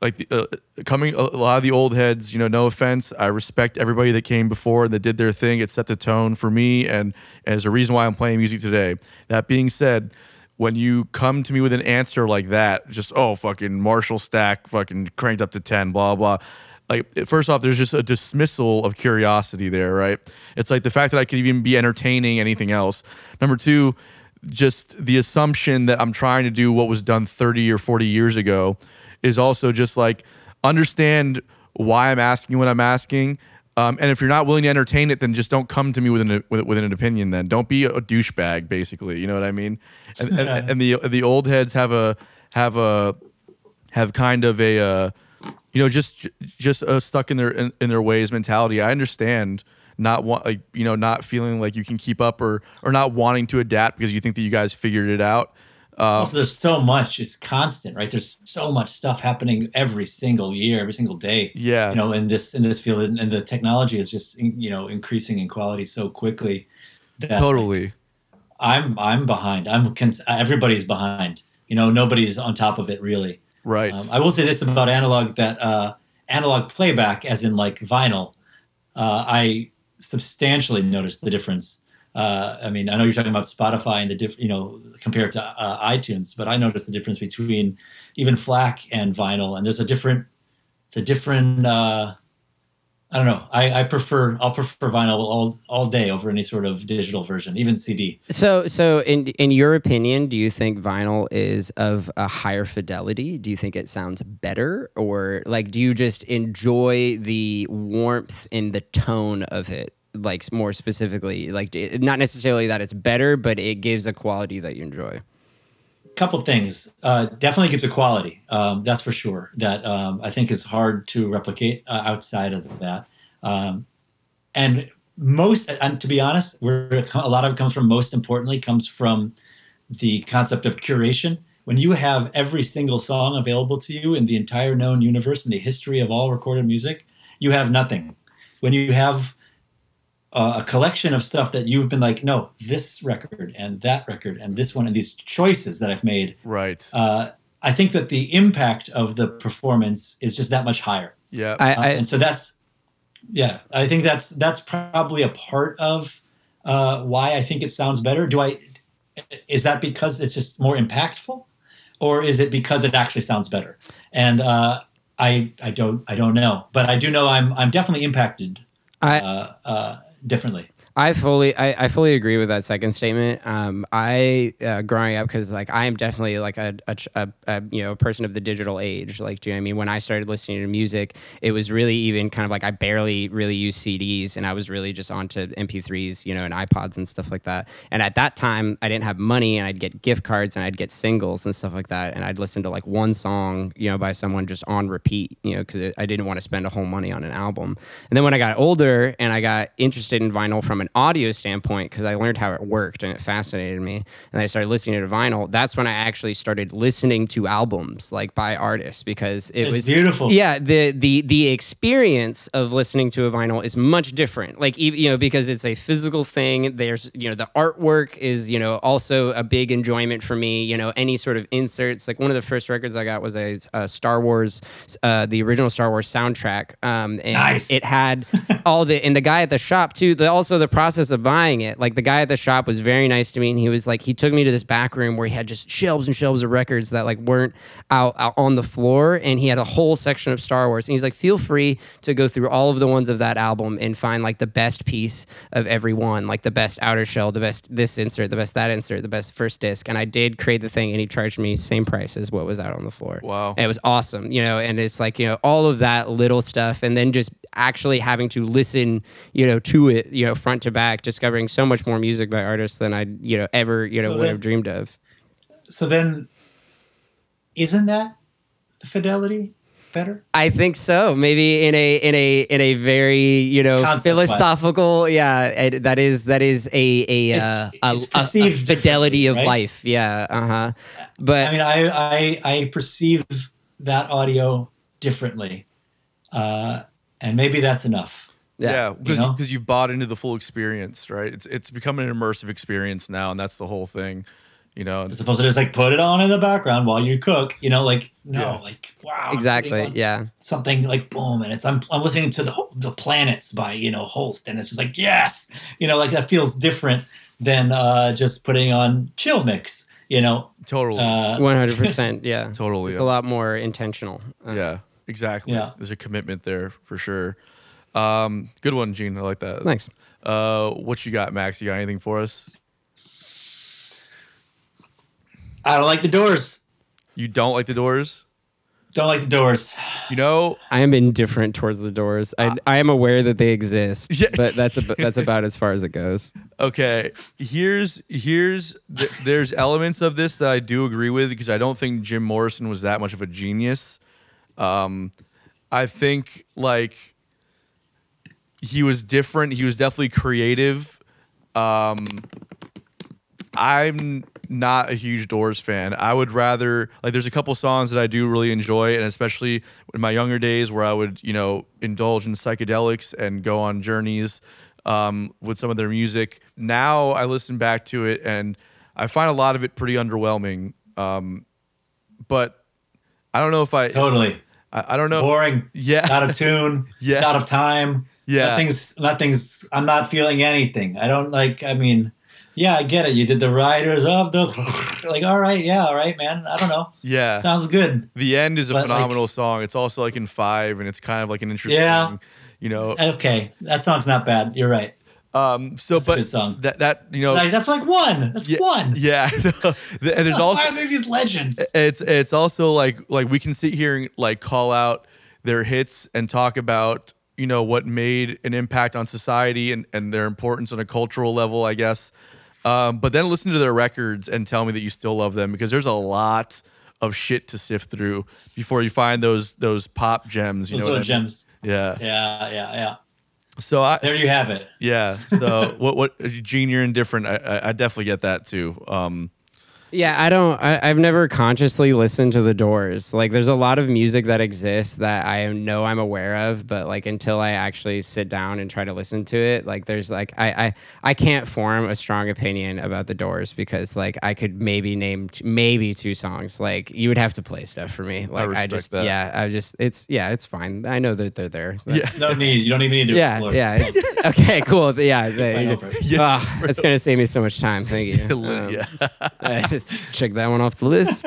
like a lot of the old heads, no offense, I respect everybody that came before and that did their thing. It set the tone for me, and as a reason why I'm playing music today. That being said, when you come to me with an answer like that, just fucking Marshall stack, fucking cranked up to 10, blah blah. Like, first off, there's just a dismissal of curiosity there, right? It's like the fact that I could even be entertaining anything else. Number 2, just the assumption that I'm trying to do what was done 30 or 40 years ago is also just like, understand why I'm asking what I'm asking. And if you're not willing to entertain it, then just don't come to me with an opinion. Then don't be a douchebag, basically. You know what I mean? And the old heads have kind of a stuck in their ways mentality. I understand not feeling like you can keep up or not wanting to adapt because you think that you guys figured it out. Also, there's so much. It's constant, right? There's so much stuff happening every single year, every single day. Yeah. You know, in this field, and the technology is just increasing in quality so quickly. That totally. I'm behind. Everybody's behind. You know, nobody's on top of it really. Right. I will say this about analog, that analog playback, as in like vinyl, I substantially noticed the difference. I mean, I know you're talking about Spotify and the compared to iTunes, but I noticed the difference between even FLAC and vinyl. And there's it's a different. I don't know. I'll prefer vinyl all day over any sort of digital version, even CD. So in your opinion, do you think vinyl is of a higher fidelity? Do you think it sounds better, or like, do you just enjoy the warmth and the tone of it? Like more specifically, like not necessarily that it's better, but it gives a quality that you enjoy. Couple things, definitely gives a quality. That's for sure. That I think is hard to replicate outside of that. And to be honest, a lot of it comes from the concept of curation. When you have every single song available to you in the entire known universe and the history of all recorded music, you have nothing. When you have a collection of stuff that you've been like, no, this record and that record and this one and these choices that I've made. Right. I think that the impact of the performance is just that much higher. Yeah. I think that's probably a part of why I think it sounds better. Is that because it's just more impactful, or is it because it actually sounds better? And I don't know, but I do know I'm definitely impacted differently. I fully agree with that second statement. Growing up, because like I am definitely like a person of the digital age. Like, do you know what I mean? When I started listening to music, it was really even kind of like I barely really used CDs, and I was really just onto MP3s, and iPods and stuff like that. And at that time, I didn't have money, and I'd get gift cards and I'd get singles and stuff like that. And I'd listen to like one song, by someone just on repeat, because I didn't want to spend a whole money on an album. And then when I got older and I got interested in vinyl from an audio standpoint, because I learned how it worked and it fascinated me, and I started listening to vinyl. That's when I actually started listening to albums like by artists, because it's beautiful. Yeah, the experience of listening to a vinyl is much different. Like, because it's a physical thing. There's the artwork is also a big enjoyment for me. Any sort of inserts. Like one of the first records I got was a Star Wars, the original Star Wars soundtrack. And nice. It had all the, and the guy at the shop too. Also, the process of buying it, like the guy at the shop was very nice to me, and he was like, he took me to this back room where he had just shelves and shelves of records that like weren't out on the floor, and he had a whole section of Star Wars, and he's like, feel free to go through all of the ones of that album and find like the best piece of every one, like the best outer shell, the best this insert, the best that insert, the best first disc. And I did create the thing, and he charged me same price as what was out on the floor. Wow. And it was awesome, and it's like, all of that little stuff, and then just actually having to listen, to it, front to back, discovering so much more music by artists than I, ever, would have dreamed of. So then, isn't that fidelity better? I think so. Maybe in a very, constant philosophical, life. Yeah, that is a fidelity of life. Yeah. Uh-huh. But I mean, I perceive that audio differently. And maybe that's enough. Yeah, because you've bought into the full experience, right? It's become an immersive experience now, and that's the whole thing, As opposed to just like put it on in the background while you cook, wow, exactly, yeah, something like boom, and it's I'm listening to the Planets by Holst, and it's just like yes, like that feels different than just putting on chill mix, Totally, 100%, yeah, totally, it's a lot more intentional. Yeah, exactly. Yeah. There's a commitment there for sure. Good one, Gene. I like that. Thanks. What you got, Max? You got anything for us? I don't like the Doors. You don't like the Doors? Don't like the Doors. You know, I am indifferent towards the Doors. I am aware that they exist, yeah. But that's about as far as it goes. Okay, there's elements of this that I do agree with because I don't think Jim Morrison was that much of a genius. I think like he was different. He was definitely creative. I'm not a huge Doors fan. I would rather like there's a couple songs that I do really enjoy, and especially in my younger days where I would, you know, indulge in psychedelics and go on journeys with some of their music. Now I listen back to it and I find a lot of it pretty underwhelming. But I don't know if I totally. I don't know. It's boring. Yeah. Out of tune. Yeah. It's out of time. Yeah. Nothing's. I'm not feeling anything. I don't like. I mean. Yeah, I get it. You did the Riders of the... Like, all right, yeah, all right, man. I don't know. Yeah. Sounds good. The End is a phenomenal song. It's also like in 5, and it's kind of like an interesting... Yeah. You know... Okay. That song's not bad. You're right. That's a good song. That you know... Like, that's like 1. That's 1. Yeah. And there's also... Why are they these legends? It's also like we can sit here and like call out their hits and talk about, you know, what made an impact on society and their importance on a cultural level, I guess. But then listen to their records and tell me that you still love them because there's a lot of shit to sift through before you find those pop gems. You those know little gems. I mean? Yeah. Yeah. So there you have it. Yeah. So what Gene, you're indifferent. I definitely get that too. Yeah, I've never consciously listened to the Doors. Like, there's a lot of music that exists that I know I'm aware of, but like until I actually sit down and try to listen to it, like there's like I can't form a strong opinion about the Doors because like I could maybe name maybe 2 songs. Like you would have to play stuff for me. Like I just that. Yeah, I just it's yeah, it's fine. I know that they're there. Yeah. No need. You don't even need to explore. Yeah. It's, okay, cool. Yeah. It's gonna save me so much time. Thank you. Check that one off the list.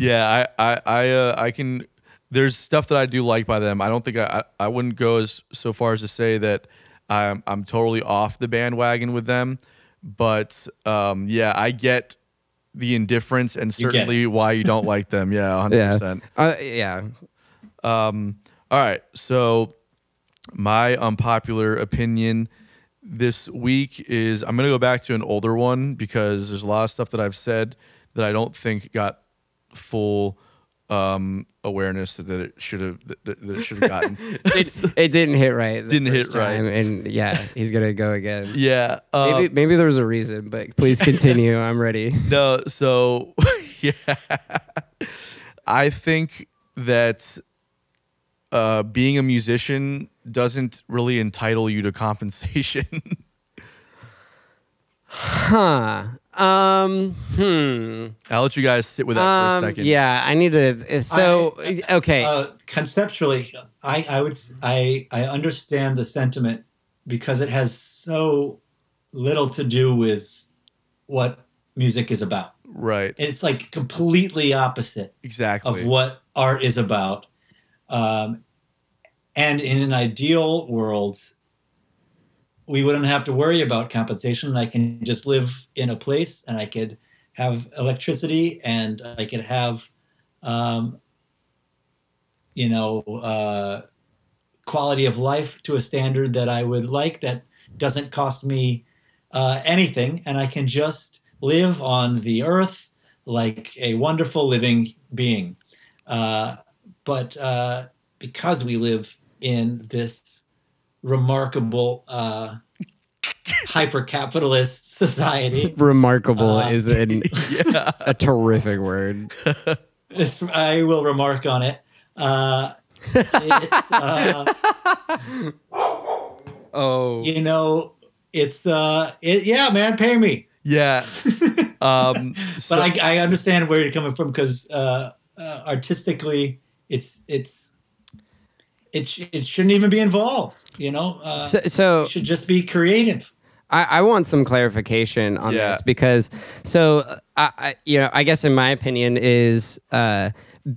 Yeah, I can. There's stuff that I do like by them. I don't think I wouldn't go as so far as to say that I'm totally off the bandwagon with them, but yeah, I get the indifference and certainly why you don't like them. Yeah, 100%. Yeah. All right. So my unpopular opinion this week is I'm going to go back to an older one because there's a lot of stuff that I've said that I don't think got full awareness that it should have gotten. it didn't hit right. Didn't hit right. And yeah, he's going to go again. Yeah. Maybe there was a reason, but please continue. I'm ready. No. So yeah, I think that being a musician doesn't really entitle you to compensation. I'll let you guys sit with that for a second. Yeah, I need to. So, okay. Conceptually, I understand the sentiment because it has so little to do with what music is about. Right. It's like completely opposite. Exactly. Of what art is about. And in an ideal world, we wouldn't have to worry about compensation. I can just live in a place and I could have electricity and I could have, quality of life to a standard that I would like that doesn't cost me anything. And I can just live on the earth like a wonderful living being. But because we live in this remarkable hyper-capitalist society. Remarkable is a terrific word. I will remark on it. Man, pay me. Yeah. But I understand where you're coming from because artistically, it shouldn't even be involved, you know? It should just be creative. I want some clarification on this because, I guess in my opinion is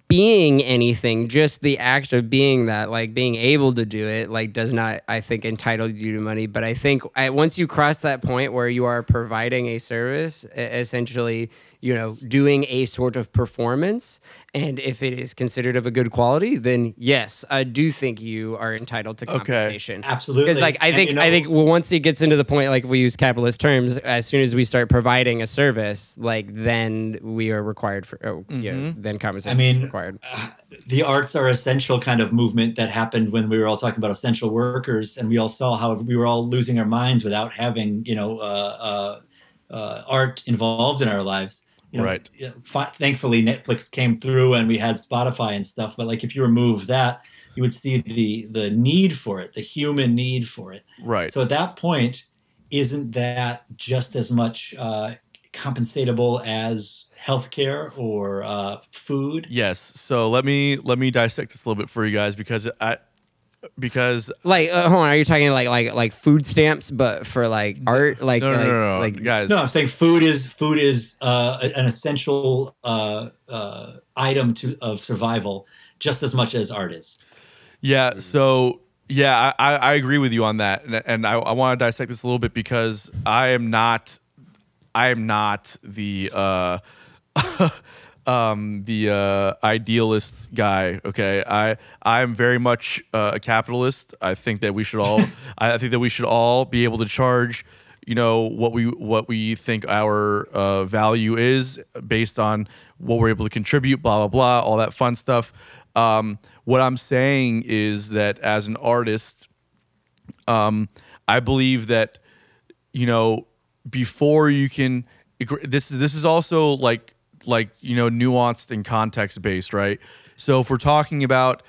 being anything, just the act of being that, like being able to do it, like does not, I think, entitle you to money. But I think once you cross that point where you are providing a service, essentially you know, doing a sort of performance, and if it is considered of a good quality, then yes, I do think you are entitled to compensation. Okay. Absolutely. Because like I think once it gets into the point, like if we use capitalist terms, as soon as we start providing a service, like then we are required for then compensation is required. The arts are essential kind of movement that happened when we were all talking about essential workers, and we all saw how we were all losing our minds without having, art involved in our lives. You know, right. Thankfully, Netflix came through and we had Spotify and stuff. But like, if you remove that, you would see the need for it, the human need for it. Right. So at that point, isn't that just as much compensatable as healthcare or food? Yes. So let me dissect this a little bit for you guys, because hold on, are you talking like food stamps but for like art? Like no. Like, guys, no, I'm saying food is an essential item of survival just as much as art is. I agree with you on that, and I want to dissect this a little bit because I am not the the idealist guy. Okay, I'm very much a capitalist. I think that we should all be able to charge, what we think our value is based on what we're able to contribute, blah blah blah, all that fun stuff. What I'm saying is that as an artist, I believe that before you can, this is also like nuanced and context based, right? So if we're talking about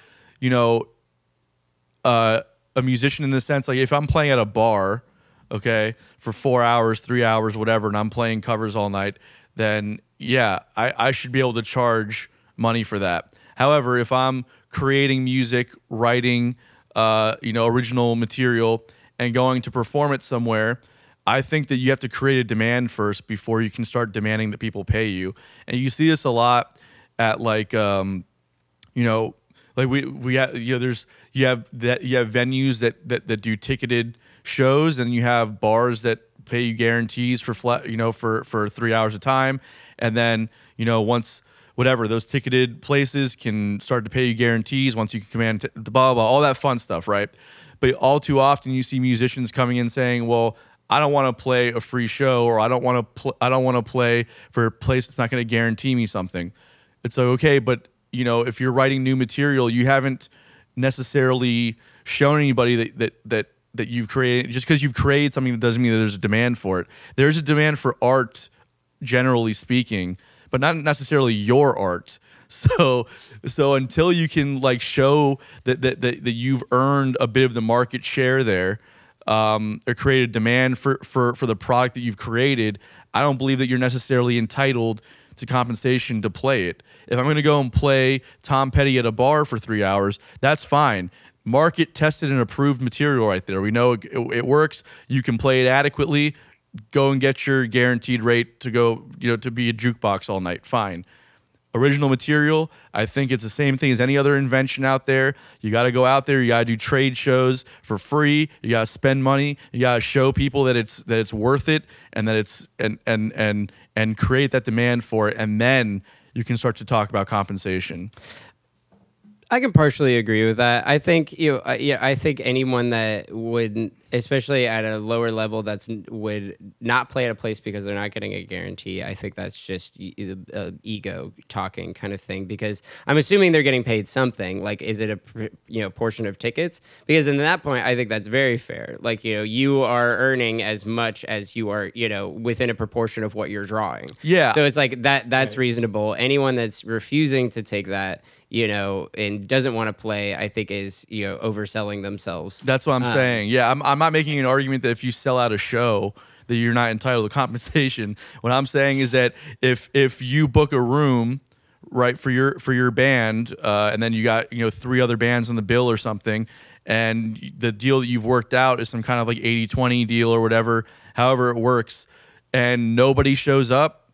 a musician in the sense, like if I'm playing at a bar, okay, for 4 hours, 3 hours, whatever, and I'm playing covers all night, then yeah, I should be able to charge money for that. However, if I'm creating music, writing original material and going to perform it somewhere, I think that you have to create a demand first before you can start demanding that people pay you. And you see this a lot at you have venues that do ticketed shows, and you have bars that pay you guarantees for for 3 hours a time. And then, once whatever, those ticketed places can start to pay you guarantees once you can command blah, blah, all that fun stuff. Right. But all too often you see musicians coming in saying, well, I don't want to play a free show, or I don't want to play for a place that's not going to guarantee me something. It's like, okay, but if you're writing new material, you haven't necessarily shown anybody that you've created. Just because you've created something, that doesn't mean that there's a demand for it. There's a demand for art, generally speaking, but not necessarily your art. So until you can like show that you've earned a bit of the market share there, or create a demand for the product that you've created, I don't believe that you're necessarily entitled to compensation to play it. If I'm going to go and play Tom Petty at a bar for 3 hours, that's fine. Market tested and approved material right there. We know it works. You can play it adequately. Go and get your guaranteed rate to go, to be a jukebox all night. Fine. Original material, I think it's the same thing as any other invention out there. You got to go out there. You got to do trade shows for free. You got to spend money. You got to show people that it's worth it, and that it's and create that demand for it, and then you can start to talk about compensation. I can partially agree with that. I think I think anyone that would, especially at a lower level, would not play at a place because they're not getting a guarantee, I think that's just ego talking kind of thing, because I'm assuming they're getting paid something. Like, is it a portion of tickets? Because in that point, I think that's very fair. Like, you are earning as much as you are, within a proportion of what you're drawing. Yeah. So it's like that's right. Reasonable. Anyone that's refusing to take that, and doesn't want to play, I think is, overselling themselves. That's what I'm saying. Yeah, I'm not making an argument that if you sell out a show that you're not entitled to compensation. What I'm saying is that if you book a room, right, for your band, and then you got 3 other bands on the bill or something, and the deal that you've worked out is some kind of like 80-20 deal or whatever, however it works, and nobody shows up,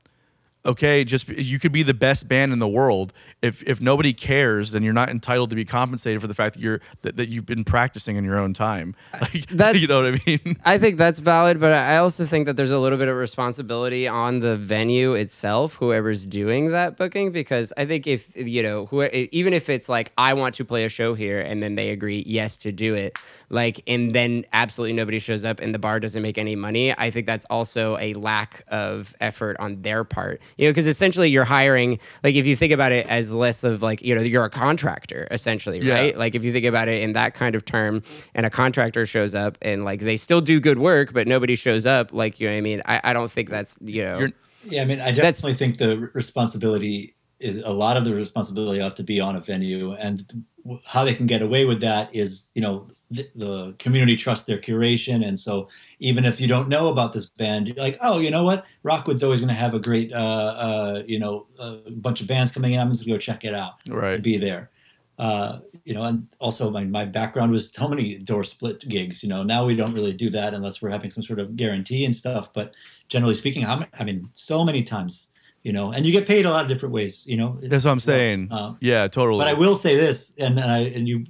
okay, just you could be the best band in the world. If nobody cares, then you're not entitled to be compensated for the fact that you've been practicing in your own time. Like, that's, you know what I mean? I think that's valid, but I also think that there's a little bit of responsibility on the venue itself, whoever's doing that booking, because I think if, you know, even if it's like, I want to play a show here, and then they agree yes to do it, like, and then absolutely nobody shows up and the bar doesn't make any money, I think that's also a lack of effort on their part, you know, because essentially you're hiring, like, if you think about it as less of like, you know, you're a contractor essentially, right? Yeah. Like if you think about it in that kind of term, and a contractor shows up and like they still do good work, but nobody shows up, like, you know what I mean? I don't think that's, you know. Yeah, I mean, I definitely think the responsibility is, a lot of the responsibility ought to be on a venue, and how they can get away with that is, you know, the community trusts their curation, and so even if you don't know about this band, you're like, oh, you know what, Rockwood's always going to have a great, you know, a bunch of bands coming in, I'm just going to go check it out, right? And be there, you know. And also my background was how many door split gigs, you know. Now we don't really do that unless we're having some sort of guarantee and stuff, but generally speaking, I mean, so many times, you know, and you get paid a lot of different ways, you know. That's what I'm saying. Yeah, totally. But I will say this, and you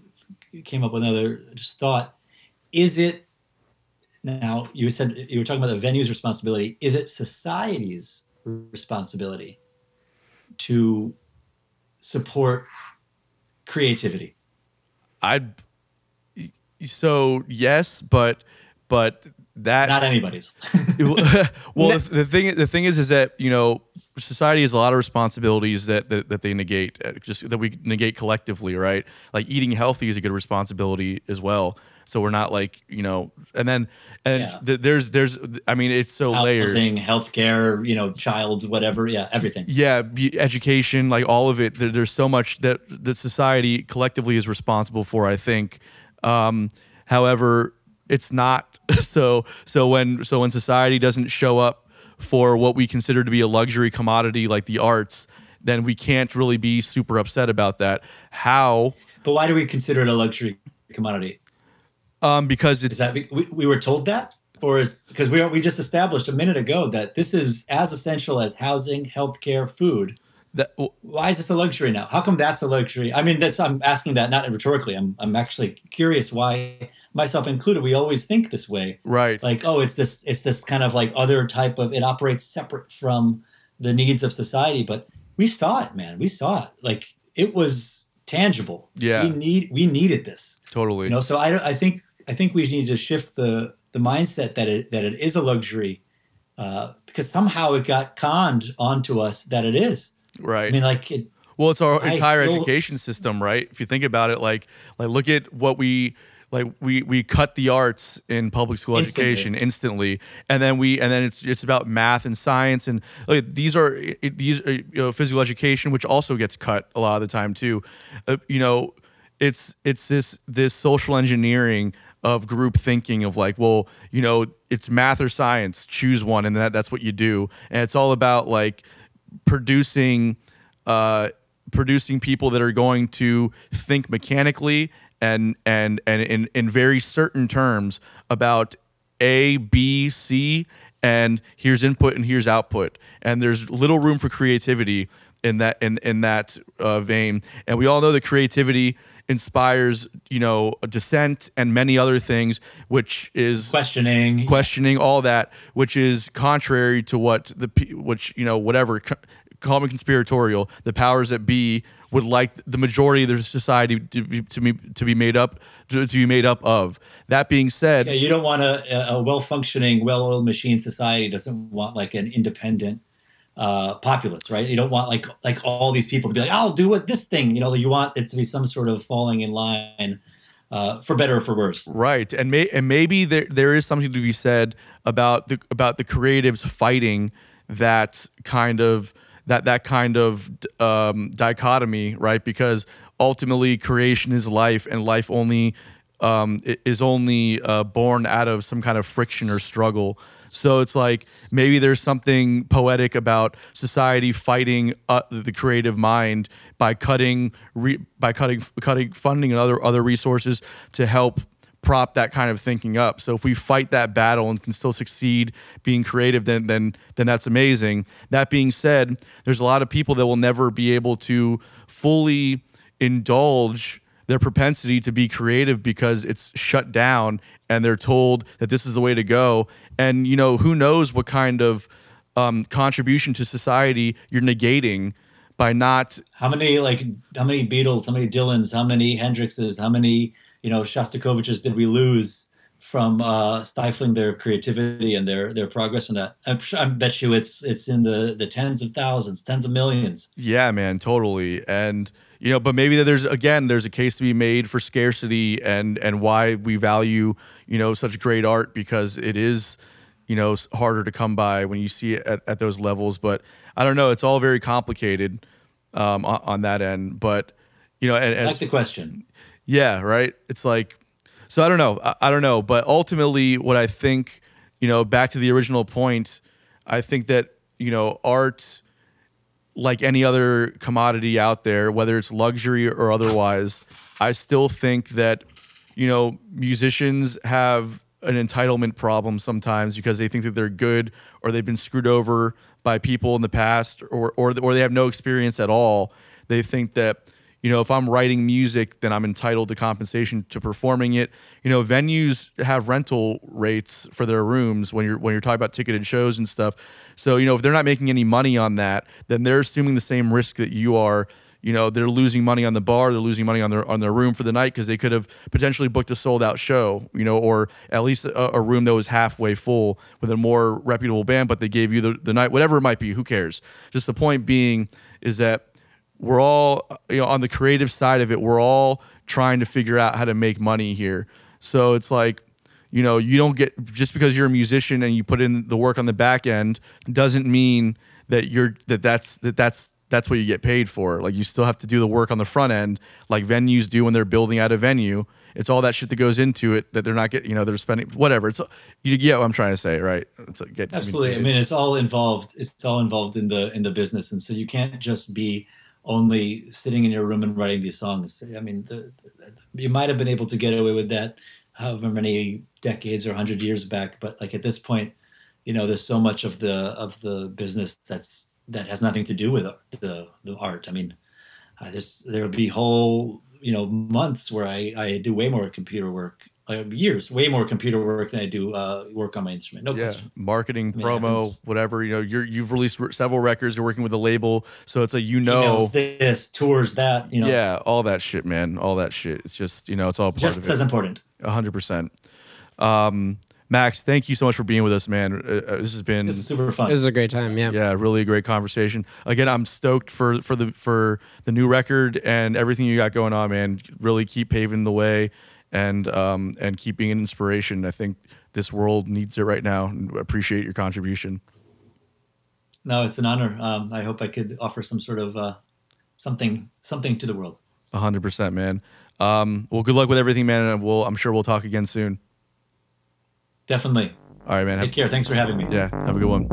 came up with another just thought. Is it, now you said you were talking about the venue's responsibility, is it society's responsibility to support creativity? So yes, but that, not anybody's. Well, the thing is that, you know, society has a lot of responsibilities that they negate, just that we negate collectively, right? Like eating healthy is a good responsibility as well. So we're not like, you know, and yeah. there's I mean, it's so layered. Housing, healthcare, you know, child, whatever, yeah, everything. Yeah, education, like all of it. There's so much that society collectively is responsible for, I think. However, it's not. So when society doesn't show up for what we consider to be a luxury commodity like the arts, then we can't really be super upset about that. How? But why do we consider it a luxury commodity? Because it's... Is that we were told that? Or is... Because we just established a minute ago that this is as essential as housing, healthcare, food. Why is this a luxury now? How come that's a luxury? I mean, I'm asking that not rhetorically. I'm actually curious why... myself included, we always think this way, right? Like, oh, it's this kind of like other type of, it operates separate from the needs of society. But we saw it, man. We saw it. Like, it was tangible. Yeah, we needed this totally. You know, so I think we need to shift the mindset that it is a luxury, because somehow it got conned onto us that it is. Right. I mean, like it. Well, it's our entire education system, right? If you think about it, like look at what we. Like we cut the arts in public school education instantly, and then it's about math and science, and like, these are, you know, physical education, which also gets cut a lot of the time too. You know, it's this social engineering of group thinking of like, well, you know, it's math or science, choose one, and that's what you do, and it's all about like producing people that are going to think mechanically. And in very certain terms about A, B, C, and here's input and here's output, and there's little room for creativity in that vein. And we all know that creativity inspires, you know, dissent and many other things, which is questioning all that, which is contrary to which, you know, whatever. Call me conspiratorial. The powers that be would like the majority of their society to be made up of. That being said, yeah, you don't want a well-functioning, well-oiled machine. Society doesn't want like an independent populace, right? You don't want like all these people to be like, I'll do what this thing. You know, you want it to be some sort of falling in line, for better or for worse, right? And maybe there is something to be said about the creatives fighting that kind of dichotomy, right? Because ultimately, creation is life, and life only is born out of some kind of friction or struggle. So it's like maybe there's something poetic about society fighting the creative mind by cutting funding and other resources to help prop that kind of thinking up. So if we fight that battle and can still succeed being creative, then that's amazing. That being said, there's a lot of people that will never be able to fully indulge their propensity to be creative because it's shut down and they're told that this is the way to go. And, you know, who knows what kind of contribution to society you're negating by not. How many Beatles, how many Dylans, how many Hendrixes, how many, you know, Shostakoviches did we lose from stifling their creativity and their progress in that? I bet you it's in the tens of thousands, tens of millions. Yeah, man, totally. And, you know, but maybe there's a case to be made for scarcity and why we value, you know, such great art, because it is, you know, harder to come by when you see it at those levels. But I don't know. It's all very complicated on that end. But, you know, and, like the question. Yeah, right. It's like, so I don't know. I don't know. But ultimately what I think, you know, back to the original point, I think that, you know, art, like any other commodity out there, whether it's luxury or otherwise, I still think that, you know, musicians have an entitlement problem sometimes because they think that they're good or they've been screwed over by people in the past or they have no experience at all. They think that, you know, if I'm writing music, then I'm entitled to compensation to performing it. You know, venues have rental rates for their rooms when you're talking about ticketed shows and stuff. So, you know, if they're not making any money on that, then they're assuming the same risk that you are. You know, they're losing money on the bar, they're losing money on their room for the night because they could have potentially booked a sold out show, you know, or at least a room that was halfway full with a more reputable band, but they gave you the night, whatever it might be, who cares? Just the point being is that we're all, you know, on the creative side of it, we're all trying to figure out how to make money here. So it's like, you know, you don't get, just because you're a musician and you put in the work on the back end doesn't mean that that's what you get paid for. Like, you still have to do the work on the front end, like venues do when they're building out a venue. It's all that shit that goes into it that they're not getting, you know, they're spending whatever. It's, you get what I'm trying to say, right? It's absolutely. I mean, it's all involved. It's all involved in the business. And so you can't just be only sitting in your room and writing these songs. I mean, you might've been able to get away with that however many decades or 100 years back. But like at this point, you know, there's so much of the business that has nothing to do with the art. I mean, there'll be whole, you know, months where I do way more computer work, years, way more computer work than I do work on my instrument. No question. Marketing, promo, whatever, you know, you've released several records, you're working with a label. So it's like, you know, emails, this, tours, that, you know. Yeah, all that shit, man. All that shit. It's just, you know, it's all part of it. Just as important. 100%. Max, thank you so much for being with us, man. This is super fun. This is a great time, yeah. Yeah, really a great conversation. Again, I'm stoked for the new record and everything you got going on, man. Really keep paving the way and keep being an inspiration. I think this world needs it right now. And appreciate your contribution. No, it's an honor. I hope I could offer some sort of something to the world. 100%, man. Well, good luck with everything, man. And I'm sure we'll talk again soon. Definitely. All right, man. Take care. Thanks for having me. Yeah, have a good one.